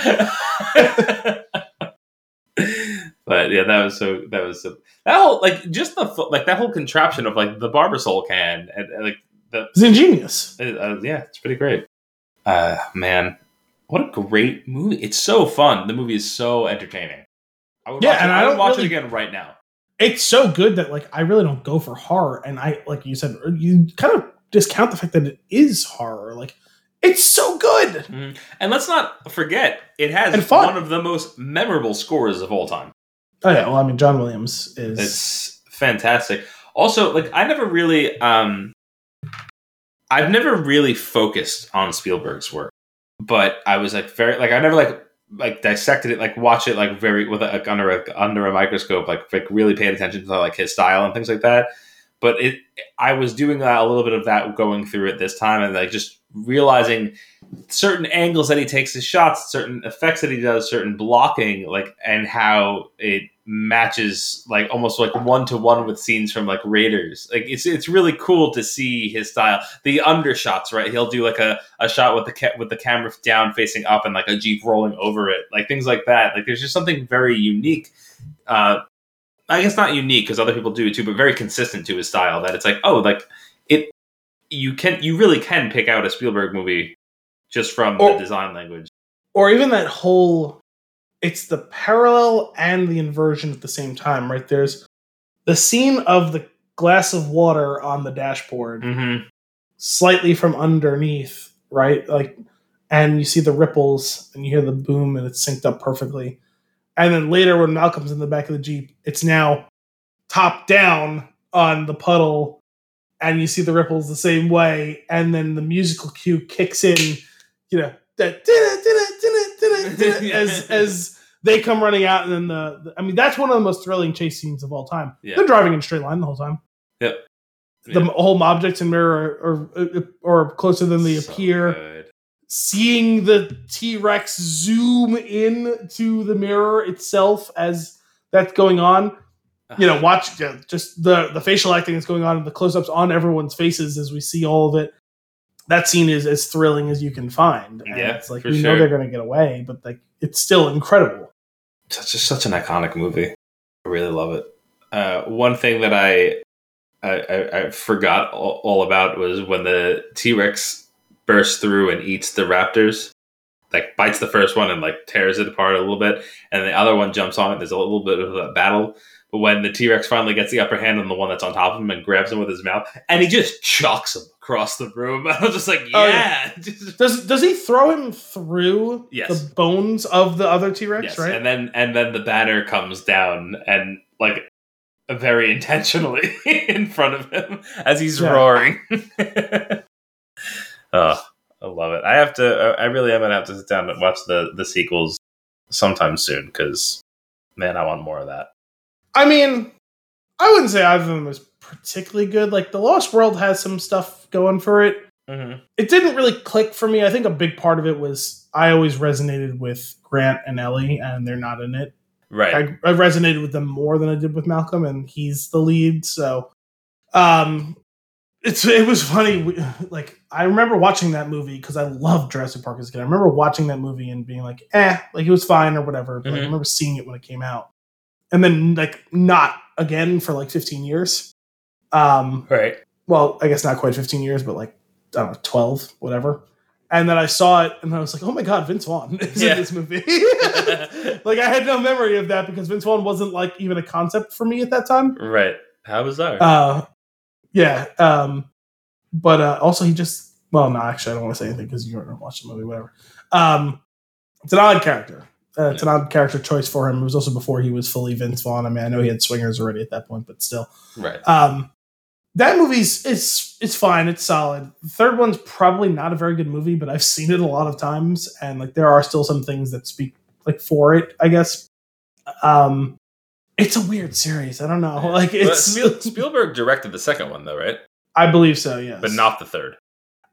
But yeah, that was so. That was so, that whole like just the like that whole contraption of like the Barbasol can and, and like the it's ingenious. It, uh, yeah, it's pretty great. Uh, man, what a great movie! It's so fun. The movie is so entertaining. I would yeah, watch and it, I, I don't watch really, it again right now. It's so good that like I really don't go for horror, and I like you said you kind of discount the fact that it is horror. Like it's so good, mm. and let's not forget it has one of the most memorable scores of all time. Oh yeah, well, I mean, John Williams is... It's fantastic. Also, like, I never really... Um, I've never really focused on Spielberg's work, but I was, like, very... Like, I never, like, like dissected it, like, watch it, like, very... with like, under, a, under a microscope, like, like, really paid attention to, like, his style and things like that. But it, I was doing a little bit of that going through it this time and, like, just realizing certain angles that he takes his shots, certain effects that he does, certain blocking, like, and how it matches, like, almost, like, one-to-one with scenes from, like, Raiders. Like, it's it's really cool to see his style. The undershots, right? He'll do, like, a, a shot with the ca- with the camera down facing up and, like, a Jeep rolling over it. Like, things like that. Like, there's just something very unique, uh, I guess not unique because other people do it too, but very consistent to his style that it's like, oh, like it, you can, you really can pick out a Spielberg movie just from or, the design language. Or even that whole, it's the parallel and the inversion at the same time, right? There's the scene of the glass of water on the dashboard, mm-hmm. slightly from underneath, right? Like, and you see the ripples and you hear the boom and it's synced up perfectly. And then later when Malcolm's in the back of the Jeep, it's now top down on the puddle and you see the ripples the same way. And then the musical cue kicks in, you know, as as they come running out. And then the, the, I mean, that's one of the most thrilling chase scenes of all time. Yeah. They're driving in a straight line the whole time. Yep. The yeah. whole objects in mirror are, are, are closer than they so appear. Good. Seeing the T-Rex zoom in to the mirror itself as that's going on, you know, watch uh, just the, the facial acting that's going on and the close-ups on everyone's faces as we see all of it. That scene is as thrilling as you can find. And yeah, it's like you sure. know they're going to get away, but like it's still incredible. It's just such an iconic movie. I really love it. Uh, one thing that I I, I, I forgot all, all about was when the T-Rex bursts through and eats the raptors, like bites the first one and like tears it apart a little bit, and the other one jumps on it. There's a little bit of a battle, but when the T-Rex finally gets the upper hand on the one that's on top of him and grabs him with his mouth, and he just chucks him across the room. I was just like, yeah. Oh, yeah. does does he throw him through yes. the bones of the other T-Rex? Yes. Right, and then and then the banner comes down and like very intentionally in front of him as he's yeah. roaring. Oh, I love it. I have to, I really am going to have to sit down and watch the, the sequels sometime soon because, man, I want more of that. I mean, I wouldn't say either of them was particularly good. Like, The Lost World has some stuff going for it. Mm-hmm. It didn't really click for me. I think a big part of it was I always resonated with Grant and Ellie, and they're not in it. Right. I, I resonated with them more than I did with Malcolm, and he's the lead, so... um. It's, it was funny. We, like, I remember watching that movie because I loved Jurassic Park as a kid. I remember watching that movie and being like, eh, like it was fine or whatever. But mm-hmm. like, I remember seeing it when it came out. And then like not again for like fifteen years. Um, right. Well, I guess not quite fifteen years, but like, I don't know, twelve, whatever. And then I saw it and I was like, oh my God, Vince Vaughn is yeah. in this movie. Like I had no memory of that because Vince Vaughn wasn't like even a concept for me at that time. Right. How bizarre. Uh, Yeah, um, but uh, also he just... Well, no, actually, I don't want to say anything because you haven't watched the movie, whatever. Um, it's an odd character. Uh, it's yeah. an odd character choice for him. It was also before he was fully Vince Vaughn. I mean, I know he had swingers already at that point, but still. Right. Um, that movie's... It's, it's fine. It's solid. The third one's probably not a very good movie, but I've seen it a lot of times, and like there are still some things that speak like for it, I guess. Um... It's a weird series. I don't know. Like it's but Spielberg directed the second one, though, right? I believe so. Yes, but not the third.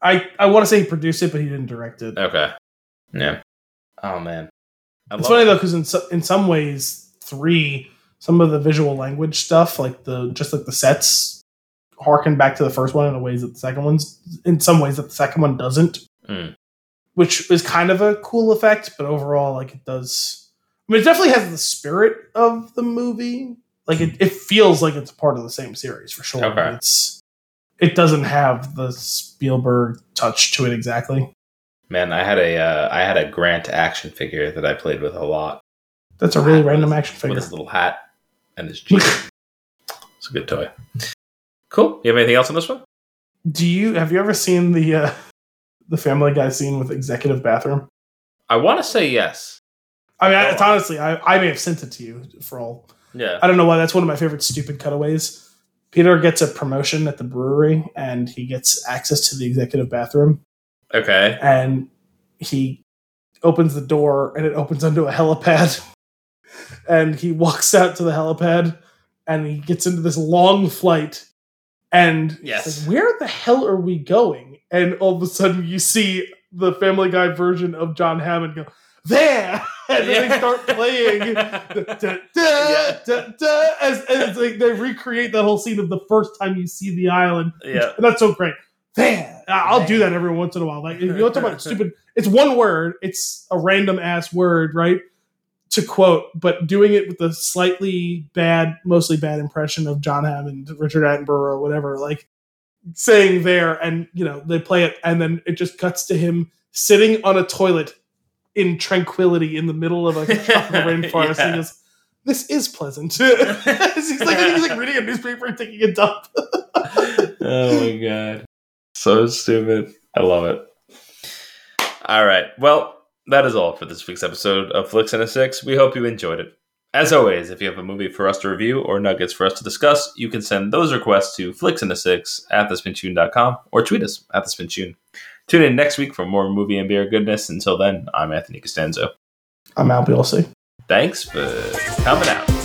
I, I want to say he produced it, but he didn't direct it. Okay. Yeah. Oh man, I it's love funny it. though, because in so, in some ways, three some of the visual language stuff, like the just like the sets, harken back to the first one in the ways that the second one's in some ways that the second one doesn't, mm. which is kind of a cool effect. But overall, like it does. I mean, it definitely has the spirit of the movie. Like it, it feels like it's part of the same series for sure. Okay. It's it doesn't have the Spielberg touch to it exactly. Man, I had a uh, I had a Grant action figure that I played with a lot. That's a really random action figure. With his little hat and his jeep. It's a good toy. Cool. You have anything else on this one? Do you have you ever seen the uh, the Family Guy scene with executive bathroom? I want to say yes. I mean, I, it's honestly, I, I may have sent it to you for all. Yeah. I don't know why. That's one of my favorite stupid cutaways. Peter gets a promotion at the brewery and he gets access to the executive bathroom. Okay. And he opens the door and it opens onto a helipad. And he walks out to the helipad and he gets into this long flight. And yes. Like, where the hell are we going? And all of a sudden you see the Family Guy version of John Hammond go, there! And then yeah. they start playing da, da, da, da, da, as, as like they recreate that whole scene of the first time you see the island. Yeah. And that's so great. There, I'll Man. do that every once in a while. Like if you want to talk about stupid, it's one word. It's a random ass word, right? To quote, but doing it with a slightly bad, mostly bad impression of John Hammond, Richard Attenborough, or whatever. Like saying there, and you know they play it, and then it just cuts to him sitting on a toilet in tranquility in the middle of a, of a rainforest. Yeah. And he goes, "This is pleasant." he's like he's like reading a newspaper and taking a dump. Oh my god. So stupid. I love it. All right. Well, that is all for this week's episode of Flicks and a Six. We hope you enjoyed it. As always, if you have a movie for us to review or nuggets for us to discuss, you can send those requests to flicksandasix at the spin tune dot com or tweet us at the spin tune. Tune in next week for more movie and beer goodness. Until then, I'm Anthony Costanzo. I'm Al Bielsi. Thanks for coming out.